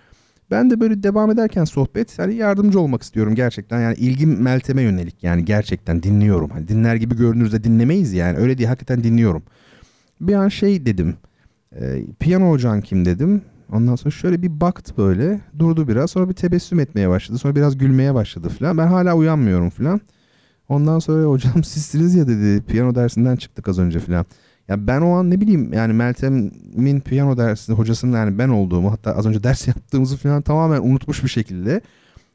Ben de böyle devam ederken sohbet, hani yardımcı olmak istiyorum gerçekten. Yani ilgim Meltem'e yönelik yani gerçekten dinliyorum. Hani dinler gibi görünürüz de dinlemeyiz yani. Öyle diye hakikaten dinliyorum. Bir an şey dedim. E, piyano hocan kim dedim. Ondan sonra şöyle bir baktı böyle. Durdu biraz. Sonra bir tebessüm etmeye başladı. Sonra biraz gülmeye başladı falan. Ben hala uyanmıyorum falan. Ondan sonra hocam sizsiniz ya dedi. Piyano dersinden çıktık az önce falan. Ya ben o an ne bileyim yani Meltem'in piyano dersinde hocasının yani ben olduğumu, hatta az önce ders yaptığımızı falan tamamen unutmuş bir şekilde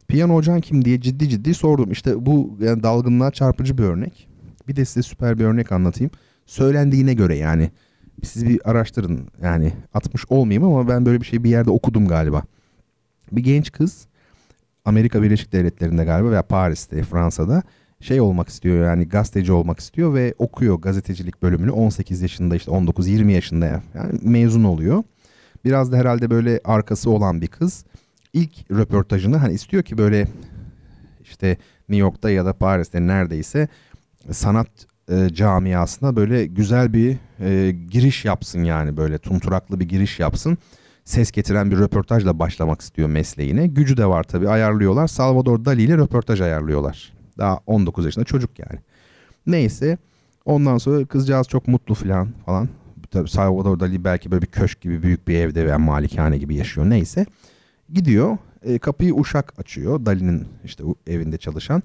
piyano hocan kim diye ciddi ciddi sordum. İşte bu yani dalgınlığa çarpıcı bir örnek. Bir de size süper bir örnek anlatayım. Söylendiğine göre yani siz bir araştırın yani atmış olmayayım ama ben böyle bir şey bir yerde okudum galiba. Bir genç kız Amerika Birleşik Devletleri'nde galiba veya Paris'te, Fransa'da şey olmak istiyor yani gazeteci olmak istiyor ve okuyor gazetecilik bölümünü on sekiz yaşında işte on dokuz yirmi yaşında yani mezun oluyor. Biraz da herhalde böyle arkası olan bir kız ilk röportajını hani istiyor ki böyle işte New York'ta ya da Paris'te neredeyse sanat e, camiasına böyle güzel bir e, giriş yapsın yani böyle tumturaklı bir giriş yapsın. Ses getiren bir röportajla başlamak istiyor mesleğine. Gücü de var tabii, ayarlıyorlar. Salvador Dali ile röportaj ayarlıyorlar. Daha on dokuz yaşında çocuk yani. Neyse ondan sonra kızcağız çok mutlu falan falan. Tabii Salvador Dali belki böyle bir köşk gibi büyük bir evde veya malikane gibi yaşıyor. Neyse gidiyor e, kapıyı uşak açıyor. Dali'nin işte evinde çalışan.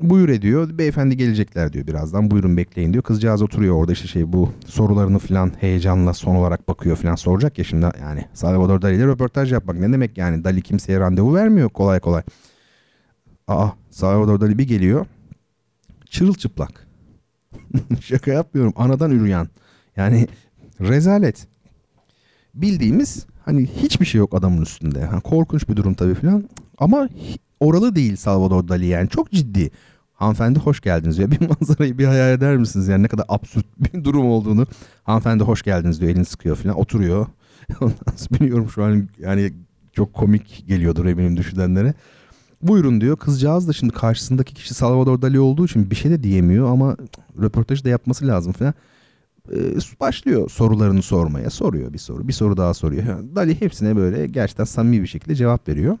Buyur ediyor. Beyefendi gelecekler diyor birazdan. Buyurun bekleyin diyor. Kızcağız oturuyor orada işte şey bu sorularını falan heyecanla son olarak bakıyor falan soracak ya şimdi yani. Salvador Dali ile röportaj yapmak ne demek yani? Dali kimseye randevu vermiyor kolay kolay. Aa Salvador Dali bir geliyor. Çırılçıplak. Şaka yapmıyorum. Anadan ürüyen. Yani rezalet. Bildiğimiz hani hiçbir şey yok adamın üstünde. Ha, korkunç bir durum tabii filan. Ama oralı değil Salvador Dali yani. Çok ciddi. Hanımefendi hoş geldiniz diyor. Bir manzarayı bir hayal eder misiniz? Yani ne kadar absürt bir durum olduğunu. Hanımefendi hoş geldiniz diyor. Elini sıkıyor filan. Oturuyor. Biliyorum şu an yani çok komik geliyordur eminim düşünenlere. Buyurun diyor. Kızcağız da şimdi karşısındaki kişi Salvador Dali olduğu için bir şey de diyemiyor ama röportajı da yapması lazım falan. Ee, başlıyor sorularını sormaya. Soruyor bir soru. Bir soru daha soruyor. Yani Dali hepsine böyle gerçekten samimi bir şekilde cevap veriyor.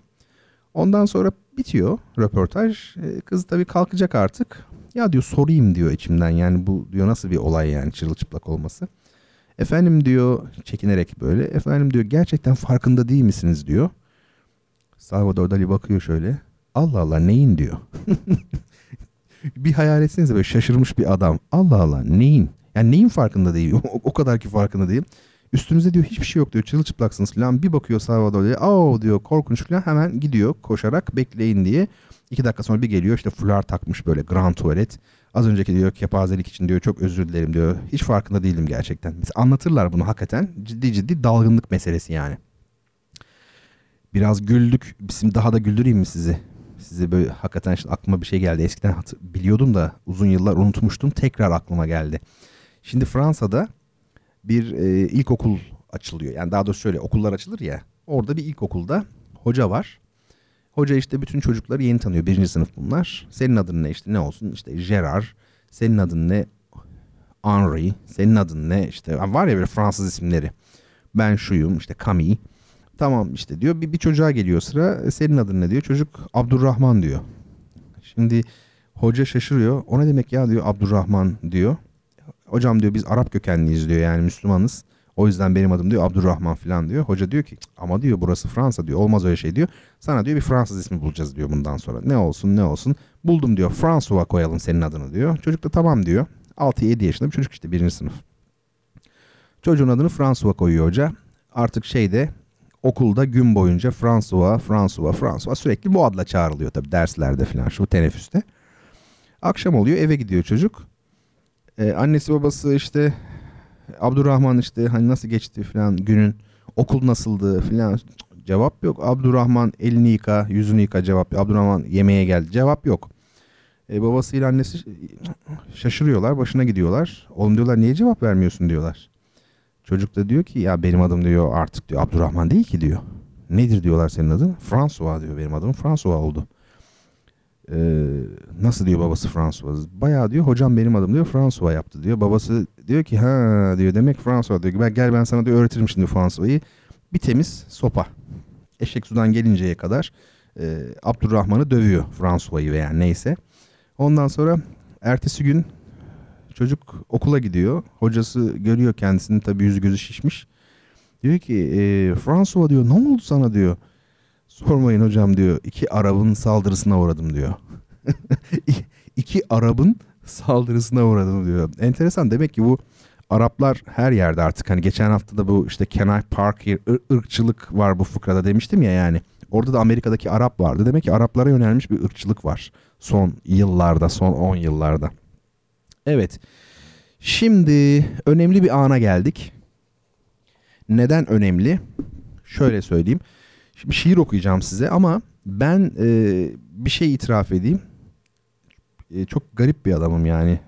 Ondan sonra bitiyor röportaj. Ee, kız tabii kalkacak artık. Ya diyor sorayım diyor içimden. Yani bu diyor nasıl bir olay yani çırılçıplak olması. Efendim diyor çekinerek böyle. Efendim diyor gerçekten farkında değil misiniz diyor. Salvador Dali bakıyor şöyle. Allah Allah neyin diyor. Bir hayal etsenize böyle şaşırmış bir adam. Allah Allah neyin? Yani neyin farkında değil? O, o kadar ki farkında değil. Üstünüzde diyor hiçbir şey yok diyor. Çırılçıplaksınız falan. Bir bakıyor Salvador Dali. Aa diyor korkunç falan. Hemen gidiyor koşarak bekleyin diye. İki dakika sonra bir geliyor. İşte fular takmış böyle grand tuvalet. Az önceki diyor kepazelik için diyor çok özür dilerim diyor. Hiç farkında değilim gerçekten. Biz anlatırlar bunu hakikaten. Ciddi ciddi dalgınlık meselesi yani. Biraz güldük. Bizim daha da güldüreyim mi sizi? Size böyle hakikaten işte aklıma bir şey geldi. Eskiden hatır, biliyordum da uzun yıllar unutmuştum. Tekrar aklıma geldi. Şimdi Fransa'da bir e, ilkokul açılıyor. Yani daha doğrusu şöyle okullar açılır ya. Orada bir ilkokulda hoca var. Hoca işte bütün çocukları yeni tanıyor. Birinci sınıf bunlar. Senin adın ne işte ne olsun? İşte Gerard. Senin adın ne? Henri. Senin adın ne? İşte var ya böyle Fransız isimleri. Ben şuyum işte Camille. Tamam işte diyor bir, bir çocuğa geliyor sıra senin adın ne diyor çocuk Abdurrahman diyor. Şimdi hoca şaşırıyor o ne demek ya diyor Abdurrahman diyor. Hocam diyor biz Arap kökenliyiz diyor yani Müslümanız o yüzden benim adım diyor Abdurrahman falan diyor. Hoca diyor ki ama diyor burası Fransa diyor olmaz öyle şey diyor. Sana diyor bir Fransız ismi bulacağız diyor bundan sonra ne olsun ne olsun buldum diyor François koyalım senin adını diyor. Çocuk da tamam diyor altı yedi yaşında bir çocuk işte birinci sınıf. Çocuğun adını François koyuyor hoca. Artık şeyde okulda gün boyunca François, François, François sürekli bu adla çağrılıyor tabii derslerde falan şu teneffüste. Akşam oluyor, eve gidiyor çocuk. Ee, annesi babası işte Abdurrahman işte hani nasıl geçti falan günün, okul nasıldı falan cevap yok. Abdurrahman elini yıka, yüzünü yıka cevap yok. Abdurrahman yemeğe geldi cevap yok. Ee, babasıyla annesi şaşırıyorlar, başına gidiyorlar. Oğlum diyorlar niye cevap vermiyorsun diyorlar. Çocuk da diyor ki ya benim adım diyor artık diyor Abdurrahman değil ki diyor. Nedir diyorlar senin adın? François diyor, benim adım François oldu. Ee, nasıl diyor babası François? Bayağı diyor hocam benim adım diyor François yaptı diyor. Babası diyor ki ha diyor demek François diyor. Ben, gel ben sana diyor öğretirim şimdi François'ı. Bir temiz sopa. Eşek sudan gelinceye kadar e, Abdurrahman'ı dövüyor François'ı veya yani neyse. Ondan sonra ertesi gün çocuk okula gidiyor. Hocası görüyor kendisini tabii yüzü gözü şişmiş. Diyor ki e, François diyor ne oldu sana diyor. Sormayın hocam diyor iki Arap'ın saldırısına uğradım diyor. İki Arap'ın saldırısına uğradım diyor. Enteresan, demek ki bu Araplar her yerde artık. Hani geçen hafta da bu işte Can I Park Here ırkçılık var bu fıkrada demiştim ya yani. Orada da Amerika'daki Arap vardı. Demek ki Araplara yönelmiş bir ırkçılık var. Son yıllarda, son on yıllarda. Evet. Şimdi önemli bir ana geldik. Neden önemli? Şöyle söyleyeyim. Şimdi şiir okuyacağım size ama ben e, bir şey itiraf edeyim. E, çok garip bir adamım yani.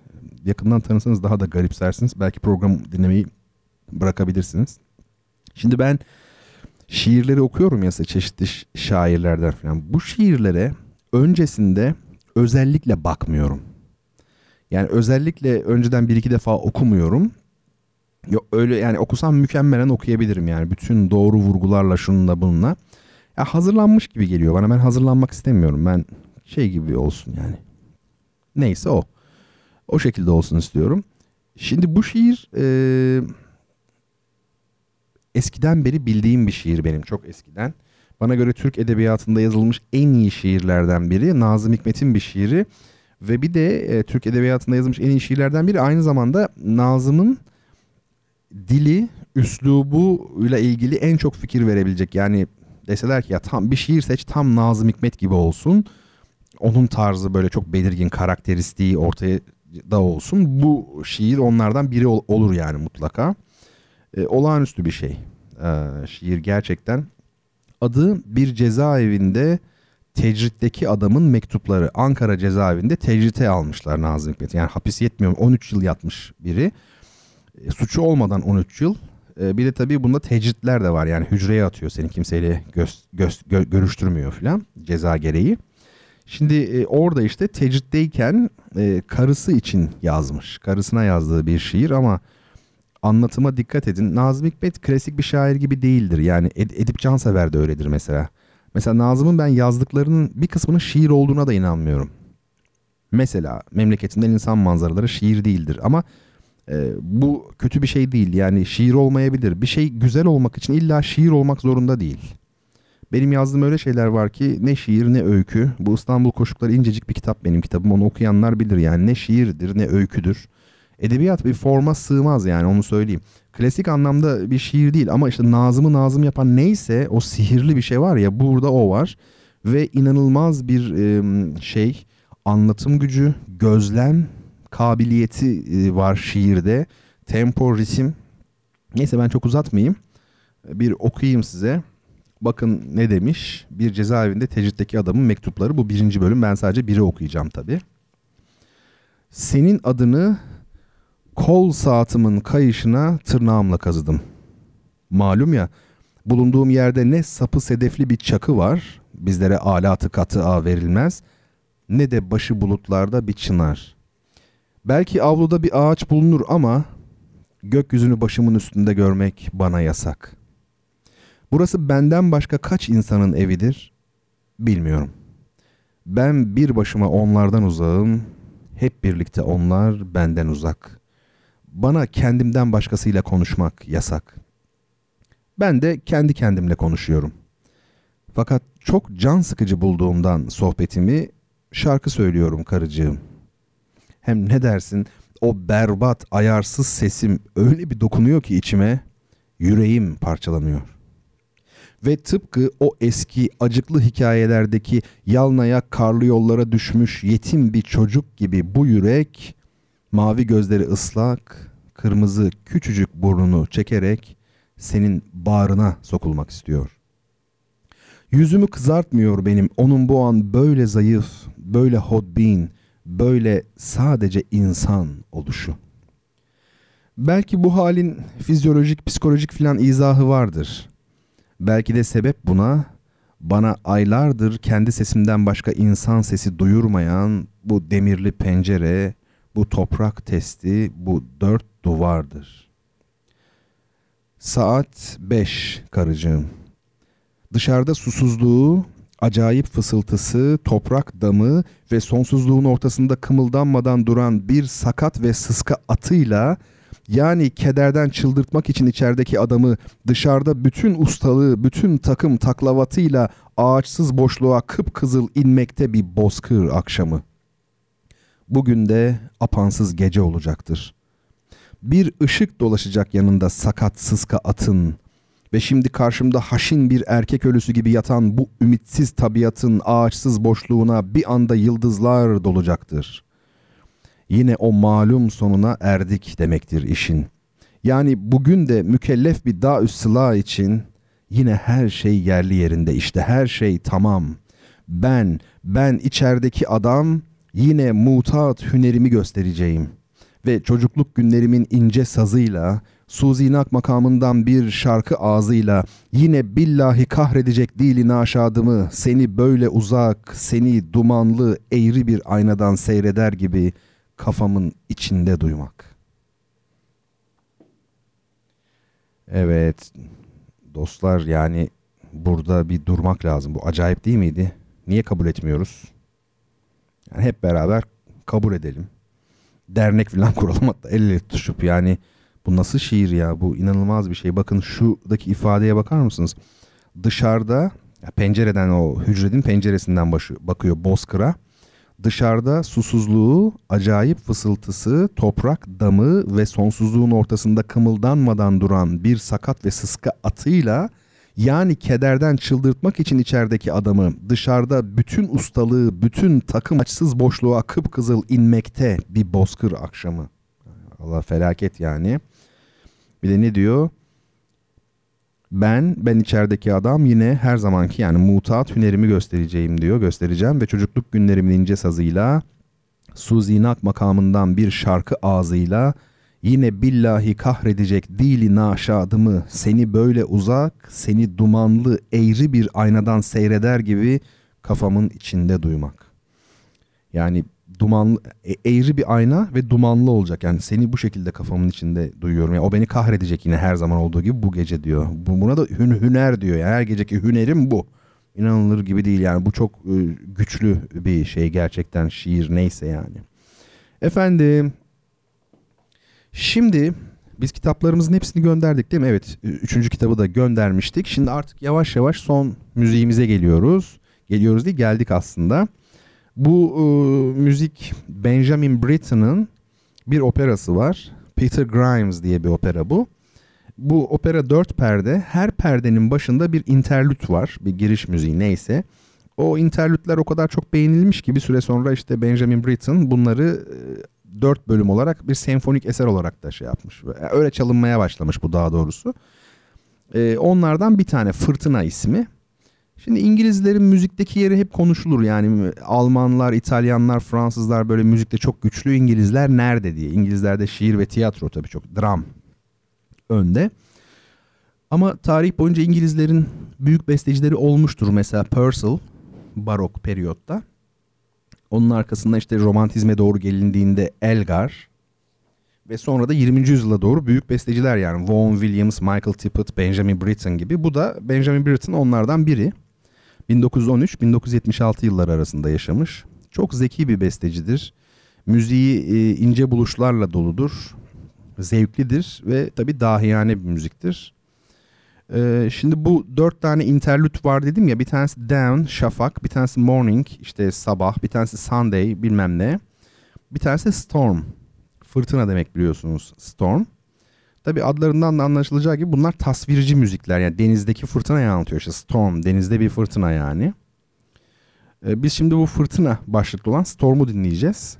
Yakından tanısanız daha da garipsersiniz. Belki program dinlemeyi bırakabilirsiniz. Şimdi ben şiirleri okuyorum ya çeşitli şairlerden falan. Bu şiirlere öncesinde özellikle bakmıyorum. Yani özellikle önceden bir iki defa okumuyorum. Yok öyle yani okusam mükemmelen okuyabilirim yani. Bütün doğru vurgularla şununla bununla. Ya hazırlanmış gibi geliyor bana. Ben hazırlanmak istemiyorum. Ben şey gibi olsun yani. Neyse o. O şekilde olsun istiyorum. Şimdi bu şiir e, eskiden beri bildiğim bir şiir benim. Çok eskiden. Bana göre Türk edebiyatında yazılmış en iyi şiirlerden biri. Nazım Hikmet'in bir şiiri. Ve bir de e, Türk edebiyatında yazılmış en iyi şiirlerden biri. Aynı zamanda Nazım'ın dili, üslubuyla ilgili en çok fikir verebilecek. Yani deseler ki ya tam bir şiir seç tam Nazım Hikmet gibi olsun. Onun tarzı böyle çok belirgin karakteristiği ortaya da olsun. Bu şiir onlardan biri ol- olur yani mutlaka. E, olağanüstü bir şey. E, şiir gerçekten. Adı bir cezaevinde tecritteki adamın mektupları. Ankara cezaevinde tecrite almışlar Nazım Hikmet'i. Yani hapis yetmiyor. on üç yıl yatmış biri. E, suçu olmadan on üç yıl. E, bir de tabii bunda tecritler de var. Yani hücreye atıyor seni. Kimseyle gö- gö- gö- görüştürmüyor falan ceza gereği. Şimdi e, orada işte tecritteyken e, karısı için yazmış. Karısına yazdığı bir şiir ama anlatıma dikkat edin. Nazım Hikmet klasik bir şair gibi değildir. Yani Ed- Edip Cansever de öyledir mesela. Mesela Nazım'ın ben yazdıklarının bir kısmının şiir olduğuna da inanmıyorum. Mesela Memleketinden İnsan Manzaraları şiir değildir ama e, bu kötü bir şey değil. Yani şiir olmayabilir. Bir şey güzel olmak için illa şiir olmak zorunda değil. Benim yazdığım öyle şeyler var ki ne şiir ne öykü. Bu İstanbul Koşukları incecik bir kitap benim kitabım. Onu okuyanlar bilir yani ne şiirdir ne öyküdür. Edebiyat bir forma sığmaz yani onu söyleyeyim. Klasik anlamda bir şiir değil ama işte Nazım'ı Nazım yapan neyse o sihirli bir şey var ya burada o var. Ve inanılmaz bir şey anlatım gücü, gözlem kabiliyeti var şiirde. Tempo, ritim. Neyse ben çok uzatmayayım. Bir okuyayım size. Bakın ne demiş? Bir cezaevinde tecritteki adamın mektupları. Bu birinci bölüm. Ben sadece biri okuyacağım tabii. Senin adını kol saatimin kayışına tırnağımla kazıdım. Malum ya bulunduğum yerde ne sapı sedefli bir çakı var. Bizlere alatı katı ağ verilmez. Ne de başı bulutlarda bir çınar. Belki avluda bir ağaç bulunur ama gökyüzünü başımın üstünde görmek bana yasak. Burası benden başka kaç insanın evidir bilmiyorum. Ben bir başıma onlardan uzağım, hep birlikte onlar benden uzak. Bana kendimden başkasıyla konuşmak yasak. Ben de kendi kendimle konuşuyorum. Fakat çok can sıkıcı bulduğumdan sohbetimi şarkı söylüyorum karıcığım. Hem ne dersin o berbat, ayarsız sesim öyle bir dokunuyor ki içime, yüreğim parçalanıyor. Ve tıpkı o eski acıklı hikayelerdeki yalnaya karlı yollara düşmüş yetim bir çocuk gibi bu yürek, mavi gözleri ıslak, kırmızı küçücük burnunu çekerek senin bağrına sokulmak istiyor. Yüzümü kızartmıyor benim onun bu an böyle zayıf, böyle hodbin, böyle sadece insan oluşu. Belki bu halin fizyolojik, psikolojik filan izahı vardır. Belki de sebep buna, bana aylardır kendi sesimden başka insan sesi duyurmayan bu demirli pencere, bu toprak testi, bu dört duvardır. Saat beş karıcığım. Dışarıda susuzluğu, acayip fısıltısı, toprak damı ve sonsuzluğun ortasında kımıldanmadan duran bir sakat ve sıska atıyla, yani kederden çıldırtmak için içerideki adamı dışarıda bütün ustalığı, bütün takım taklavatıyla ağaçsız boşluğa kıpkızıl inmekte bir bozkır akşamı. Bugün de apansız gece olacaktır. Bir ışık dolaşacak yanında sakat sıska atın ve şimdi karşımda haşin bir erkek ölüsü gibi yatan bu ümitsiz tabiatın ağaçsız boşluğuna bir anda yıldızlar dolacaktır. Yine o malum sonuna erdik demektir işin. Yani bugün de mükellef bir dağ üst sıla için yine her şey yerli yerinde, işte her şey tamam. Ben, ben içerideki adam yine mutat hünerimi göstereceğim. Ve çocukluk günlerimin ince sazıyla, Suzinak makamından bir şarkı ağzıyla yine billahi kahredecek dili naşadımı seni böyle uzak, seni dumanlı, eğri bir aynadan seyreder gibi kafamın içinde duymak. Evet dostlar, yani burada bir durmak lazım. Bu acayip değil miydi? Niye kabul etmiyoruz? Yani hep beraber kabul edelim. Dernek falan kuralım, hatta el ele tutuşup. Yani bu nasıl şiir ya? Bu inanılmaz bir şey. Bakın şuradaki ifadeye bakar mısınız? Dışarıda, pencereden, o hücrenin penceresinden başı, bakıyor bozkıra. Dışarıda susuzluğu, acayip fısıltısı, toprak damı ve sonsuzluğun ortasında kımıldanmadan duran bir sakat ve sıska atıyla, yani kederden çıldırtmak için içerideki adamı dışarıda bütün ustalığı, bütün takım açsız boşluğa kıpkızıl inmekte bir bozkır akşamı. Allah, felaket yani. Bir de ne diyor? Ben, ben içerideki adam yine her zamanki, yani mutat hünerimi göstereceğim diyor. Göstereceğim ve çocukluk günlerimin ince sazıyla, Suzinak makamından bir şarkı ağzıyla, yine billahi kahredecek dili naşadımı seni böyle uzak, seni dumanlı, eğri bir aynadan seyreder gibi kafamın içinde duymak. Yani dumanlı, eğri bir ayna ve dumanlı olacak. Yani seni bu şekilde kafamın içinde duyuyorum. Yani o beni kahredecek yine her zaman olduğu gibi bu gece diyor. Buna da hün, hüner diyor. Yani her geceki hünerim bu. İnanılır gibi değil yani. Bu çok güçlü bir şey gerçekten, şiir neyse yani. Efendim, şimdi biz kitaplarımızın hepsini gönderdik değil mi? Evet, üçüncü kitabı da göndermiştik. Şimdi artık yavaş yavaş son müziğimize geliyoruz. Geliyoruz değil, geldik aslında. Bu e, müzik Benjamin Britten'ın bir operası var. Peter Grimes diye bir opera bu. Bu opera dört perde. Her perdenin başında bir interlüt var. Bir giriş müziği neyse. O interlütler o kadar çok beğenilmiş ki bir süre sonra işte Benjamin Britten bunları e, dört bölüm olarak bir senfonik eser olarak da şey yapmış. Öyle çalınmaya başlamış bu daha doğrusu. E, onlardan bir tane Fırtına ismi. Şimdi İngilizlerin müzikteki yeri hep konuşulur. Yani Almanlar, İtalyanlar, Fransızlar böyle müzikte çok güçlü. İngilizler nerede diye. İngilizlerde şiir ve tiyatro tabii çok, dram önde. Ama tarih boyunca İngilizlerin büyük bestecileri olmuştur. Mesela Purcell, barok periyotta. Onun arkasından işte romantizme doğru gelindiğinde Elgar. Ve sonra da yirminci yüzyıla doğru büyük besteciler, yani Vaughan Williams, Michael Tippett, Benjamin Britten gibi. Bu da Benjamin Britten onlardan biri. bin dokuz yüz on üç - bin dokuz yüz yetmiş altı yılları arasında yaşamış. Çok zeki bir bestecidir. Müziği e, ince buluşlarla doludur. Zevklidir ve tabii dahiyane bir müziktir. E, şimdi bu dört tane interlüt var dedim ya. Bir tanesi Down, şafak. Bir tanesi Morning, işte sabah. Bir tanesi Sunday, bilmem ne. Bir tanesi Storm, fırtına demek biliyorsunuz storm. Tabii adlarından da anlaşılacağı gibi bunlar tasvirci müzikler. Yani denizdeki fırtınayı anlatıyor işte storm. Denizde bir fırtına yani. Ee, biz şimdi bu fırtına başlıklı olan storm'u dinleyeceğiz.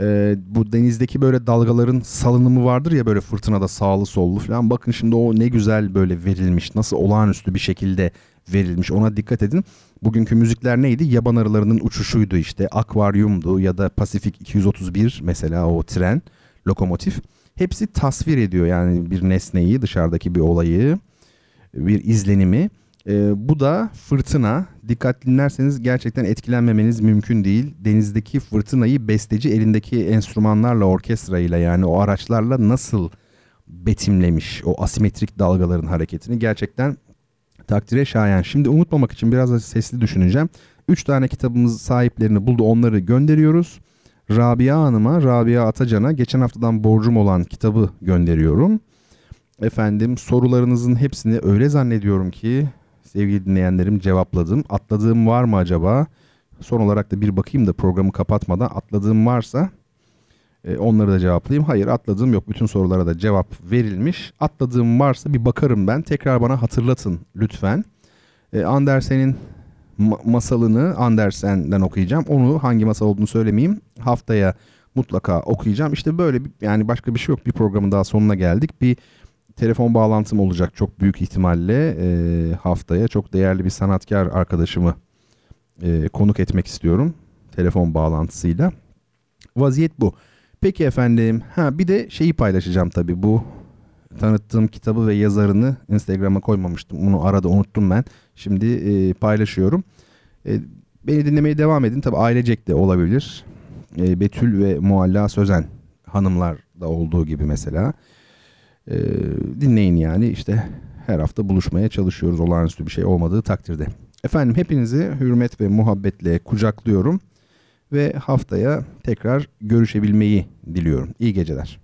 Ee, bu denizdeki böyle dalgaların salınımı vardır ya böyle fırtınada sağlı sollu falan. Bakın şimdi o ne güzel böyle verilmiş. Nasıl olağanüstü bir şekilde verilmiş. Ona dikkat edin. Bugünkü müzikler neydi? Yaban arılarının uçuşuydu işte. Aquarium'du ya da Pasifik iki yüz otuz bir mesela o tren, lokomotif. Hepsi tasvir ediyor yani bir nesneyi, dışarıdaki bir olayı, bir izlenimi. Ee, bu da fırtına. Dikkat dinlerseniz gerçekten etkilenmemeniz mümkün değil. Denizdeki fırtınayı besteci elindeki enstrümanlarla, orkestrayla yani o araçlarla nasıl betimlemiş o asimetrik dalgaların hareketini gerçekten takdire şayan. Şimdi unutmamak için biraz da sesli düşüneceğim. Üç tane kitabımız sahiplerini buldu, onları gönderiyoruz. Rabia Hanım'a, Rabia Atacan'a geçen haftadan borcum olan kitabı gönderiyorum. Efendim sorularınızın hepsini öyle zannediyorum ki sevgili dinleyenlerim cevapladım. Atladığım var mı acaba? Son olarak da bir bakayım da programı kapatmadan atladığım varsa e, onları da cevaplayayım. Hayır, atladığım yok. Bütün sorulara da cevap verilmiş. Atladığım varsa bir bakarım ben. Tekrar bana hatırlatın lütfen. E, Andersen'in masalını Andersen'den okuyacağım. Onu hangi masal olduğunu söylemeyeyim. Haftaya mutlaka okuyacağım. İşte böyle bir, yani başka bir şey yok. Bir programın daha sonuna geldik. Bir telefon bağlantım olacak çok büyük ihtimalle e, haftaya. Çok değerli bir sanatkar arkadaşımı e, konuk etmek istiyorum. Telefon bağlantısıyla. Vaziyet bu. Peki efendim. Ha, bir de şeyi paylaşacağım tabii bu. Tanıttığım kitabı ve yazarını Instagram'a koymamıştım. Onu arada unuttum ben. Şimdi e, paylaşıyorum. E, beni dinlemeye devam edin. Tabii ailecek de olabilir. E, Betül ve Mualla Sözen hanımlar da olduğu gibi mesela. E, dinleyin yani. İşte her hafta buluşmaya çalışıyoruz. Olağanüstü bir şey olmadığı takdirde. Efendim hepinizi hürmet ve muhabbetle kucaklıyorum. Ve haftaya tekrar görüşebilmeyi diliyorum. İyi geceler.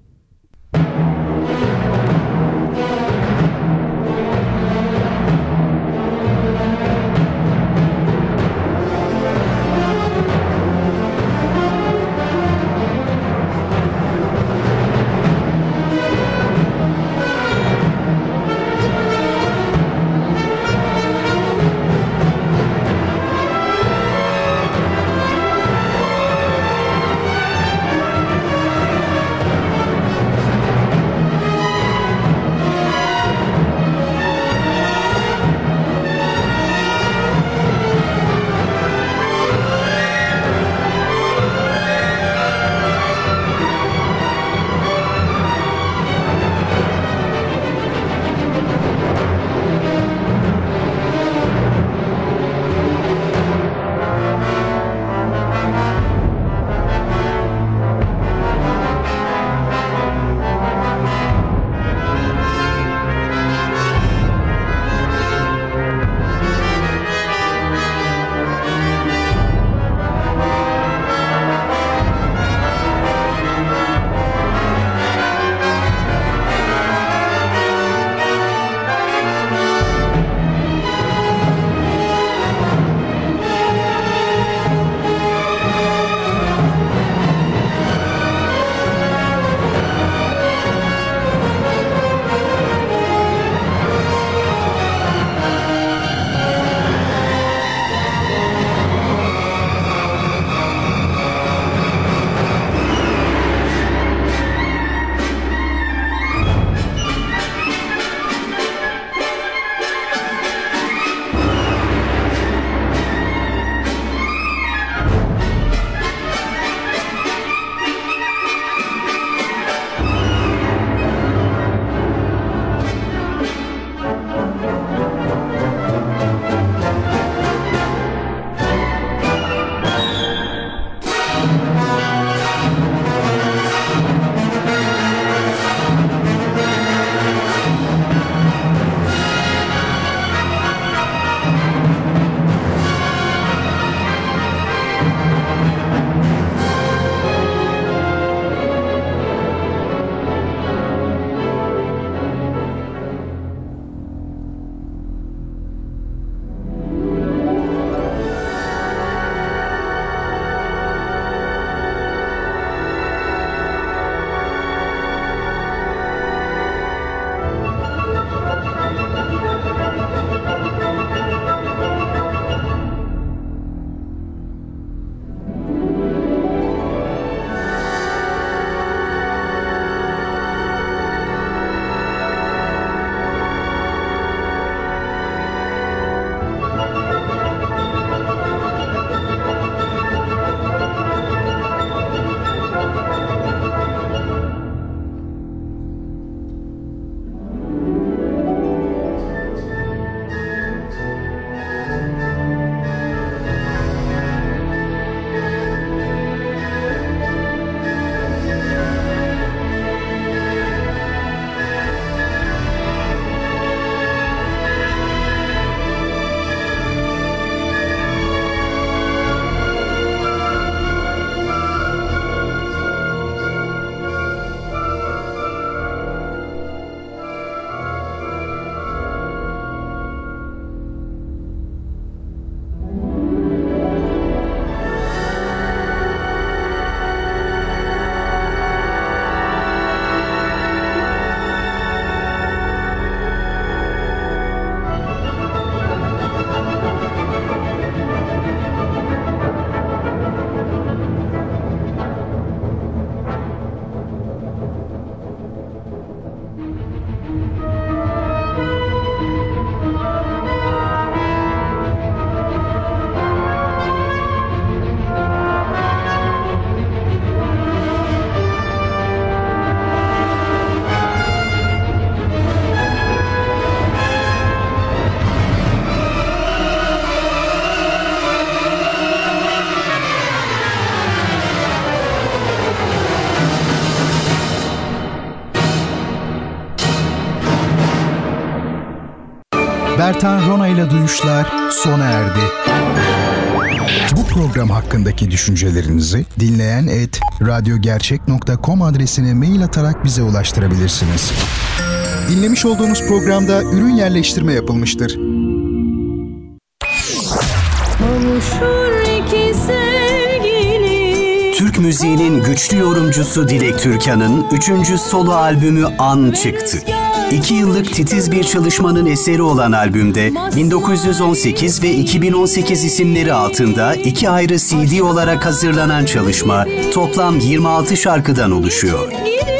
Bertan Ronay'la Duyuşlar sona erdi. Bu program hakkındaki düşüncelerinizi dinleyen et radyogercek nokta com adresine mail atarak bize ulaştırabilirsiniz. Dinlemiş olduğunuz programda ürün yerleştirme yapılmıştır. Türk müziğinin güçlü yorumcusu Dilek Türkan'ın üçüncü solo albümü An çıktı. İki yıllık titiz bir çalışmanın eseri olan albümde bin dokuz yüz on sekiz ve iki bin on sekiz isimleri altında iki ayrı C D olarak hazırlanan çalışma toplam yirmi altı şarkıdan oluşuyor.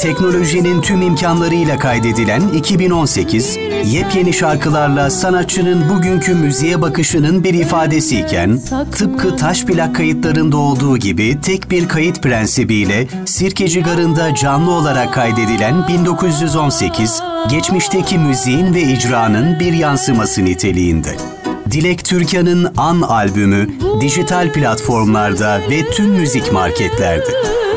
Teknolojinin tüm imkanlarıyla kaydedilen iki bin on sekiz, yepyeni şarkılarla sanatçının bugünkü müziğe bakışının bir ifadesiyken, tıpkı taş plak kayıtlarında olduğu gibi tek bir kayıt prensibiyle Sirkeci Garı'nda canlı olarak kaydedilen bin dokuz yüz on sekiz, geçmişteki müziğin ve icranın bir yansıması niteliğinde. Dilek Türkan'ın An albümü dijital platformlarda ve tüm müzik marketlerde.